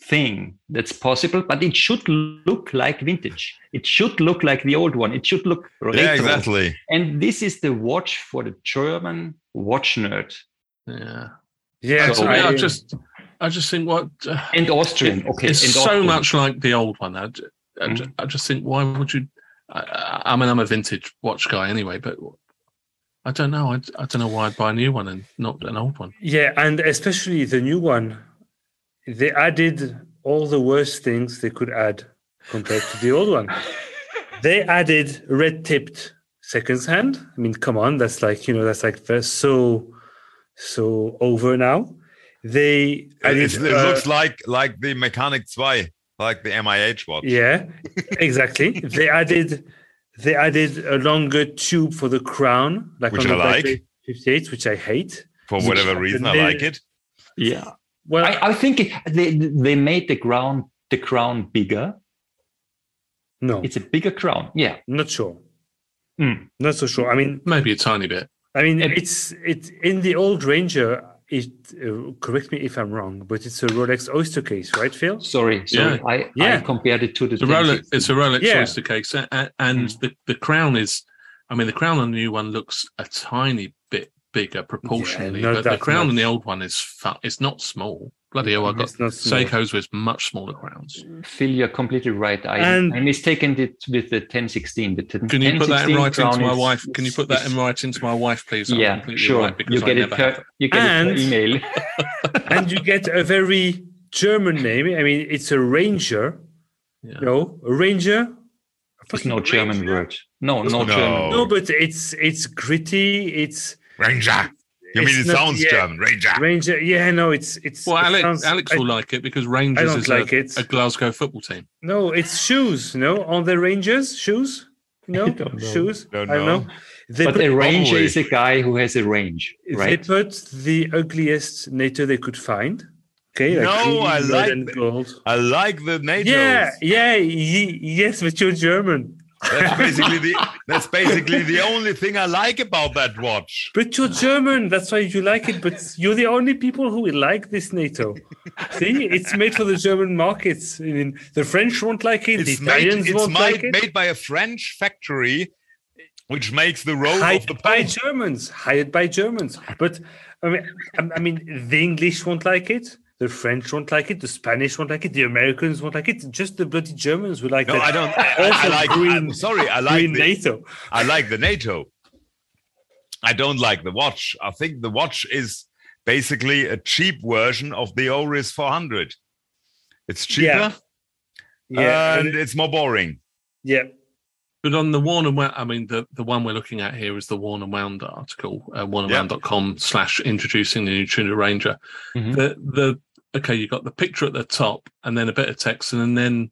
thing that's possible, but it should look like vintage. It should look like the old one. It should look relatable. Yeah, exactly. And this is the watch for the German watch nerd. Yeah, yeah. So I just think what and Austrian. Okay, it's so much like the old one. I just think, why would you? I mean, I'm a vintage watch guy anyway, but I don't know. I don't know why I'd buy a new one and not an old one. Yeah, and especially the new one. They added all the worst things they could add compared to the old one. They added red-tipped second-hand. I mean, come on, that's like, you know, that's like they're so over now. They added, it looks like the Mechanic 2, like the MIH watch. Yeah, exactly. They added a longer tube for the crown, like which on the Black Bay 58, which I hate for whatever reason. I like it. Yeah. Well, I think they made the crown bigger. No, it's a bigger crown. Yeah, not sure. Not so sure. I mean, maybe a tiny bit. I mean, it's in the old Ranger. It correct me if I'm wrong, but it's a Rolex Oyster case, right, Phil? Sorry. Yeah. I compared it to the Rolex. It's a Rolex Oyster case, and the crown is. I mean, the crown on the new one looks a tiny bit bigger proportionally, but the crown on the old one is it's not small. Bloody hell, I got Seikos with much smaller crowns. Phil, you're completely right. I mistaken it with the 1016. Can you put that in writing to my wife? Can you put that in writing to my wife, please? Yeah, sure. Right, you get it per email. And you get a very German name. I mean, it's a Ranger. Yeah. No, a Ranger. It's no German word. No German. No, but it's gritty. It's Ranger. You mean it sounds German, Ranger? Ranger, yeah, no, it's. Well, Alex will like it because Rangers is a Glasgow football team. No, it's shoes. No, are the Rangers shoes? No, shoes. I don't know. But a Ranger is a guy who has a range, right? They put the ugliest NATO they could find. Okay, I like the NATO. Yes, but you're German. That's basically the only thing I like about that watch. But you're German, that's why you like it. But you're the only people who will like this NATO. See, it's made for the German markets. I mean, the French won't like it. The Italians won't like it. It's made by a French factory, which makes the road of the by Germans, hired by Germans. But I mean, the English won't like it. The French won't like it. The Spanish won't like it. The Americans won't like it. Just the bloody Germans would like that. No, I don't. I like NATO. I like the NATO. I don't like the watch. I think the watch is basically a cheap version of the Oris 400. It's cheaper, and it's more boring. Yeah. But on the worn and wound, I mean, the one we're looking at here is the worn and wound article, wornandwound.com/introducing the new Tudor Ranger. Mm-hmm. Okay, you got the picture at the top, and then a bit of text, and then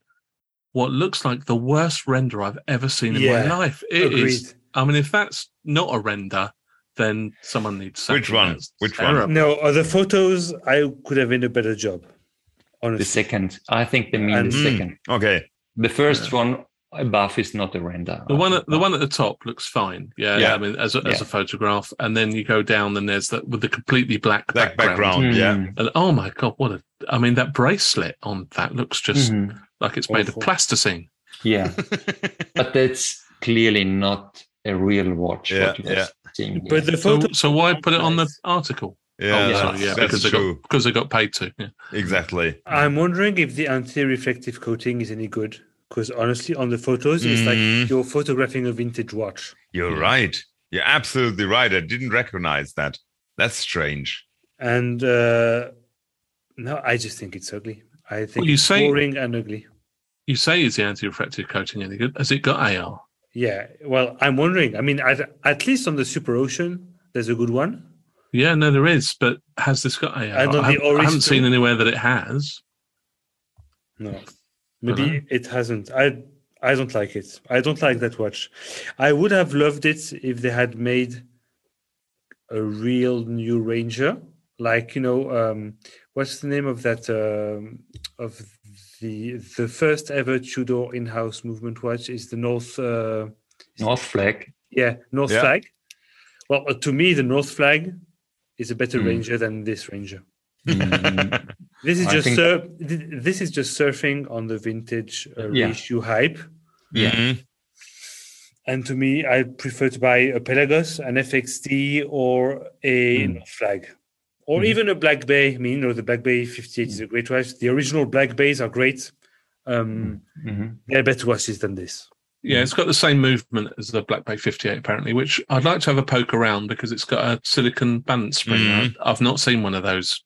what looks like the worst render I've ever seen in my life. It is. I mean, if that's not a render, then someone needs something. Which one? No, the photos. I could have done a better job. Honestly. The second, I think they mean the second. Okay, the first one above is not a render. The one at the top looks fine. Yeah. I mean, as a photograph, and then you go down, and there's that with the completely black background. And oh my god, that bracelet on that looks just like it's made of plasticine. Yeah, but that's clearly not a real watch. Yeah, yeah. marketing. But the photo, so why put it on the article? Yeah, because they got paid to. Yeah. Exactly. I'm wondering if the anti-reflective coating is any good, because honestly, on the photos, it's like you're photographing a vintage watch. You're right. You're absolutely right. I didn't recognize that. That's strange. And no, I just think it's ugly. I think it's boring and ugly. You say, is the anti-reflective coating any good? Has it got AR? Yeah. Well, I'm wondering. I mean, at least on the Super Ocean, there's a good one. Yeah, no, there is. But has this got AR? I haven't seen anywhere that it has. No. Maybe it hasn't. I don't like it. I don't like that watch. I would have loved it if they had made a real new Ranger. Like, you know, what's the name of that, of the first ever Tudor in-house movement watch is the North Flag. Yeah, North Flag. Well, to me, the North Flag is a better Ranger than this Ranger. Mm. This is just surfing on the vintage reissue hype. Yeah. Mm-hmm. And to me, I prefer to buy a Pelagos, an FXT, or a North Flag. Or even a Black Bay. I mean, the Black Bay 58 is a great watch. The original Black Bays are great. They're better watches than this. Yeah, it's got the same movement as the Black Bay 58, apparently, which I'd like to have a poke around because it's got a silicon balance spring. I've not seen one of those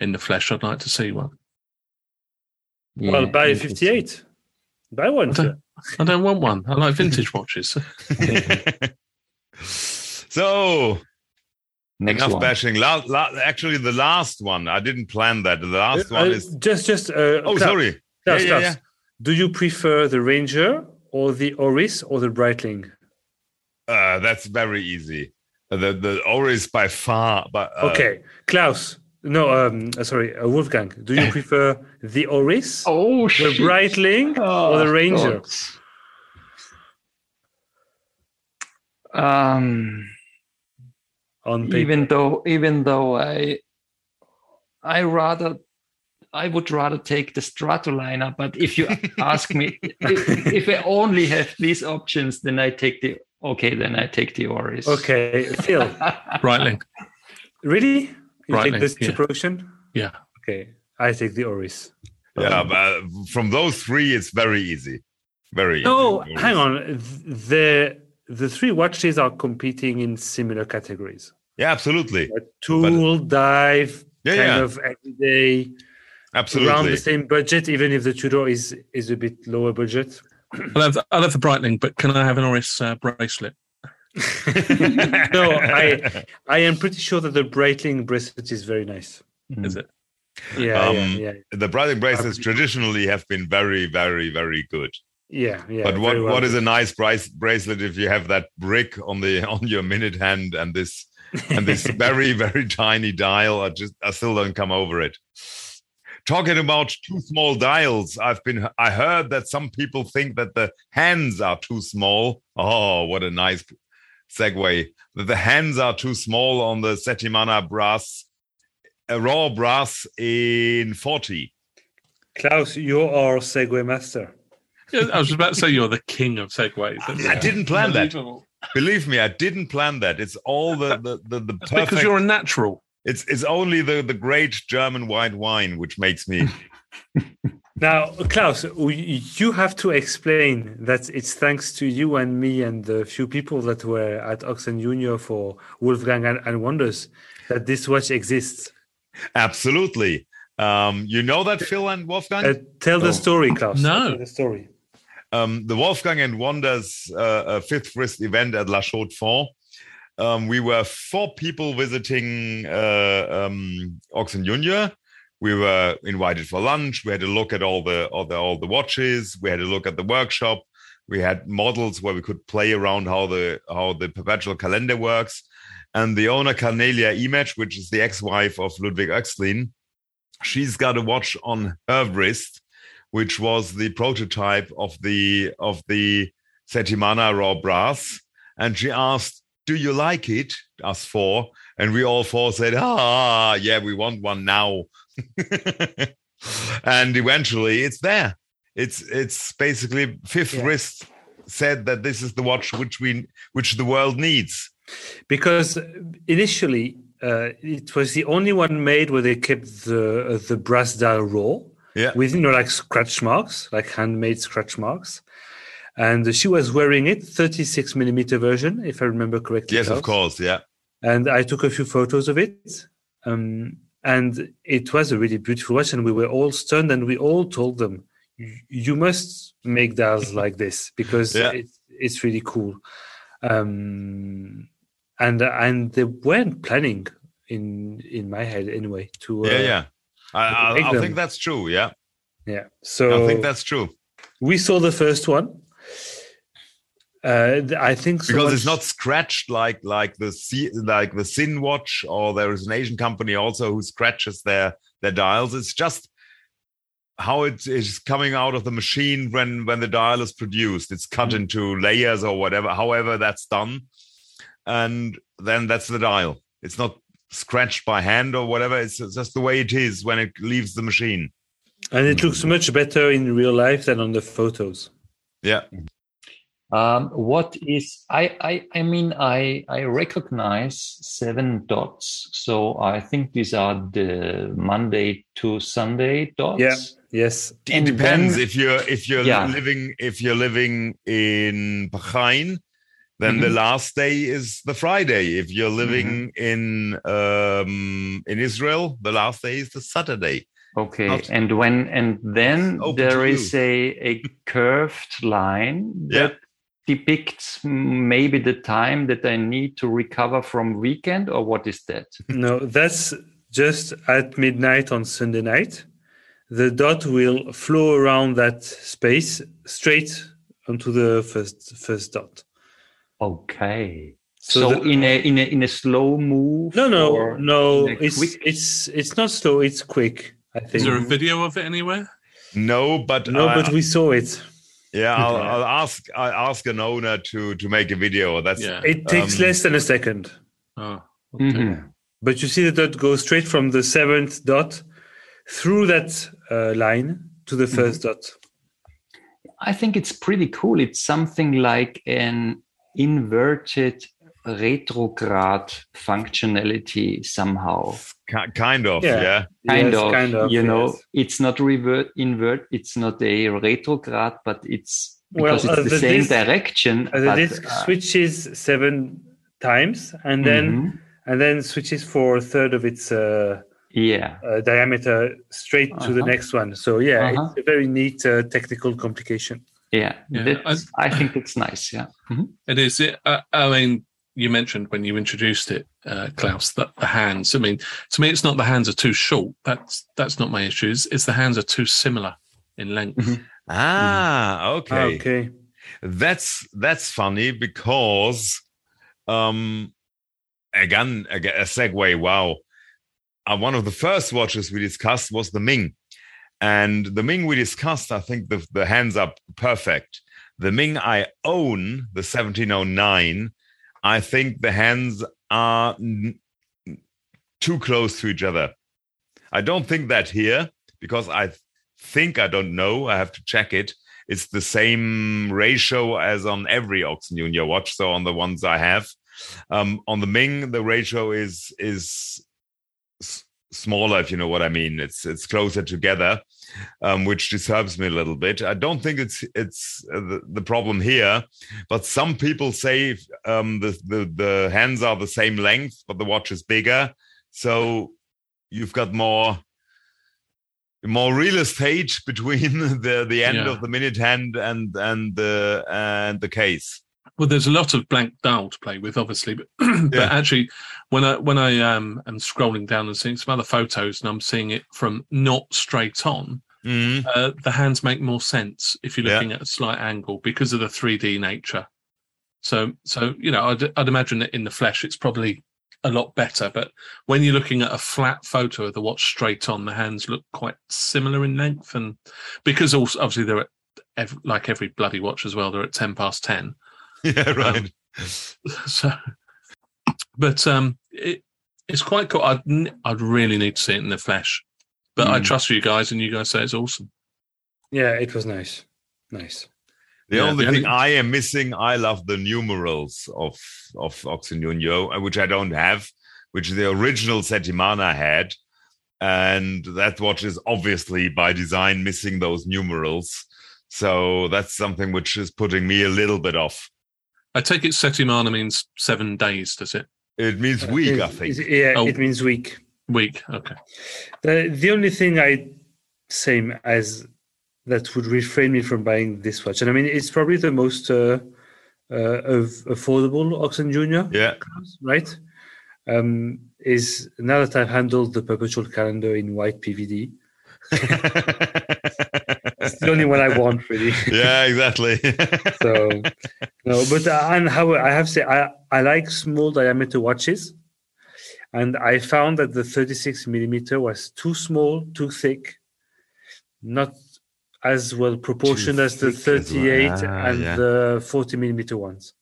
in the flesh. I'd like to see one. Yeah, well, buy a 58. Buy one. I don't want one. I like vintage watches. So... Enough bashing. Actually, the last one. I didn't plan that. The last one is... Just... Klaus. Do you prefer the Ranger or the Oris or the Breitling? That's very easy. The Oris by far... But, okay. Klaus. No, sorry. Wolfgang. Do you prefer the Oris, the Breitling, or the Ranger? Even though I would rather take the Stratoliner, but if you ask me if I only have these options, then I take the Oris. Okay, Phil. Breitling. Really? You take this Super Ocean? Yeah. Okay, I take the Oris. Yeah, but from those three, it's very easy. Very. No, easy. Hang on. The three watches are competing in similar categories. Yeah, absolutely. A tool, dive, kind of everyday. Absolutely. Around the same budget, even if the Tudor is a bit lower budget. I love the Breitling, but can I have an Oris bracelet? No, I am pretty sure that the Breitling bracelet is very nice. Is it? Yeah, The Breitling bracelets traditionally have been very, very, very good. Yeah. But what is a nice bracelet if you have that brick on your minute hand and this very, very tiny dial? I still don't come over it. Talking about too small dials, I heard that some people think that the hands are too small. Oh, what a nice segue! That the hands are too small on the Setimana brass, raw brass in 40. Klaus, you are our segue master. I was about to say you're the king of segues. I didn't plan that. Believe me, I didn't plan that. It's all the perfect... Because you're a natural. It's only the great German white wine which makes me... Now, Klaus, you have to explain that it's thanks to you and me and the few people that were at Oxen Junior for Wolfgang and Wonders that this watch exists. Absolutely. You know that, Phil and Wolfgang? Tell the story, Klaus. No. Tell the story. The Wolfgang and Wonders fifth wrist event at La Chaux-de-Fonds. We were four people visiting Oxen Junior. We were invited for lunch. We had a look at all the watches. We had a look at the workshop. We had models where we could play around how the perpetual calendar works. And the owner Cornelia Image, which is the ex-wife of Ludwig Oechslin, she's got a watch on her wrist, which was the prototype of the Setimana raw brass. And she asked, "Do you like it?" Us four, and we all four said, "Ah, yeah, we want one now." And eventually, it's there. It's basically fifth wrist said that this is the watch which the world needs. Because initially it was the only one made where they kept the brass dial raw, with like scratch marks, like handmade scratch marks. And she was wearing it, 36 millimeter version, if I remember correctly. Yes, of course, yeah. And I took a few photos of it. And it was a really beautiful watch. And we were all stunned, and we all told them, you must make dials like this because it's really cool. And they weren't planning, in my head anyway, to I think that's true, So I think that's true. We saw the first one. I think so, because it's not scratched like the Sinn watch, or there is an Asian company also who scratches their dials. It's just how it is coming out of the machine when the dial is produced. It's cut into layers or whatever. However, that's done, and then that's the dial. It's not scratched by hand or whatever. It's just the way it is when it leaves the machine. And it looks much better in real life than on the photos. Yeah. What is I mean I recognize seven dots, so I think these are the Monday to Sunday dots. Yeah. Yes. It depends if you're living in Bahrain, then the last day is the Friday. If you're living in Israel, the last day is the Saturday. Okay, and then there is a curved line that depicts maybe the time that I need to recover from weekend, or what is that? No, that's just at midnight on Sunday night. The dot will flow around that space straight onto the first dot. Okay. So in a slow move? No. It's not slow. It's quick. I think. Is there a video of it anywhere? No, but we saw it. Yeah, I'll ask an owner to make a video. That's it takes less than a second. Oh, okay. But you see the dot goes straight from the seventh dot through that line to the first dot. I think it's pretty cool. It's something like an inverted retrograde functionality somehow. Kind of, it's not invert. It's not a retrograde, but it's because it's the same direction. The disc switches seven times and then switches for a third of its diameter straight to the next one. So it's a very neat technical complication. I think it's nice. Yeah, it is. I mean, you mentioned when you introduced it, Klaus, that the hands. I mean, to me, it's not the hands are too short. That's not my issue. It's the hands are too similar in length. Okay. That's funny because, again, a segue. Wow, one of the first watches we discussed was the Ming. And the Ming we discussed, I think the hands are perfect. The Ming I own, the 1709, I think the hands are too close to each other. I don't think that here, because I have to check it. It's the same ratio as on every Oxen Junior watch, so on the ones I have. On the Ming, the ratio is smaller, if you know what I mean. It's closer together, which disturbs me a little bit. I don't think it's the problem here, but some people say the hands are the same length, but the watch is bigger, so you've got more real estate between the end of the minute hand and the case. Well, there's a lot of blank dial to play with, obviously, but actually, when I am scrolling down and seeing some other photos, and I'm seeing it from not straight on, the hands make more sense if you're looking at a slight angle because of the 3D nature. So I'd imagine that in the flesh it's probably a lot better, but when you're looking at a flat photo of the watch straight on, the hands look quite similar in length, and because also obviously they're at like every bloody watch as well, they're at 10 past 10. Yeah, right. It's quite cool. I'd really need to see it in the flesh, but I trust you guys, and you guys say it's awesome. Yeah, it was nice. The only thing I am missing, I love the numerals of Oxen Junior, which I don't have, which the original Setimana had. And that watch is obviously by design missing those numerals. So that's something which is putting me a little bit off. I take it Setimana means 7 days, does it? It means week, I think. It means week. Week, okay. The only thing I same as that would refrain me from buying this watch, and I mean, it's probably the most affordable Oxen Junior, right? Is now that I've handled the perpetual calendar in white PVD, it's the only one I want, really. Yeah, exactly. So, no, but and how I have said, I like small diameter watches, and I found that the 36mm was too small, too thick, not as well proportioned as the 38 as well. The 40mm ones.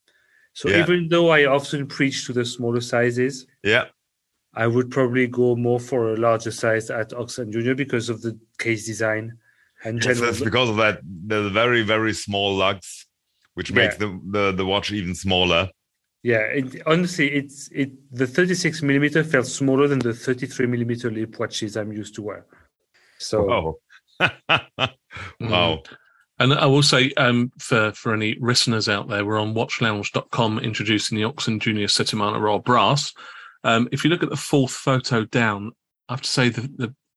So even though I often preach to the smaller sizes, I would probably go more for a larger size at Oxen Junior because of the case design. And that's because of that, the very, very small lugs, which makes the watch even smaller. Yeah, honestly, the 36mm felt smaller than the 33mm lip watches I'm used to wear. So. Oh. Wow. And I will say, for any listeners out there, we're on watchlounge.com introducing the Oxen Junior Setimana Royal Brass. If you look at the fourth photo down, I have to say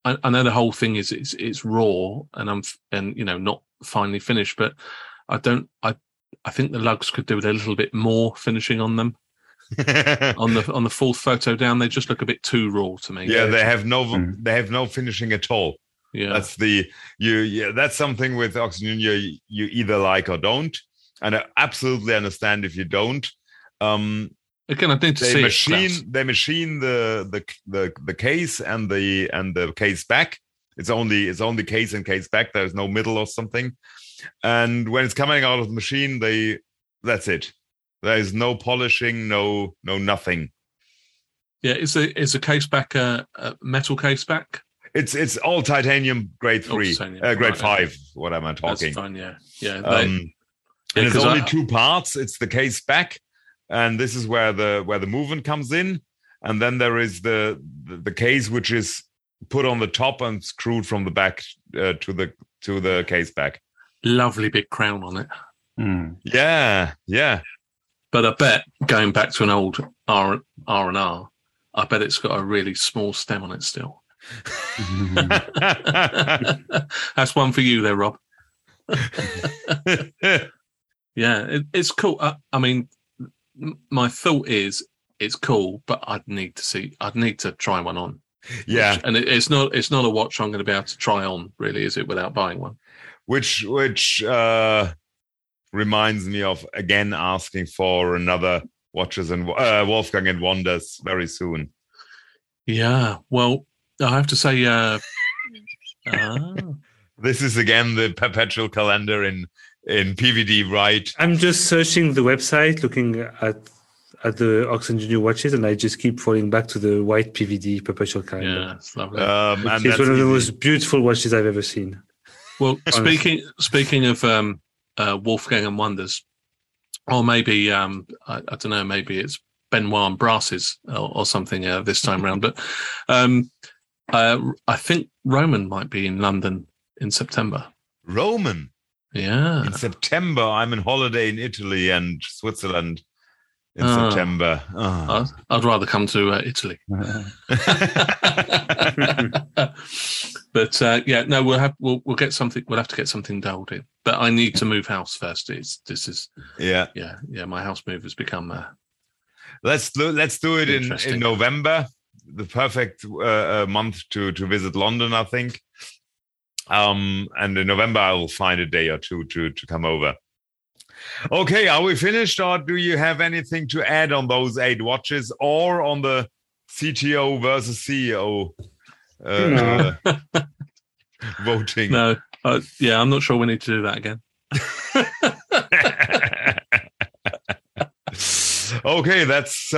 I know the whole thing is it's raw and not finely finished, but I think the lugs could do with a little bit more finishing on them. on the fourth photo down, they just look a bit too raw to me. Yeah, they have no finishing at all. Yeah, that's something with Oxen Junior you either like or don't, and I absolutely understand if you don't. Again, I need to see they machine the case and the case back. It's only case and case back. There's no middle or something, and when it's coming out of the machine, that's it. There is no polishing, no nothing. Yeah, is the case back a metal case back? It's all titanium grade 3, grade 5. What am I talking? That's fine, yeah. And it's only two parts. It's the case back, and this is where the movement comes in, and then there is the case which is put on the top and screwed from the back to the case back. Lovely big crown on it. Mm. Yeah. But I bet going back to an old R&R, I bet it's got a really small stem on it still. That's one for you there, Rob. It's cool. I mean my thought is it's cool, but I'd need to try one on. And it's not a watch I'm going to be able to try on, really, is it, without buying one, which reminds me of again asking for another Watches and Wolfgang and Wonders very soon. Well, I have to say, this is again the perpetual calendar in PVD, right? I'm just searching the website, looking at the Oxen Junior watches, and I just keep falling back to the white PVD perpetual calendar. Yeah, it's lovely. It's one of the most beautiful watches I've ever seen. Well, speaking of Wolfgang and Wonders, or maybe I don't know, maybe it's Benoit and Brasses or something this time around, but. I think Roman might be in London in September. Roman? Yeah. In September, I'm on holiday in Italy and Switzerland in September. Oh. I'd rather come to Italy. But we'll get something. We'll have to get something dialed in. But I need to move house first. My house move has become. Let's do it in November. The perfect month to visit London, I think. And in November, I will find a day or two to come over. Okay, are we finished, or do you have anything to add on those 8 watches or on the CTO versus CEO voting? No, I'm not sure we need to do that again. Okay, that's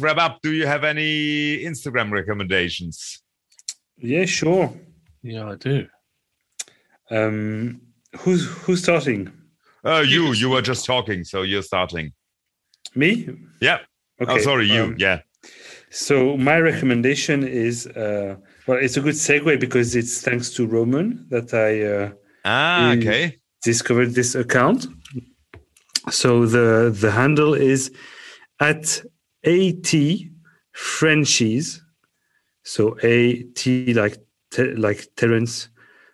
wrap up. Do you have any Instagram recommendations? Yeah, sure. Yeah, I do. Who's starting? You were just talking, so you're starting. Me? Yeah. Okay. Oh, sorry, you. Yeah. So my recommendation is, well, it's a good segue because it's thanks to Roman that I discovered this account. So the handle is at @atfrenchies. So A-T like Terence,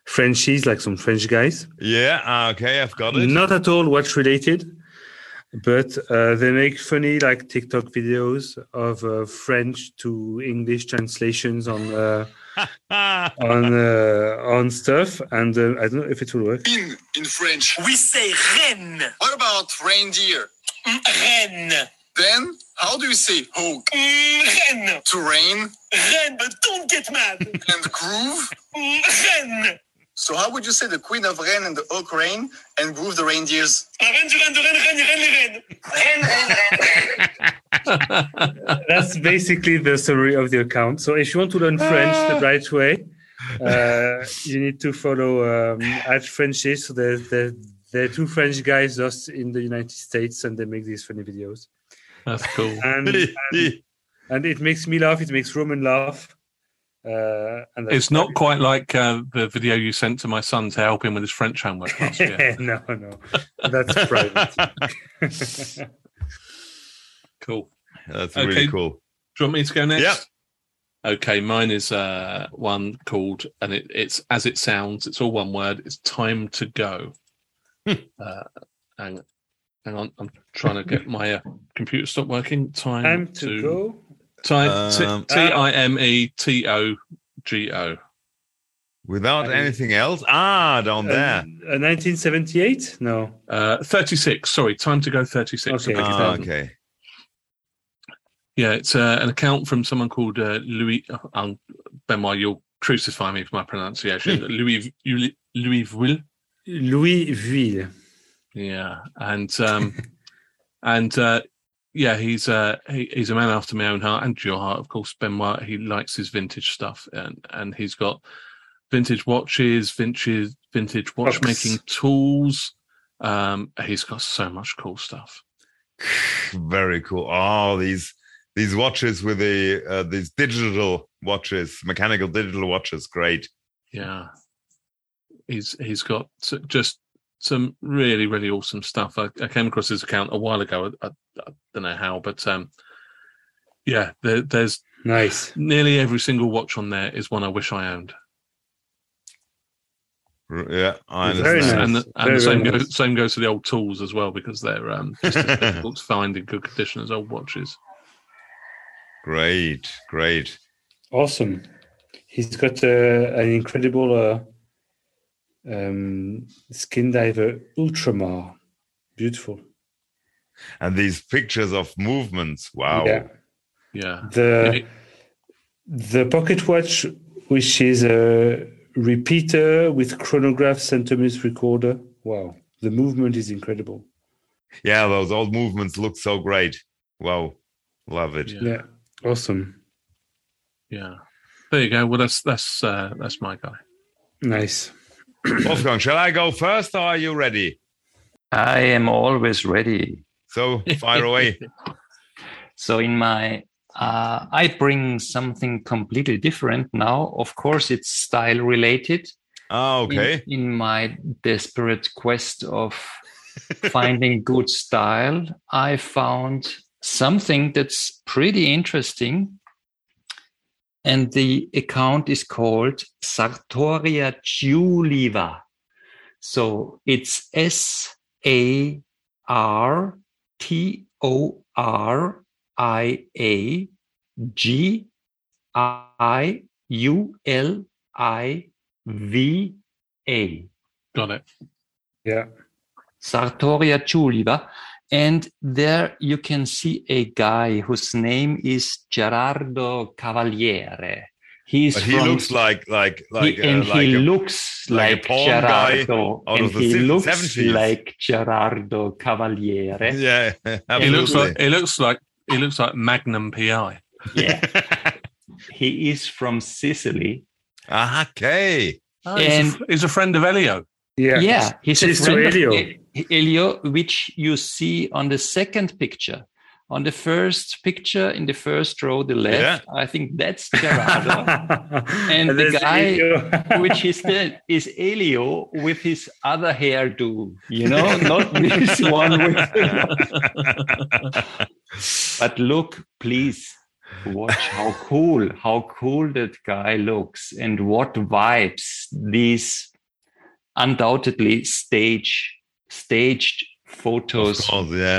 Frenchies, like some French guys. Yeah, okay, I've got it. Not at all watch related, but they make funny like TikTok videos of French to English translations on on stuff. And I don't know if it will work. In French, we say reine. What about reindeer? Reine. Then, how do you say hog? Reine. To rain? Reine, but don't get mad. And groove? Reine. So how would you say the Queen of Rennes and the Oak Rain and Groove the Reindeers? That's basically the summary of the account. So if you want to learn French the right way, you need to follow @Frenchies. So there are two French guys just in the United States, and they make these funny videos. That's cool. And it makes me laugh. It makes Roman laugh. And it's not quite like the video you sent to my son to help him with his French homework last year. No, that's private. Cool. That's really cool. Do you want me to go next? Yeah. Okay, mine is one called, and it's as it sounds. It's all one word. It's Time to Go. Hang on, I'm trying to get my computer stop working. Time to go. Time, TIMETOGO. Without anything else? Down there. 1978? No. 36. Sorry, Time to Go 36. Okay. Okay. Yeah, it's an account from someone called Louis. Benoit, you'll crucify me for my pronunciation. Louisville. Yeah, and yeah, he's a man after my own heart and your heart, of course, Benoit. He likes his vintage stuff, and he's got vintage watches, vintage watchmaking tools. He's got so much cool stuff. Very cool. Oh, these watches with the these digital watches, mechanical digital watches, great. Yeah, he's got just some really, really awesome stuff. I came across his account a while ago. I don't know how, but yeah, there's nice. Nearly every single watch on there is one I wish I owned. Yeah, I understand. Nice. And the same goes to the old tools as well, because they're just as difficult to find in good condition as old watches. Great, awesome. He's got an incredible Skin Diver Ultramar, beautiful. And these pictures of movements, wow. Yeah. The pocket watch, which is a repeater with chronograph, centimeters recorder. Wow, the movement is incredible. Yeah, those old movements look so great. Wow, love it. Yeah, awesome. Yeah, there you go. Well, that's my guy. Nice. Wolfgang, shall I go first, or are you ready? I am always ready. So fire away. So in my, I bring something completely different now. Of course, it's style related. Oh, okay. In my desperate quest of finding good style, I found something that's pretty interesting. And the account is called Sartoria Giuliva. So it's Sartoriagiuliva. Got it. Yeah. Sartoria Giuliva. And there you can see a guy whose name is Gerardo Cavaliere. He looks like Gerardo Cavaliere. Yeah, absolutely. He looks like Magnum PI. Yeah, he is from Sicily. Okay, he's a friend of Elio. Yeah, he's a friend of Elio. Elio, which you see on the second picture. On the first picture, in the first row, the left, I think that's Gerardo. And the guy, which is dead, is Elio with his other hairdo, you know, not this one. But look, please watch how cool that guy looks and what vibes these undoubtedly staged photos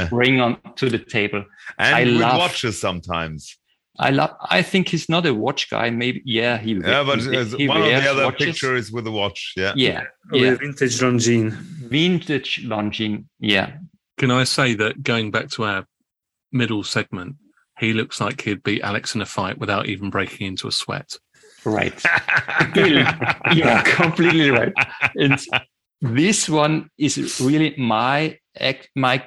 bring on to the table. And I love watches sometimes. I think he's not a watch guy. Maybe he one of the other watches. Picture is with a watch. Yeah. Vintage Longines. Yeah. Can I say that going back to our middle segment, he looks like he'd beat Alex in a fight without even breaking into a sweat. Right. You're completely right. It's, this one is really my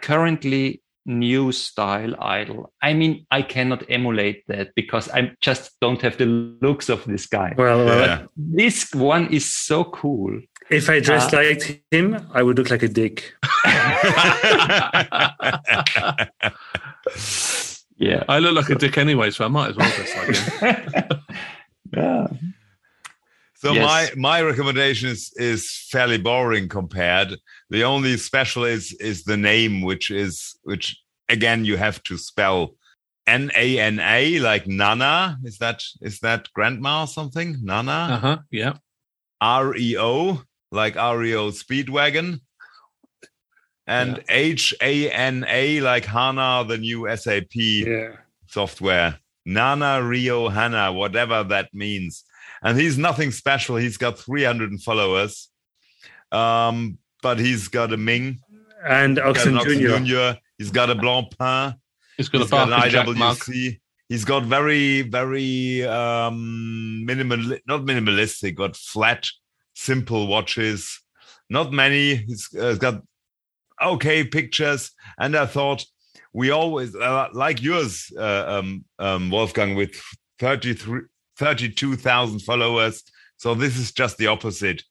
currently new style idol. I mean, I cannot emulate that because I just don't have the looks of this guy. Well, this one is so cool. If I dressed like him, I would look like a dick. Yeah, I look like a dick anyway, so I might as well dress like him. Yeah. So my recommendation is fairly boring compared. The only special is the name, which again you have to spell NANA, like Nana. Is that grandma or something? Nana. Yeah. REO, like REO Speedwagon. And HANA, like HANA, the new SAP software. Nana Rio Hana, whatever that means. And he's nothing special. He's got 300 followers, but he's got a Ming and Oxen Junior. He's got a Blancpain. He's got an IWC. He's got very, very minimalistic, but flat, simple watches. Not many. He's got okay pictures. And I thought we always like yours, Wolfgang, with 32,000 followers. So this is just the opposite.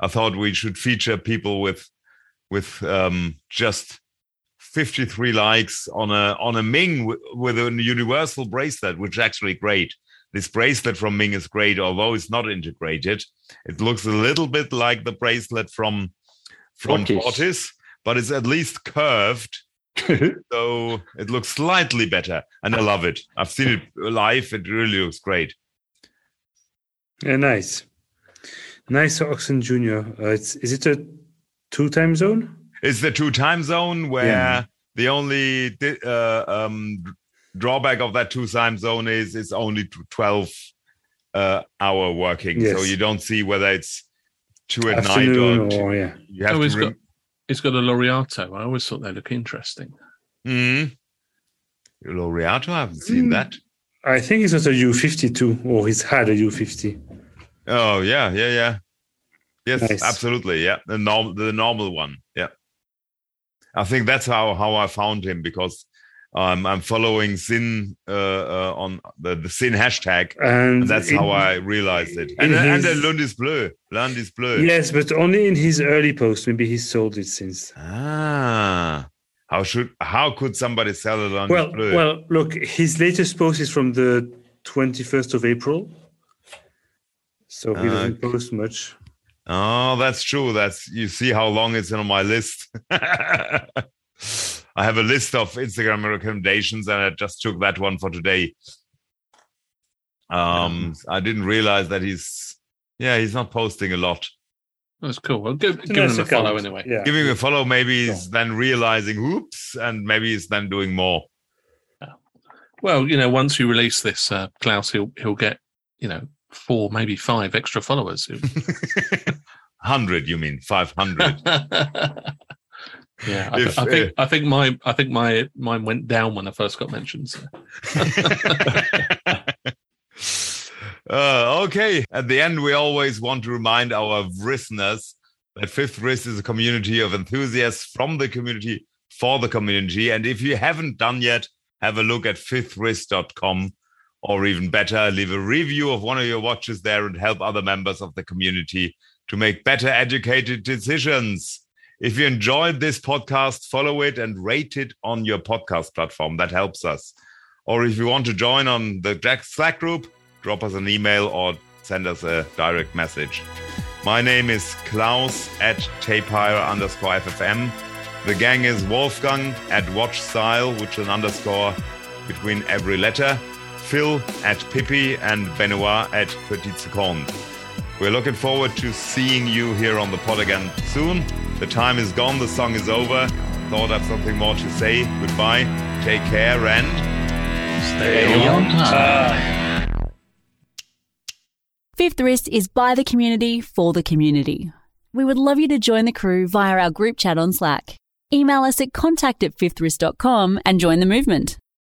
I thought we should feature people with just 53 likes on a Ming with a universal bracelet, which is actually great. This bracelet from Ming is great, although it's not integrated. It looks a little bit like the bracelet from Fortis, but it's at least curved. So it looks slightly better, and I love it. I've seen it live. It really looks great. Yeah, nice Oxen Junior. Is it a 2-time zone? It's the 2-time zone where the only drawback of that 2-time zone is it's only 12-hour working. Yes. So you don't see whether it's 2 at night or you have to. It's got a Laureato. I always thought they looked interesting. Mm. Laureato, I haven't seen that. I think it's got a U52, or he's had a U50. Oh, yeah. Yes, nice. Absolutely, yeah. The normal one, yeah. I think that's how I found him, because I'm following Sinn on the Sinn hashtag, and that's how I realized it. And the Lund is Bleu. Yes, but only in his early post. Maybe he sold it since. Ah, how could somebody sell a Lund is Bleu? Well, look, his latest post is from the 21st of April, so he doesn't post much. Oh, that's true. You see how long it's on my list. I have a list of Instagram recommendations, and I just took that one for today. I didn't realize that he's not posting a lot. That's cool. Well, give him a follow anyway. Yeah. Giving him a follow, maybe he's then realizing, oops, and maybe he's then doing more. Well, you know, once you release this, Klaus, he'll get, you know, 4, maybe 5 extra followers. 100, you mean 500? Yeah, I think mine went down when I first got mentioned. So. Okay. At the end, we always want to remind our listeners that Fifth Wrist is a community of enthusiasts from the community for the community. And if you haven't done yet, have a look at fifthwrist.com, or even better, leave a review of one of your watches there and help other members of the community to make better educated decisions. If you enjoyed this podcast, follow it and rate it on your podcast platform. That helps us. Or if you want to join on the Slack group, drop us an email or send us a direct message. My name is Klaus @tapehire_FFM. The gang is Wolfgang @watchstyle, which is an underscore between every letter, Phil @Pippi, and Benoit @Petit Second. We're looking forward to seeing you here on the pod again soon. The time is gone, the song is over. Thought I've something more to say. Goodbye, take care, and stay on time. Fifth Wrist is by the community, for the community. We would love you to join the crew via our group chat on Slack. Email us at contact@5thwrist.com and join the movement.